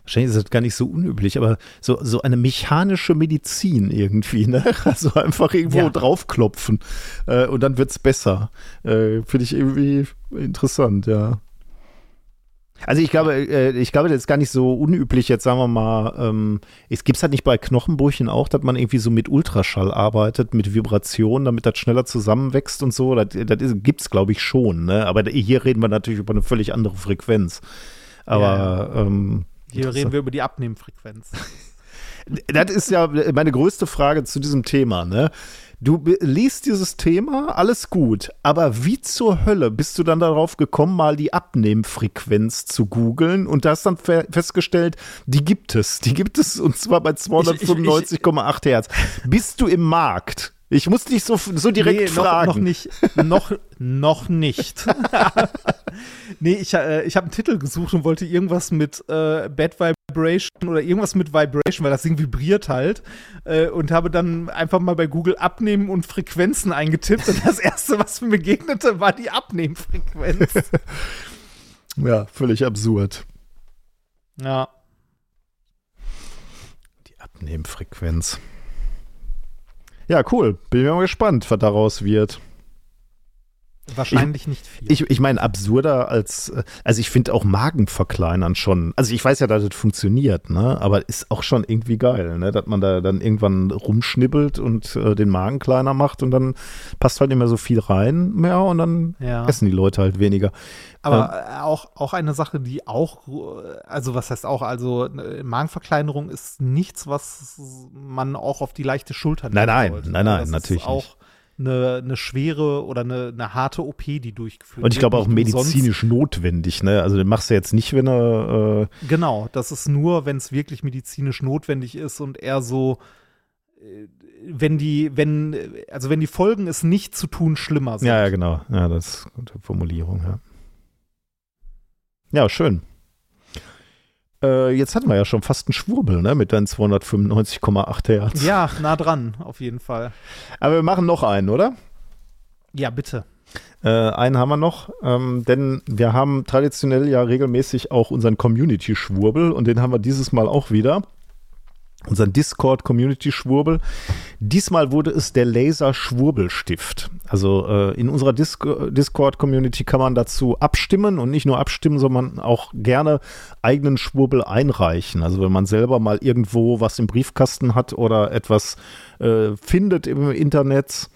wahrscheinlich ist das gar nicht so unüblich, aber so eine mechanische Medizin irgendwie, ne? Also einfach irgendwo draufklopfen und dann wird's besser. Finde ich irgendwie interessant, ja. Also ich glaube, das ist gar nicht so unüblich, jetzt sagen wir mal, es gibt es halt nicht bei Knochenbrüchen auch, dass man irgendwie so mit Ultraschall arbeitet, mit Vibrationen, damit das schneller zusammenwächst und so, das gibt es glaube ich schon, ne? Aber hier reden wir natürlich über eine völlig andere Frequenz. Aber hier reden wir über die Abnehmfrequenz. Das ist ja meine größte Frage zu diesem Thema, ne? Du liest dieses Thema, alles gut, aber wie zur Hölle bist du dann darauf gekommen, mal die Abnehmfrequenz zu googeln und hast dann festgestellt, die gibt es und zwar bei 295,8 Hertz. Bist du im Markt? Ich muss dich so direkt fragen. Noch nicht. Nee, ich habe einen Titel gesucht und wollte irgendwas mit Bad Vibration oder irgendwas mit Vibration, weil das Ding vibriert halt. Und habe dann einfach mal bei Google Abnehmen und Frequenzen eingetippt. Und das Erste, was mir begegnete, war die Abnehmfrequenz. Ja, völlig absurd. Ja. Die Abnehmfrequenz. Ja, cool. Bin mal gespannt, was daraus wird. Wahrscheinlich nicht viel. Ich meine, absurder also ich finde auch Magenverkleinern schon. Also ich weiß ja, dass das funktioniert, ne? Aber ist auch schon irgendwie geil, ne? Dass man da dann irgendwann rumschnibbelt und den Magen kleiner macht und dann passt halt nicht mehr so viel rein mehr und dann essen die Leute halt weniger. Aber auch eine Sache, die auch, also was heißt auch, also Magenverkleinerung ist nichts, was man auch auf die leichte Schulter nimmt. Nein, natürlich nicht. Eine schwere oder eine harte OP, die durchgeführt wird. Und ich glaube auch medizinisch notwendig, ne? Also den machst du jetzt nicht, wenn er Genau, das ist nur, wenn es wirklich medizinisch notwendig ist und eher so, wenn die Folgen es nicht zu tun, schlimmer sind. Ja, genau. Ja, das ist eine gute Formulierung, ja. Ja, schön. Jetzt hatten wir ja schon fast einen Schwurbel, ne, mit deinen 295,8 Hertz. Ja, nah dran, auf jeden Fall. Aber wir machen noch einen, oder? Ja, bitte. Einen haben wir noch, denn wir haben traditionell ja regelmäßig auch unseren Community-Schwurbel und den haben wir dieses Mal auch wieder. Unseren Discord-Community-Schwurbel. Diesmal wurde es der Laser-Schwurbelstift. Also in unserer Discord-Community kann man dazu abstimmen und nicht nur abstimmen, sondern auch gerne eigenen Schwurbel einreichen. Also wenn man selber mal irgendwo was im Briefkasten hat oder etwas findet im Internet,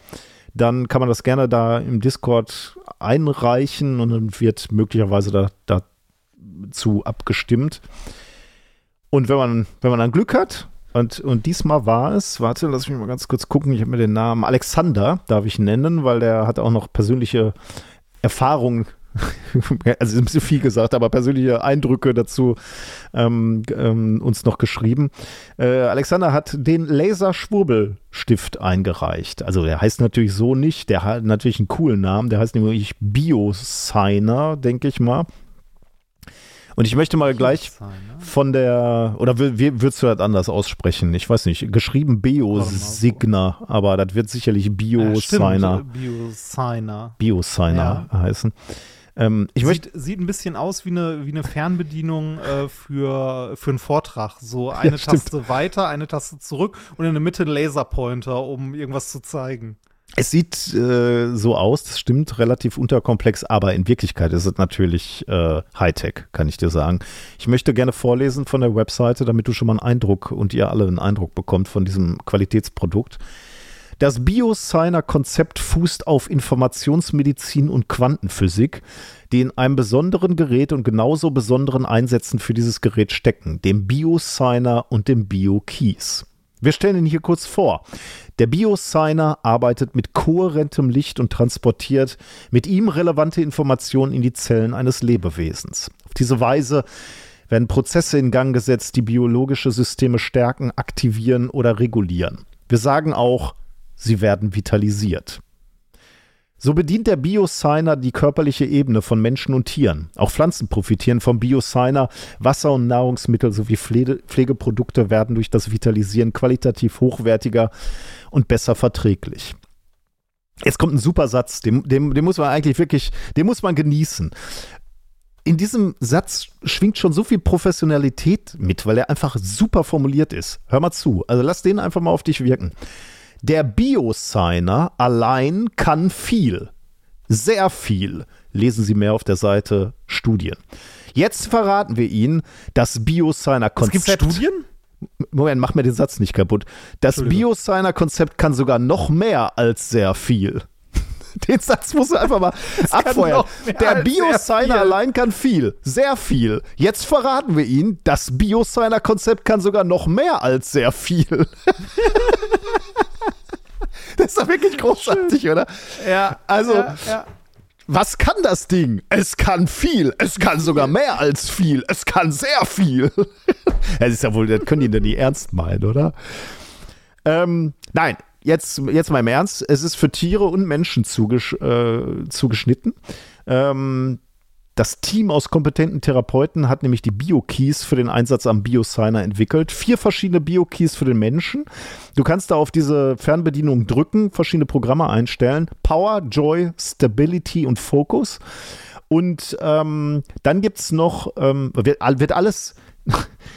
dann kann man das gerne da im Discord einreichen und dann wird möglicherweise dazu abgestimmt. Und wenn man dann Glück hat, und diesmal war es, warte, lass mich mal ganz kurz gucken, ich habe mir den Namen Alexander, darf ich nennen, weil der hat auch noch persönliche Erfahrungen, also ein bisschen viel gesagt, aber persönliche Eindrücke dazu uns noch geschrieben. Alexander hat den Laser-Schwurbelstift eingereicht. Also der heißt natürlich so nicht, der hat natürlich einen coolen Namen, der heißt nämlich Bio-Signer, denke ich mal. Und ich möchte mal gleich von der, oder würdest du das anders aussprechen? Ich weiß nicht, geschrieben Bio-Signer, aber das wird sicherlich Bio-Signer. Bio-Signer. Bio-Signer heißen. Sieht ein bisschen aus wie eine Fernbedienung für einen Vortrag. So eine Taste weiter, eine Taste zurück und in der Mitte ein Laserpointer, um irgendwas zu zeigen. Es sieht so aus, das stimmt, relativ unterkomplex, aber in Wirklichkeit ist es natürlich Hightech, kann ich dir sagen. Ich möchte gerne vorlesen von der Webseite, damit du schon mal einen Eindruck und ihr alle einen Eindruck bekommt von diesem Qualitätsprodukt. Das Bio-Signer-Konzept fußt auf Informationsmedizin und Quantenphysik, die in einem besonderen Gerät und genauso besonderen Einsätzen für dieses Gerät stecken, dem Bio-Signer und dem Bio Keys. Wir stellen ihn hier kurz vor. Der Bio-Signer arbeitet mit kohärentem Licht und transportiert mit ihm relevante Informationen in die Zellen eines Lebewesens. Auf diese Weise werden Prozesse in Gang gesetzt, die biologische Systeme stärken, aktivieren oder regulieren. Wir sagen auch, sie werden vitalisiert. So bedient der Bio-Signer die körperliche Ebene von Menschen und Tieren. Auch Pflanzen profitieren vom Bio-Signer. Wasser und Nahrungsmittel sowie Pflegeprodukte werden durch das Vitalisieren qualitativ hochwertiger und besser verträglich. Jetzt kommt ein super Satz, den muss man eigentlich wirklich, den muss man genießen. In diesem Satz schwingt schon so viel Professionalität mit, weil er einfach super formuliert ist. Hör mal zu, also lass den einfach mal auf dich wirken. Der Bio-Signer allein kann viel, sehr viel. Lesen Sie mehr auf der Seite Studien. Jetzt verraten wir Ihnen, das Bio-Signer-Konzept... Es gibt Studien? Moment, mach mir den Satz nicht kaputt. Das Bio-Signer-Konzept kann sogar noch mehr als sehr viel. Den Satz musst du einfach mal abfeuern. Der Bio-Signer allein kann viel, sehr viel. Jetzt verraten wir Ihnen, das Bio-Signer-Konzept kann sogar noch mehr als sehr viel. Das ist doch wirklich großartig, schön, oder? Ja. Also, ja. Was kann das Ding? Es kann viel. Es kann sogar mehr als viel. Es kann sehr viel. Das ist ja wohl, das können die denn nicht ernst meinen, oder? Nein, jetzt mal im Ernst. Es ist für Tiere und Menschen zugeschnitten. Das Team aus kompetenten Therapeuten hat nämlich die Bio-Keys für den Einsatz am Bio-Signer entwickelt. 4 verschiedene Bio-Keys für den Menschen. Du kannst da auf diese Fernbedienung drücken, verschiedene Programme einstellen. Power, Joy, Stability und Focus. Und dann gibt es noch, wird alles, da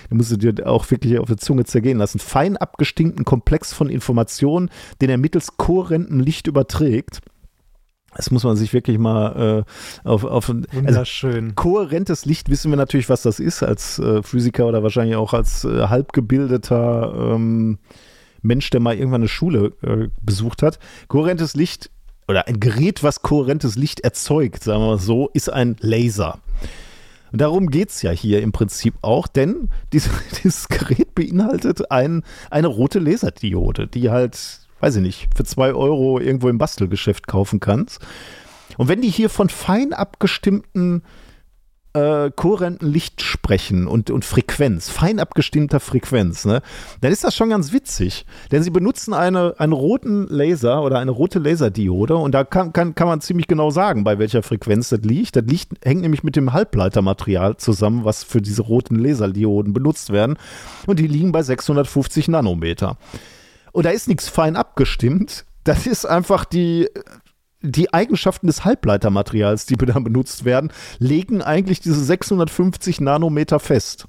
musst du dir auch wirklich auf der Zunge zergehen lassen, fein abgestimmten Komplex von Informationen, den er mittels kohärentem Licht überträgt. Das muss man sich wirklich mal auf wunderschön. Also, kohärentes Licht wissen wir natürlich, was das ist, als Physiker oder wahrscheinlich auch als halbgebildeter Mensch, der mal irgendwann eine Schule besucht hat. Kohärentes Licht oder ein Gerät, was kohärentes Licht erzeugt, sagen wir mal so, ist ein Laser. Und darum geht es ja hier im Prinzip auch, denn dieses Gerät beinhaltet eine rote Laserdiode, die halt... weiß ich nicht, für 2 € irgendwo im Bastelgeschäft kaufen kannst. Und wenn die hier von fein abgestimmten kohärenten Licht sprechen und Frequenz, fein abgestimmter Frequenz, ne, dann ist das schon ganz witzig. Denn sie benutzen einen roten Laser oder eine rote Laserdiode und da kann man ziemlich genau sagen, bei welcher Frequenz das liegt. Das Licht hängt nämlich mit dem Halbleitermaterial zusammen, was für diese roten Laserdioden benutzt werden. Und die liegen bei 650 Nanometer. Und da ist nichts fein abgestimmt. Das ist einfach die Eigenschaften des Halbleitermaterials, die dann benutzt werden, legen eigentlich diese 650 Nanometer fest.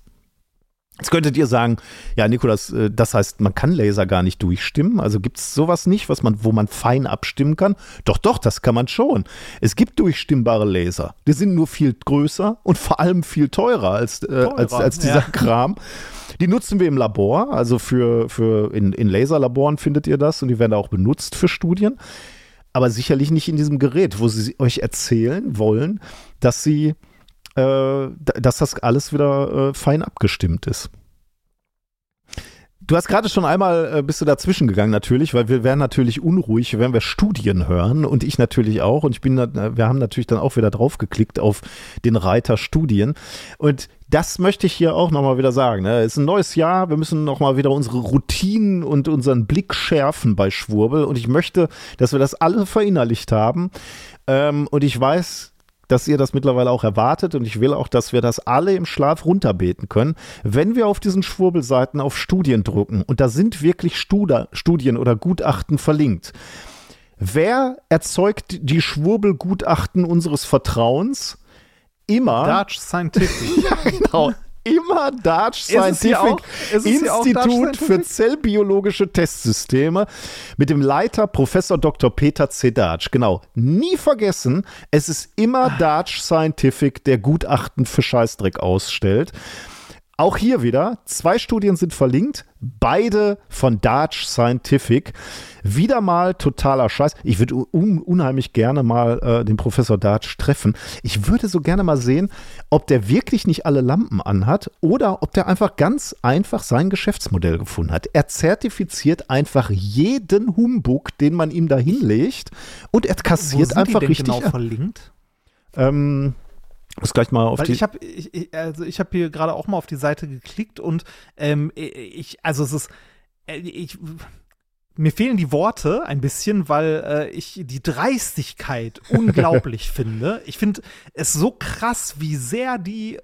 Jetzt könntet ihr sagen, ja, Nikolas, das heißt, man kann Laser gar nicht durchstimmen. Also gibt es sowas nicht, wo man fein abstimmen kann? Doch, das kann man schon. Es gibt durchstimmbare Laser. Die sind nur viel größer und vor allem viel teurer als dieser Kram. Die nutzen wir im Labor, also in Laserlaboren findet ihr das und die werden auch benutzt für Studien, aber sicherlich nicht in diesem Gerät, wo sie euch erzählen wollen, dass dass das alles wieder fein abgestimmt ist. Du hast gerade schon einmal, bist du dazwischen gegangen natürlich, weil wir wären natürlich unruhig, wenn wir Studien hören und ich natürlich auch und wir haben natürlich dann auch wieder drauf geklickt auf den Reiter Studien und das möchte ich hier auch nochmal wieder sagen. Ne? Es ist ein neues Jahr, wir müssen nochmal wieder unsere Routinen und unseren Blick schärfen bei Schwurbel und ich möchte, dass wir das alle verinnerlicht haben und ich weiß, dass ihr das mittlerweile auch erwartet und ich will auch, dass wir das alle im Schlaf runterbeten können, wenn wir auf diesen Schwurbelseiten auf Studien drücken und da sind wirklich Studien oder Gutachten verlinkt. Wer erzeugt die Schwurbelgutachten unseres Vertrauens? Immer Darch Scientific. Ja, genau. Immer Darch Scientific, Institut für zellbiologische Testsysteme mit dem Leiter Professor Dr. Peter C. Darch. Genau, nie vergessen, es ist immer Darch Scientific, der Gutachten für Scheißdreck ausstellt. Auch hier wieder, 2 Studien sind verlinkt, beide von Darch Scientific. Wieder mal totaler Scheiß. Ich würde unheimlich gerne mal den Professor Darch treffen. Ich würde so gerne mal sehen, ob der wirklich nicht alle Lampen anhat oder ob der einfach ganz einfach sein Geschäftsmodell gefunden hat. Er zertifiziert einfach jeden Humbug, den man ihm da hinlegt und er kassiert einfach richtig. Wo sind die denn genau verlinkt? Muss gleich mal auf weil die ich habe hier gerade auch mal auf die Seite geklickt und mir fehlen die Worte ein bisschen, weil ich die Dreistigkeit unglaublich finde. Ich finde es so krass, wie sehr die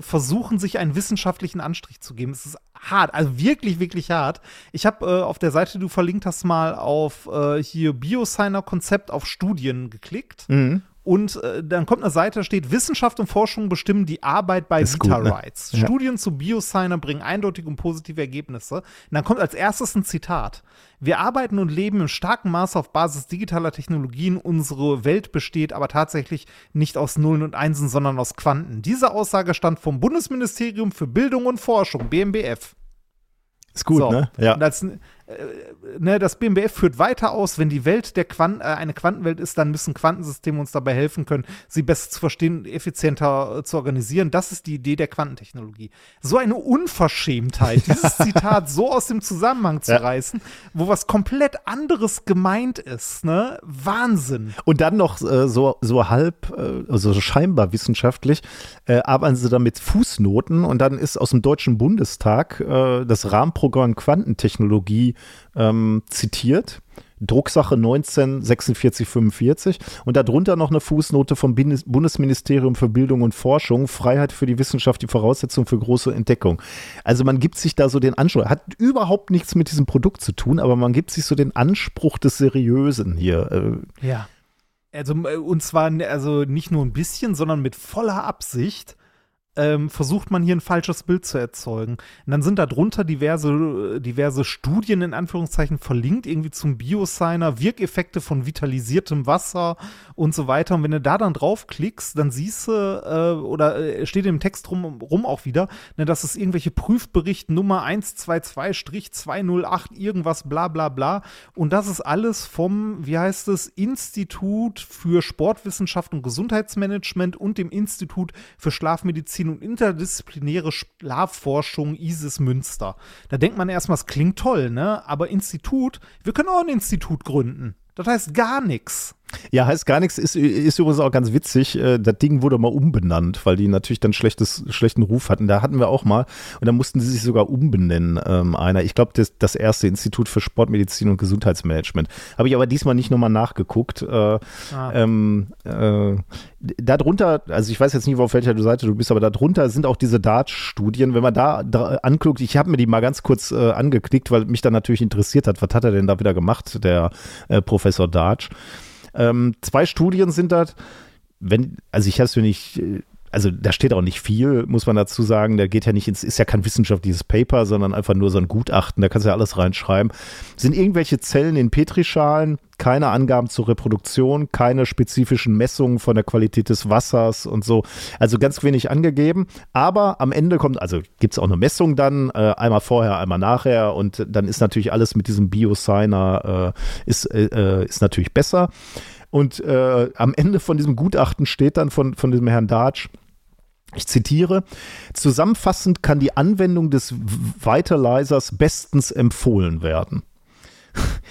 versuchen, sich einen wissenschaftlichen Anstrich zu geben. Es ist hart, also wirklich, wirklich hart. Ich habe auf der Seite, die du verlinkt hast, mal auf hier Bio-Signer-Konzept auf Studien geklickt. Mhm. Und dann kommt eine Seite, da steht, Wissenschaft und Forschung bestimmen die Arbeit bei Vita Rights. Ne? Ja. Studien zu Bio-Signer bringen eindeutige und positive Ergebnisse. Und dann kommt als erstes ein Zitat. Wir arbeiten und leben im starken Maße auf Basis digitaler Technologien. Unsere Welt besteht aber tatsächlich nicht aus Nullen und Einsen, sondern aus Quanten. Diese Aussage stammt vom Bundesministerium für Bildung und Forschung, BMBF. Ist gut, so, ne? Ja. Das BMBF führt weiter aus, wenn die Welt der eine Quantenwelt ist, dann müssen Quantensysteme uns dabei helfen können, sie besser zu verstehen und effizienter zu organisieren. Das ist die Idee der Quantentechnologie. So eine Unverschämtheit, dieses Zitat so aus dem Zusammenhang zu reißen, wo was komplett anderes gemeint ist. Ne? Wahnsinn. Und dann noch so halb, also scheinbar wissenschaftlich, arbeiten sie dann mit Fußnoten und dann ist aus dem Deutschen Bundestag das Rahmenprogramm Quantentechnologie zitiert, Drucksache 194645 und darunter noch eine Fußnote vom Bundesministerium für Bildung und Forschung, Freiheit für die Wissenschaft, die Voraussetzung für große Entdeckung. Also man gibt sich da so den Anspruch, hat überhaupt nichts mit diesem Produkt zu tun, aber man gibt sich so den Anspruch des Seriösen hier. Ja, also und zwar also nicht nur ein bisschen, sondern mit voller Absicht. Versucht man hier ein falsches Bild zu erzeugen. Und dann sind da drunter diverse Studien in Anführungszeichen verlinkt, irgendwie zum Bio-Signer, Wirkeffekte von vitalisiertem Wasser und so weiter. Und wenn du da dann draufklickst, dann siehst du, oder steht im Text rum auch wieder, ne, dass es irgendwelche Prüfbericht Nummer 122-208 irgendwas bla bla bla. Und das ist alles vom, wie heißt es, Institut für Sportwissenschaft und Gesundheitsmanagement und dem Institut für Schlafmedizin und interdisziplinäre Schlafforschung ISIS Münster. Da denkt man erstmal, es klingt toll, ne? Aber Institut, wir können auch ein Institut gründen. Das heißt gar nichts. Ja, heißt gar nichts, ist übrigens auch ganz witzig. Das Ding wurde mal umbenannt, weil die natürlich dann schlechten Ruf hatten. Da hatten wir auch mal und dann mussten sie sich sogar umbenennen, einer. Ich glaube, das erste Institut für Sportmedizin und Gesundheitsmanagement. Habe ich aber diesmal nicht nochmal nachgeguckt. Darunter, also ich weiß jetzt nicht, auf welcher Seite du bist, aber darunter sind auch diese Darch-Studien. Wenn man da anguckt, ich habe mir die mal ganz kurz angeklickt, weil mich dann natürlich interessiert hat, was hat er denn da wieder gemacht, der Professor Darch. 2 Studien sind das, da steht auch nicht viel, muss man dazu sagen, da geht ja nicht ist ja kein wissenschaftliches Paper, sondern einfach nur so ein Gutachten, da kannst du ja alles reinschreiben. Sind irgendwelche Zellen in Petrischalen, keine Angaben zur Reproduktion, keine spezifischen Messungen von der Qualität des Wassers und so, also ganz wenig angegeben, aber am Ende gibt es auch eine Messung dann, einmal vorher, einmal nachher und dann ist natürlich alles mit diesem Bio-Signer ist natürlich besser. Und am Ende von diesem Gutachten steht dann von diesem Herrn Darch, ich zitiere, zusammenfassend kann die Anwendung des Vitalisers bestens empfohlen werden.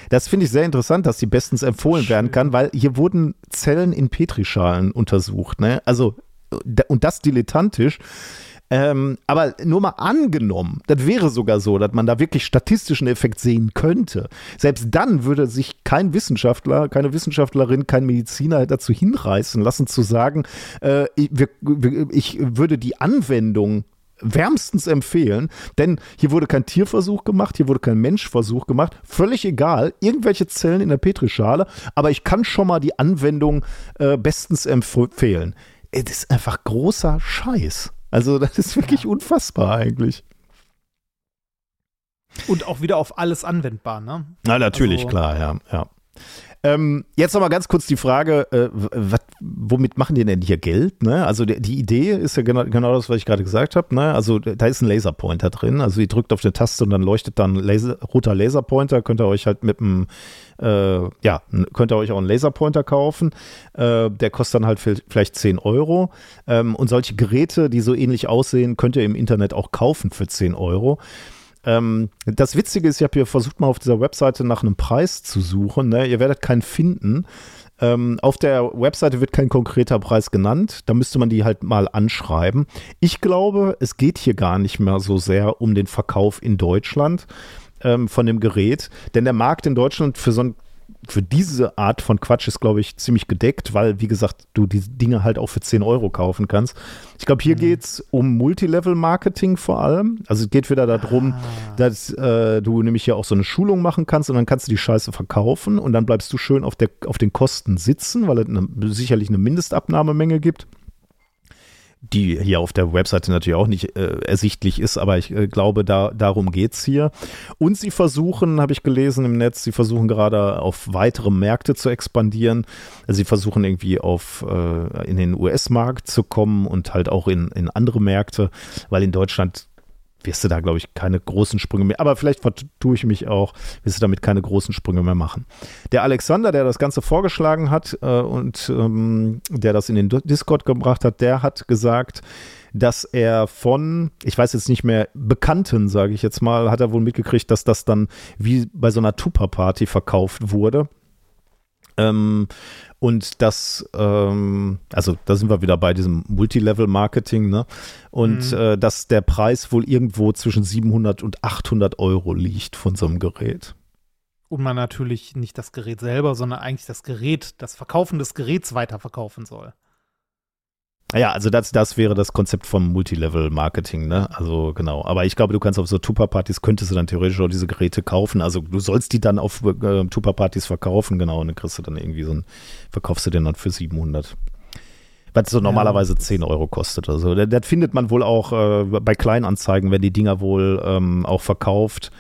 Das finde ich sehr interessant, dass die bestens empfohlen werden kann, weil hier wurden Zellen in Petrischalen untersucht. Ne? Also, und das dilettantisch. Aber nur mal angenommen, das wäre sogar so, dass man da wirklich statistischen Effekt sehen könnte. Selbst dann würde sich kein Wissenschaftler, keine Wissenschaftlerin, kein Mediziner dazu hinreißen lassen, zu sagen, ich würde die Anwendung wärmstens empfehlen, denn hier wurde kein Tierversuch gemacht, hier wurde kein Menschversuch gemacht, völlig egal, irgendwelche Zellen in der Petrischale, aber ich kann schon mal die Anwendung bestens empfehlen. Das ist einfach großer Scheiß. Also das ist wirklich unfassbar eigentlich. Und auch wieder auf alles anwendbar, ne? Na, natürlich, also, klar, ja. Jetzt nochmal ganz kurz die Frage, womit machen die denn hier Geld? Ne? Also die Idee ist ja genau das, was ich gerade gesagt habe. Ne? Also da ist ein Laserpointer drin. Also ihr drückt auf eine Taste und dann leuchtet dann roter Laserpointer. Könnt ihr euch halt mit einem, könnt ihr euch auch einen Laserpointer kaufen. Der kostet dann halt vielleicht 10 Euro. Und solche Geräte, die so ähnlich aussehen, könnt ihr im Internet auch kaufen für 10 Euro. Das Witzige ist, ich habe hier versucht, mal auf dieser Webseite nach einem Preis zu suchen. Ne? Ihr werdet keinen finden. Auf der Webseite wird kein konkreter Preis genannt. Da müsste man die halt mal anschreiben. Ich glaube, es geht hier gar nicht mehr so sehr um den Verkauf in Deutschland von dem Gerät. Denn der Markt in Deutschland für diese Art von Quatsch ist, glaube ich, ziemlich gedeckt, weil, wie gesagt, du die Dinge halt auch für 10 Euro kaufen kannst. Ich glaube, hier geht es um Multilevel-Marketing vor allem. Also es geht wieder darum, dass du nämlich hier auch so eine Schulung machen kannst und dann kannst du die Scheiße verkaufen und dann bleibst du schön auf den Kosten sitzen, weil es sicherlich eine Mindestabnahmemenge gibt, die hier auf der Webseite natürlich auch nicht ersichtlich ist, aber ich glaube, darum geht es hier. Und sie versuchen, habe ich gelesen im Netz, sie versuchen gerade auf weitere Märkte zu expandieren. Also sie versuchen irgendwie in den US-Markt zu kommen und halt auch in andere Märkte, weil in Deutschland wirst du da, glaube ich, keine großen Sprünge mehr, aber vielleicht vertue ich mich auch, wirst du damit keine großen Sprünge mehr machen. Der Alexander, der das Ganze vorgeschlagen hat und der das in den Discord gebracht hat, der hat gesagt, dass er von, ich weiß jetzt nicht mehr, Bekannten, sage ich jetzt mal, hat er wohl mitgekriegt, dass das dann wie bei so einer Tupper-Party verkauft wurde. Und das, also da sind wir wieder bei diesem Multilevel-Marketing, ne? Und dass der Preis wohl irgendwo zwischen 700 und 800 Euro liegt von so einem Gerät. Und man natürlich nicht das Gerät selber, sondern eigentlich das Verkaufen des Geräts weiterverkaufen soll. Ja, also das wäre das Konzept vom Multilevel-Marketing, ne? Also genau. Aber ich glaube, du kannst auf so Tupper-Partys, könntest du dann theoretisch auch diese Geräte kaufen. Also du sollst die dann auf Tupper-Partys verkaufen, genau. Und dann kriegst du dann irgendwie verkaufst du den dann für 700. Was so normalerweise 10 Euro kostet. Also das findet man wohl auch bei Kleinanzeigen, werden die Dinger wohl auch verkauft.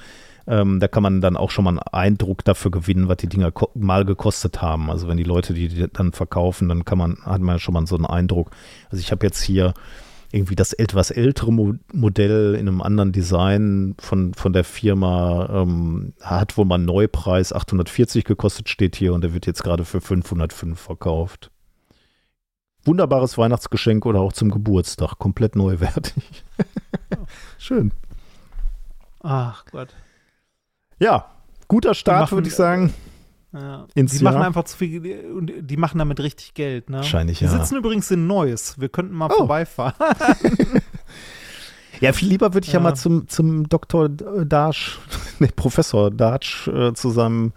Da kann man dann auch schon mal einen Eindruck dafür gewinnen, was die Dinger mal gekostet haben. Also wenn die Leute die dann verkaufen, dann hat man ja schon mal so einen Eindruck. Also ich habe jetzt hier irgendwie das etwas ältere Modell in einem anderen Design von der Firma, hat wohl mal einen Neupreis 840 gekostet, steht hier, und der wird jetzt gerade für 505 verkauft. Wunderbares Weihnachtsgeschenk oder auch zum Geburtstag, komplett neuwertig. Schön. Ach Gott. Ja, guter Start, würde ich sagen. Ja. Die machen einfach zu viel und die machen damit richtig Geld. Ne? Wahrscheinlich, ja. Wir sitzen übrigens in Neuss. Wir könnten mal vorbeifahren. Ja, viel lieber würde ich ja mal zum Dr. Darch, Professor Darch zu seinem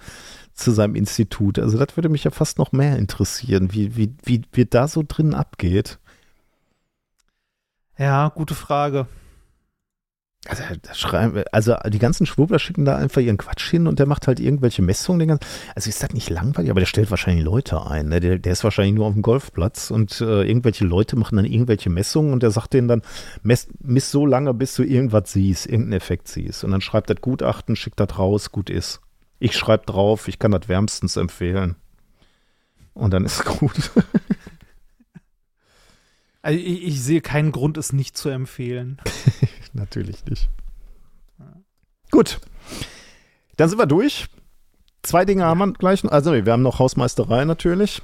Institut. Also das würde mich ja fast noch mehr interessieren, wie da so drin abgeht. Ja, gute Frage. Also, die ganzen Schwurbler schicken da einfach ihren Quatsch hin und der macht halt irgendwelche Messungen. Also ist das nicht langweilig, aber der stellt wahrscheinlich Leute ein. Ne? Der ist wahrscheinlich nur auf dem Golfplatz und irgendwelche Leute machen dann irgendwelche Messungen und der sagt denen dann, misst so lange, bis du irgendwas siehst, irgendeinen Effekt siehst. Und dann schreibt das Gutachten, schickt das raus, gut ist. Ich schreibe drauf, ich kann das wärmstens empfehlen. Und dann ist gut. Also ich sehe keinen Grund, es nicht zu empfehlen. Natürlich nicht. Gut. Dann sind wir durch. 2 Dinge haben wir gleich. Also, wir haben noch Hausmeisterei natürlich.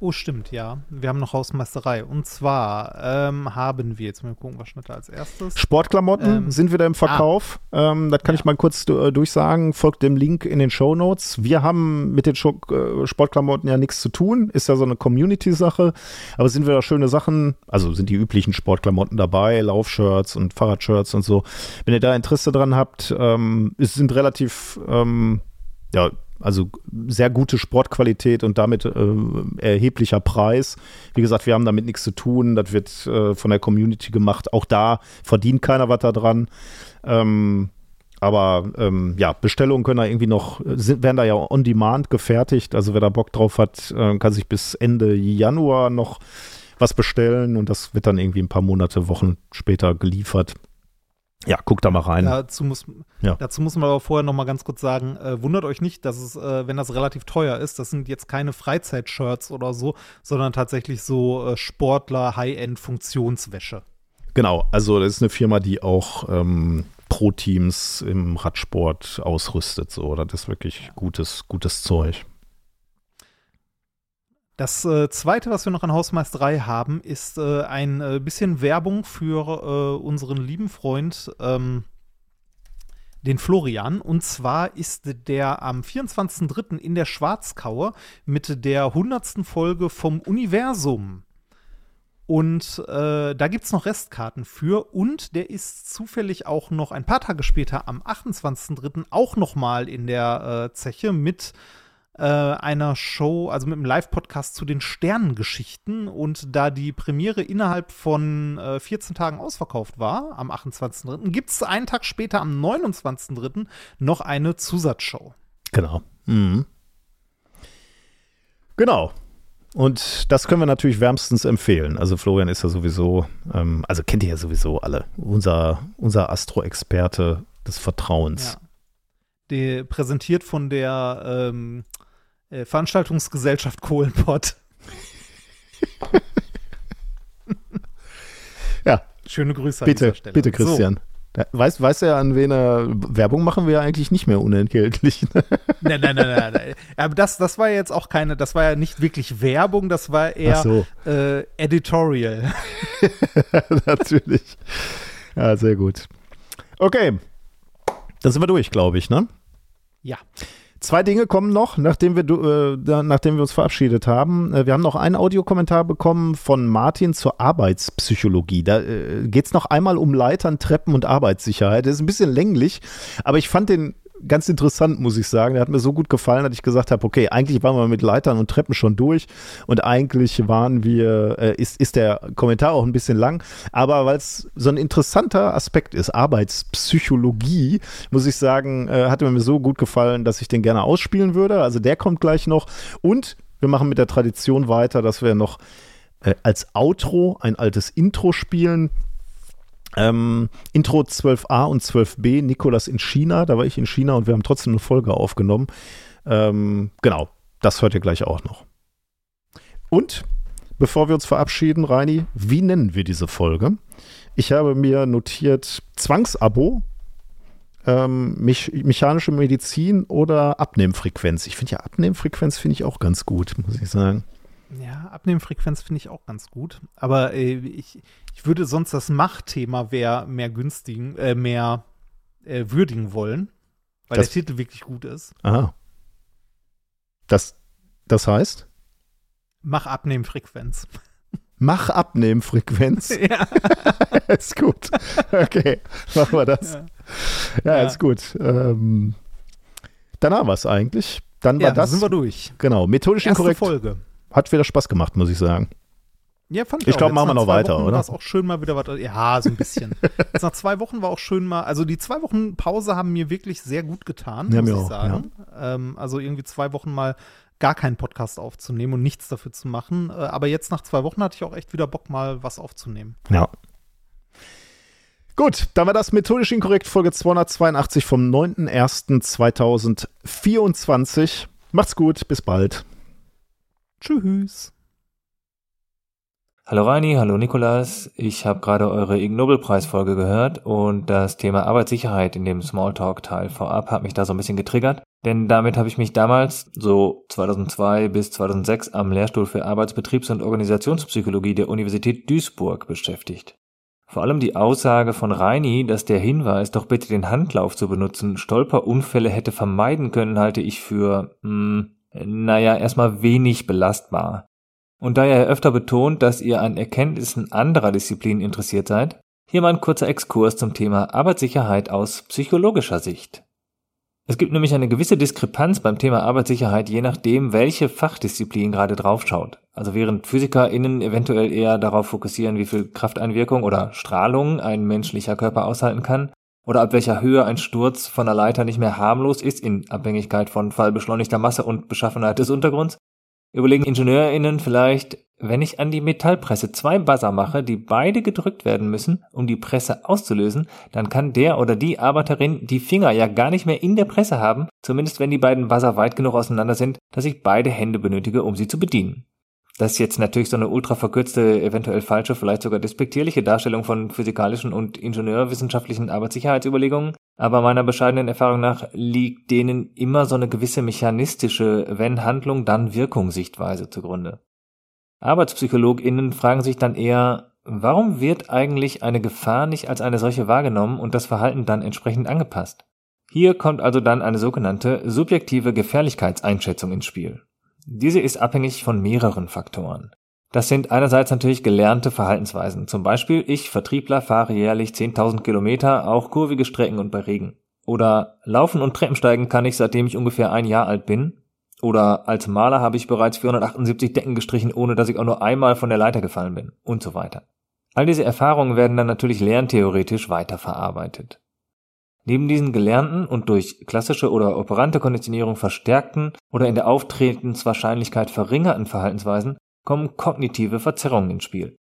Oh, stimmt, ja. Wir haben noch Hausmeisterei. Und zwar haben wir, jetzt mal gucken, was schnitt da als erstes. Sportklamotten sind wieder im Verkauf. Das kann ich mal kurz durchsagen. Folgt dem Link in den Shownotes. Wir haben mit den Sportklamotten ja nichts zu tun. Ist ja so eine Community-Sache. Aber sind wieder schöne Sachen. Also sind die üblichen Sportklamotten dabei. Laufshirts und Fahrradshirts und so. Wenn ihr da Interesse dran habt, es sind relativ, also sehr gute Sportqualität und damit erheblicher Preis. Wie gesagt, wir haben damit nichts zu tun. Das wird von der Community gemacht. Auch da verdient keiner was daran. Bestellungen können da irgendwie noch, werden da ja on demand gefertigt. Also wer da Bock drauf hat, kann sich bis Ende Januar noch was bestellen. Und das wird dann irgendwie ein paar Monate, Wochen später geliefert. Ja, guck da mal rein. Dazu muss man aber vorher noch mal ganz kurz sagen, wundert euch nicht, dass es, wenn das relativ teuer ist, das sind jetzt keine Freizeit-Shirts oder so, sondern tatsächlich so Sportler-High-End-Funktionswäsche. Genau, also das ist eine Firma, die auch Pro-Teams im Radsport ausrüstet. So. Das ist wirklich gutes Zeug. Das Zweite, was wir noch an Hausmeisterei haben, ist ein bisschen Werbung für unseren lieben Freund, den Florian. Und zwar ist der am 24.03. in der Schwarzkaue mit der 100. Folge vom Universum. Und da gibt es noch Restkarten für. Und der ist zufällig auch noch ein paar Tage später am 28.03. auch noch mal in der Zeche mit einer Show, also mit einem Live-Podcast zu den Sternengeschichten. Und da die Premiere innerhalb von 14 Tagen ausverkauft war, am 28.03., gibt es einen Tag später, am 29.03., noch eine Zusatzshow. Genau. Mhm. Genau. Und das können wir natürlich wärmstens empfehlen. Also Florian ist ja sowieso, also kennt ihr ja sowieso alle, unser Astro-Experte des Vertrauens. Ja. Präsentiert von der Veranstaltungsgesellschaft Kohlenpott. Ja. Schöne Grüße an dieser Stelle. Bitte, Christian. So. Weißt du ja, an wen Werbung machen wir ja eigentlich nicht mehr unentgeltlich. Nein. Aber das war jetzt auch das war ja nicht wirklich Werbung, das war eher Editorial. Natürlich. Ja, sehr gut. Okay. Dann sind wir durch, glaube ich, ne? Ja. 2 Dinge kommen noch, nachdem wir uns verabschiedet haben. Wir haben noch einen Audiokommentar bekommen von Martin zur Arbeitspsychologie. Da geht es noch einmal um Leitern, Treppen und Arbeitssicherheit. Der ist ein bisschen länglich, aber ich fand den ganz interessant, muss ich sagen. Der hat mir so gut gefallen, dass ich gesagt habe, okay, eigentlich waren wir mit Leitern und Treppen schon durch und eigentlich ist der Kommentar auch ein bisschen lang, aber weil es so ein interessanter Aspekt ist, Arbeitspsychologie, muss ich sagen, hat mir so gut gefallen, dass ich den gerne ausspielen würde. Also der kommt gleich noch und wir machen mit der Tradition weiter, dass wir noch als Outro ein altes Intro spielen. Intro 12a und 12b, Nikolas in China, da war ich in China und wir haben trotzdem eine Folge aufgenommen. Genau, das hört ihr gleich auch noch. Und bevor wir uns verabschieden, Reini, wie nennen wir diese Folge? Ich habe mir notiert Zwangsabo, mechanische Medizin oder Abnehmfrequenz. Ich finde ja Abnehmfrequenz auch ganz gut, muss ich sagen. Ja, Abnehmfrequenz finde ich auch ganz gut. Aber ich würde sonst das Machtthema mehr würdigen wollen, weil der Titel wirklich gut ist. Aha. Das heißt? Mach-Abnehmfrequenz. Mach-Abnehmfrequenz? Ja. Ist gut. Okay, machen wir das. Ja. Ist gut. Dann haben wir es eigentlich. Dann war das. Dann sind wir durch. Genau, methodisch inkorrekt. Erste Folge. Hat wieder Spaß gemacht, muss ich sagen. Ja, fand ich auch. Ich glaube, machen wir noch weiter, oder? War es auch schön mal wieder was. Ja, so ein bisschen. Jetzt nach 2 Wochen war auch schön mal. Also die 2 Wochen Pause haben mir wirklich sehr gut getan, muss ich sagen. Ja. Also irgendwie 2 Wochen mal gar keinen Podcast aufzunehmen und nichts dafür zu machen. Aber jetzt nach 2 Wochen hatte ich auch echt wieder Bock, mal was aufzunehmen. Ja. Gut, dann war das methodisch inkorrekt, Folge 282 vom 9.01.2024. Macht's gut, bis bald. Tschüss. Hallo Reini, hallo Nikolas. Ich habe gerade eure Ig Nobel-Preis-Folge gehört und das Thema Arbeitssicherheit in dem Smalltalk-Teil vorab hat mich da so ein bisschen getriggert Denn damit habe ich mich damals, so 2002 bis 2006, am Lehrstuhl für Arbeitsbetriebs- und Organisationspsychologie der Universität Duisburg beschäftigt. Vor allem die Aussage von Reini, dass der Hinweis, doch bitte den Handlauf zu benutzen, Stolperunfälle hätte vermeiden können, halte ich für, erstmal wenig belastbar. Und da ihr öfter betont, dass ihr an Erkenntnissen anderer Disziplinen interessiert seid, hier mal ein kurzer Exkurs zum Thema Arbeitssicherheit aus psychologischer Sicht. Es gibt nämlich eine gewisse Diskrepanz beim Thema Arbeitssicherheit, je nachdem, welche Fachdisziplin gerade draufschaut. Also während PhysikerInnen eventuell eher darauf fokussieren, wie viel Krafteinwirkung oder Strahlung ein menschlicher Körper aushalten kann, oder ab welcher Höhe ein Sturz von der Leiter nicht mehr harmlos ist, in Abhängigkeit von fallbeschleunigter Masse und Beschaffenheit des Untergrunds, überlegen IngenieurInnen vielleicht, wenn ich an die Metallpresse 2 Buzzer mache, die beide gedrückt werden müssen, um die Presse auszulösen, dann kann der oder die Arbeiterin die Finger ja gar nicht mehr in der Presse haben, zumindest wenn die beiden Buzzer weit genug auseinander sind, dass ich beide Hände benötige, um sie zu bedienen. Das ist jetzt natürlich so eine ultra verkürzte, eventuell falsche, vielleicht sogar despektierliche Darstellung von physikalischen und ingenieurwissenschaftlichen Arbeitssicherheitsüberlegungen, aber meiner bescheidenen Erfahrung nach liegt denen immer so eine gewisse mechanistische, wenn Handlung, dann Wirkung Sichtweise zugrunde. ArbeitspsychologInnen fragen sich dann eher, warum wird eigentlich eine Gefahr nicht als eine solche wahrgenommen und das Verhalten dann entsprechend angepasst? Hier kommt also dann eine sogenannte subjektive Gefährlichkeitseinschätzung ins Spiel. Diese ist abhängig von mehreren Faktoren. Das sind einerseits natürlich gelernte Verhaltensweisen. Zum Beispiel, ich, Vertriebler, fahre jährlich 10.000 Kilometer, auch kurvige Strecken und bei Regen. Oder Laufen und Treppensteigen kann ich, seitdem ich ungefähr ein Jahr alt bin. Oder als Maler habe ich bereits 478 Decken gestrichen, ohne dass ich auch nur einmal von der Leiter gefallen bin. Und so weiter. All diese Erfahrungen werden dann natürlich lerntheoretisch weiterverarbeitet. Neben diesen gelernten und durch klassische oder operante Konditionierung verstärkten oder in der Auftretenswahrscheinlichkeit verringerten Verhaltensweisen kommen kognitive Verzerrungen ins Spiel.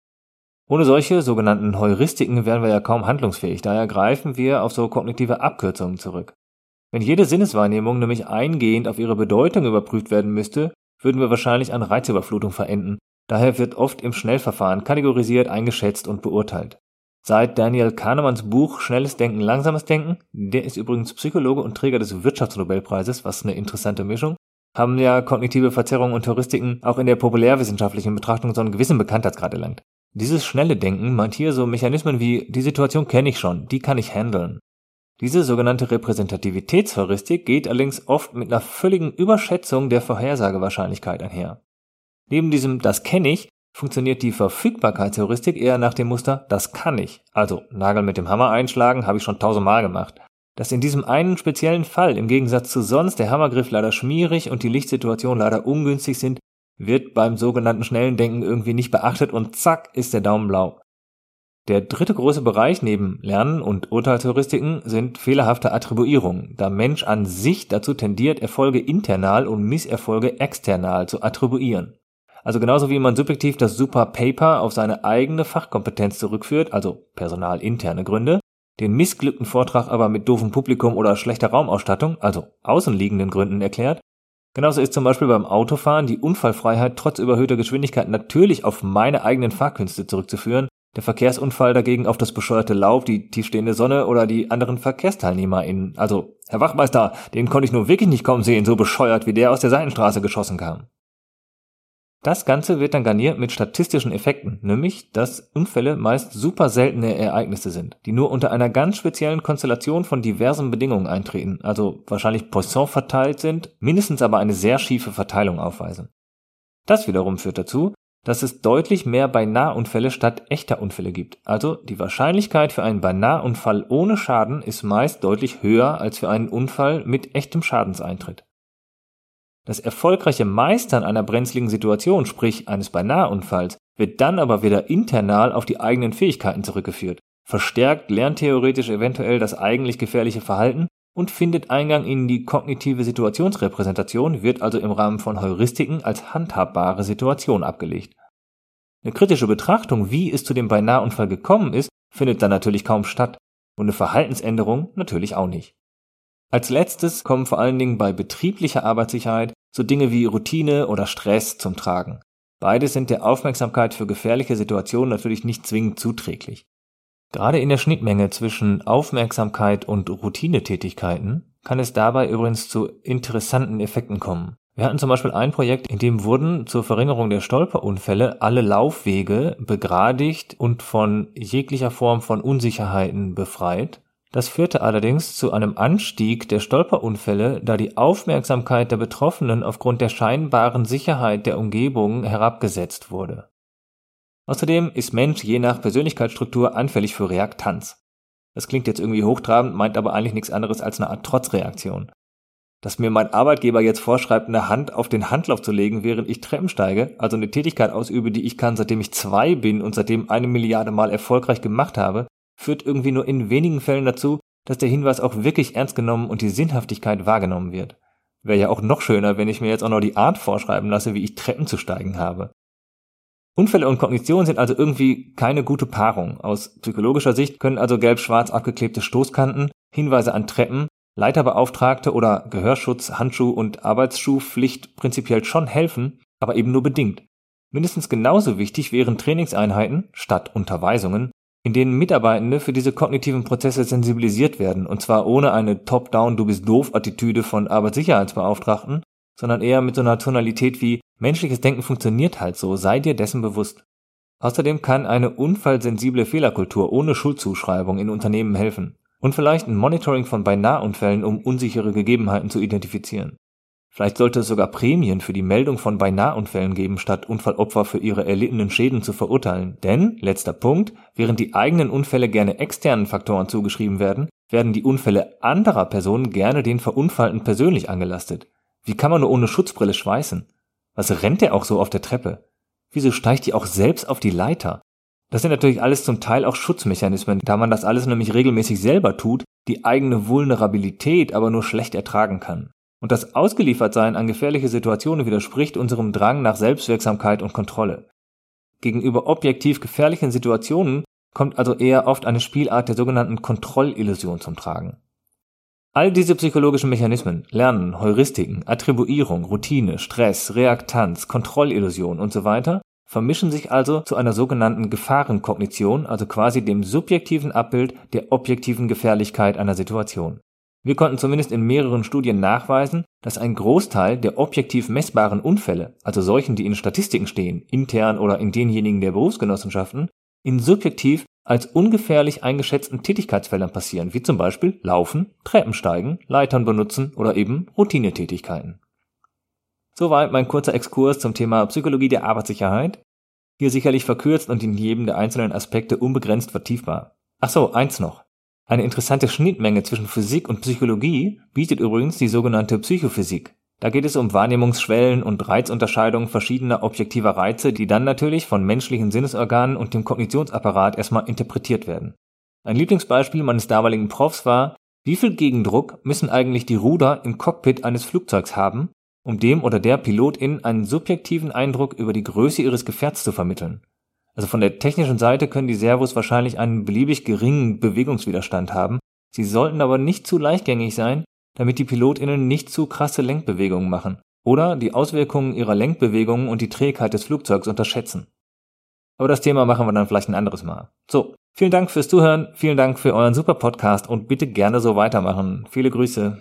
Ohne solche sogenannten Heuristiken wären wir ja kaum handlungsfähig, daher greifen wir auf so kognitive Abkürzungen zurück. Wenn jede Sinneswahrnehmung nämlich eingehend auf ihre Bedeutung überprüft werden müsste, würden wir wahrscheinlich an Reizüberflutung verenden, daher wird oft im Schnellverfahren kategorisiert, eingeschätzt und beurteilt. Seit Daniel Kahnemans Buch Schnelles Denken, Langsames Denken, der ist übrigens Psychologe und Träger des Wirtschaftsnobelpreises, was eine interessante Mischung, haben ja kognitive Verzerrungen und Heuristiken auch in der populärwissenschaftlichen Betrachtung so einen gewissen Bekanntheitsgrad erlangt. Dieses schnelle Denken meint hier so Mechanismen wie, die Situation kenne ich schon, die kann ich handeln. Diese sogenannte Repräsentativitätsheuristik geht allerdings oft mit einer völligen Überschätzung der Vorhersagewahrscheinlichkeit einher. Neben diesem Das kenne ich funktioniert die Verfügbarkeitsheuristik eher nach dem Muster, das kann ich. Also, Nagel mit dem Hammer einschlagen, habe ich schon 1000-mal gemacht. Dass in diesem einen speziellen Fall im Gegensatz zu sonst der Hammergriff leider schmierig und die Lichtsituation leider ungünstig sind, wird beim sogenannten schnellen Denken irgendwie nicht beachtet und zack, ist der Daumen blau. Der dritte große Bereich neben Lernen und Urteilsheuristiken sind fehlerhafte Attribuierungen, da Mensch an sich dazu tendiert, Erfolge internal und Misserfolge external zu attribuieren. Also genauso wie man subjektiv das Super Paper auf seine eigene Fachkompetenz zurückführt, also personalinterne Gründe, den missglückten Vortrag aber mit doofem Publikum oder schlechter Raumausstattung, also außenliegenden Gründen erklärt, genauso ist zum Beispiel beim Autofahren die Unfallfreiheit trotz überhöhter Geschwindigkeit natürlich auf meine eigenen Fahrkünste zurückzuführen, der Verkehrsunfall dagegen auf das bescheuerte Laub, die tiefstehende Sonne oder die anderen VerkehrsteilnehmerInnen. Also, Herr Wachtmeister, den konnte ich nur wirklich nicht kommen sehen, so bescheuert, wie der aus der Seitenstraße geschossen kam. Das Ganze wird dann garniert mit statistischen Effekten, nämlich, dass Unfälle meist super seltene Ereignisse sind, die nur unter einer ganz speziellen Konstellation von diversen Bedingungen eintreten, also wahrscheinlich Poisson verteilt sind, mindestens aber eine sehr schiefe Verteilung aufweisen. Das wiederum führt dazu, dass es deutlich mehr Beinahe-Unfälle statt echter Unfälle gibt, also die Wahrscheinlichkeit für einen Beinahe-Unfall ohne Schaden ist meist deutlich höher als für einen Unfall mit echtem Schadenseintritt. Das erfolgreiche Meistern einer brenzligen Situation, sprich eines Beinahe-Unfalls, wird dann aber wieder internal auf die eigenen Fähigkeiten zurückgeführt, verstärkt lerntheoretisch eventuell das eigentlich gefährliche Verhalten und findet Eingang in die kognitive Situationsrepräsentation, wird also im Rahmen von Heuristiken als handhabbare Situation abgelegt. Eine kritische Betrachtung, wie es zu dem Beinahe-Unfall gekommen ist, findet dann natürlich kaum statt und eine Verhaltensänderung natürlich auch nicht. Als letztes kommen vor allen Dingen bei betrieblicher Arbeitssicherheit so Dinge wie Routine oder Stress zum Tragen. Beides sind der Aufmerksamkeit für gefährliche Situationen natürlich nicht zwingend zuträglich. Gerade in der Schnittmenge zwischen Aufmerksamkeit und Routinetätigkeiten, kann es dabei übrigens zu interessanten Effekten kommen. Wir hatten zum Beispiel ein Projekt, in dem wurden zur Verringerung der Stolperunfälle alle Laufwege begradigt und von jeglicher Form von Unsicherheiten befreit. Das führte allerdings zu einem Anstieg der Stolperunfälle, da die Aufmerksamkeit der Betroffenen aufgrund der scheinbaren Sicherheit der Umgebung herabgesetzt wurde. Außerdem ist Mensch je nach Persönlichkeitsstruktur anfällig für Reaktanz. Das klingt jetzt irgendwie hochtrabend, meint aber eigentlich nichts anderes als eine Art Trotzreaktion. Dass mir mein Arbeitgeber jetzt vorschreibt, eine Hand auf den Handlauf zu legen, während ich Treppen steige, also eine Tätigkeit ausübe, die ich kann, seitdem ich 2 bin und seitdem 1 Milliarde Mal erfolgreich gemacht habe, führt irgendwie nur in wenigen Fällen dazu, dass der Hinweis auch wirklich ernst genommen und die Sinnhaftigkeit wahrgenommen wird. Wäre ja auch noch schöner, wenn ich mir jetzt auch noch die Art vorschreiben lasse, wie ich Treppen zu steigen habe. Unfälle und Kognition sind also irgendwie keine gute Paarung. Aus psychologischer Sicht können also gelb-schwarz abgeklebte Stoßkanten, Hinweise an Treppen, Leiterbeauftragte oder Gehörschutz, Handschuh- und Arbeitsschuhpflicht prinzipiell schon helfen, aber eben nur bedingt. Mindestens genauso wichtig wären Trainingseinheiten statt Unterweisungen, in denen Mitarbeitende für diese kognitiven Prozesse sensibilisiert werden, und zwar ohne eine Top-Down-Du-bist-doof-Attitüde von Arbeitssicherheitsbeauftragten, sondern eher mit so einer Tonalität wie menschliches Denken funktioniert halt so, sei dir dessen bewusst. Außerdem kann eine unfallsensible Fehlerkultur ohne Schuldzuschreibung in Unternehmen helfen und vielleicht ein Monitoring von Beinahe-Unfällen, um unsichere Gegebenheiten zu identifizieren. Vielleicht sollte es sogar Prämien für die Meldung von Beinahe-Unfällen geben, statt Unfallopfer für ihre erlittenen Schäden zu verurteilen. Denn, letzter Punkt, während die eigenen Unfälle gerne externen Faktoren zugeschrieben werden, werden die Unfälle anderer Personen gerne den Verunfallten persönlich angelastet. Wie kann man nur ohne Schutzbrille schweißen? Was rennt der auch so auf der Treppe? Wieso steigt die auch selbst auf die Leiter? Das sind natürlich alles zum Teil auch Schutzmechanismen, da man das alles nämlich regelmäßig selber tut, die eigene Vulnerabilität aber nur schlecht ertragen kann. Und das Ausgeliefertsein an gefährliche Situationen widerspricht unserem Drang nach Selbstwirksamkeit und Kontrolle. Gegenüber objektiv gefährlichen Situationen kommt also eher oft eine Spielart der sogenannten Kontrollillusion zum Tragen. All diese psychologischen Mechanismen, Lernen, Heuristiken, Attribuierung, Routine, Stress, Reaktanz, Kontrollillusion und so weiter, vermischen sich also zu einer sogenannten Gefahrenkognition, also quasi dem subjektiven Abbild der objektiven Gefährlichkeit einer Situation. Wir konnten zumindest in mehreren Studien nachweisen, dass ein Großteil der objektiv messbaren Unfälle, also solchen, die in Statistiken stehen, intern oder in denjenigen der Berufsgenossenschaften, in subjektiv als ungefährlich eingeschätzten Tätigkeitsfeldern passieren, wie zum Beispiel Laufen, Treppensteigen, Leitern benutzen oder eben Routinetätigkeiten. Soweit mein kurzer Exkurs zum Thema Psychologie der Arbeitssicherheit. Hier sicherlich verkürzt und in jedem der einzelnen Aspekte unbegrenzt vertiefbar. Ach so, eins noch. Eine interessante Schnittmenge zwischen Physik und Psychologie bietet übrigens die sogenannte Psychophysik. Da geht es um Wahrnehmungsschwellen und Reizunterscheidungen verschiedener objektiver Reize, die dann natürlich von menschlichen Sinnesorganen und dem Kognitionsapparat erstmal interpretiert werden. Ein Lieblingsbeispiel meines damaligen Profs war, wie viel Gegendruck müssen eigentlich die Ruder im Cockpit eines Flugzeugs haben, um dem oder der Pilotin einen subjektiven Eindruck über die Größe ihres Gefährts zu vermitteln. Also von der technischen Seite können die Servos wahrscheinlich einen beliebig geringen Bewegungswiderstand haben. Sie sollten aber nicht zu leichtgängig sein, damit die PilotInnen nicht zu krasse Lenkbewegungen machen oder die Auswirkungen ihrer Lenkbewegungen und die Trägheit des Flugzeugs unterschätzen. Aber das Thema machen wir dann vielleicht ein anderes Mal. So, vielen Dank fürs Zuhören, vielen Dank für euren super Podcast und bitte gerne so weitermachen. Viele Grüße.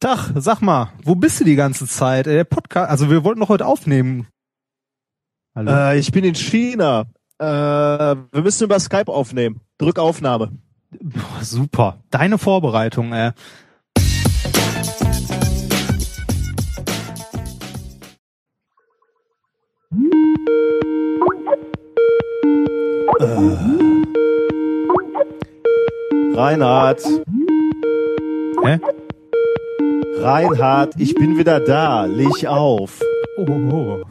Tag, sag mal, wo bist du die ganze Zeit? Der Podcast, also wir wollten noch heute aufnehmen. Hallo. Ich bin in China. Wir müssen über Skype aufnehmen. Drück Aufnahme. Boah, super. Deine Vorbereitung, ey. Reinhard. Hä? Reinhard, ich bin wieder da. Leg auf. Oh.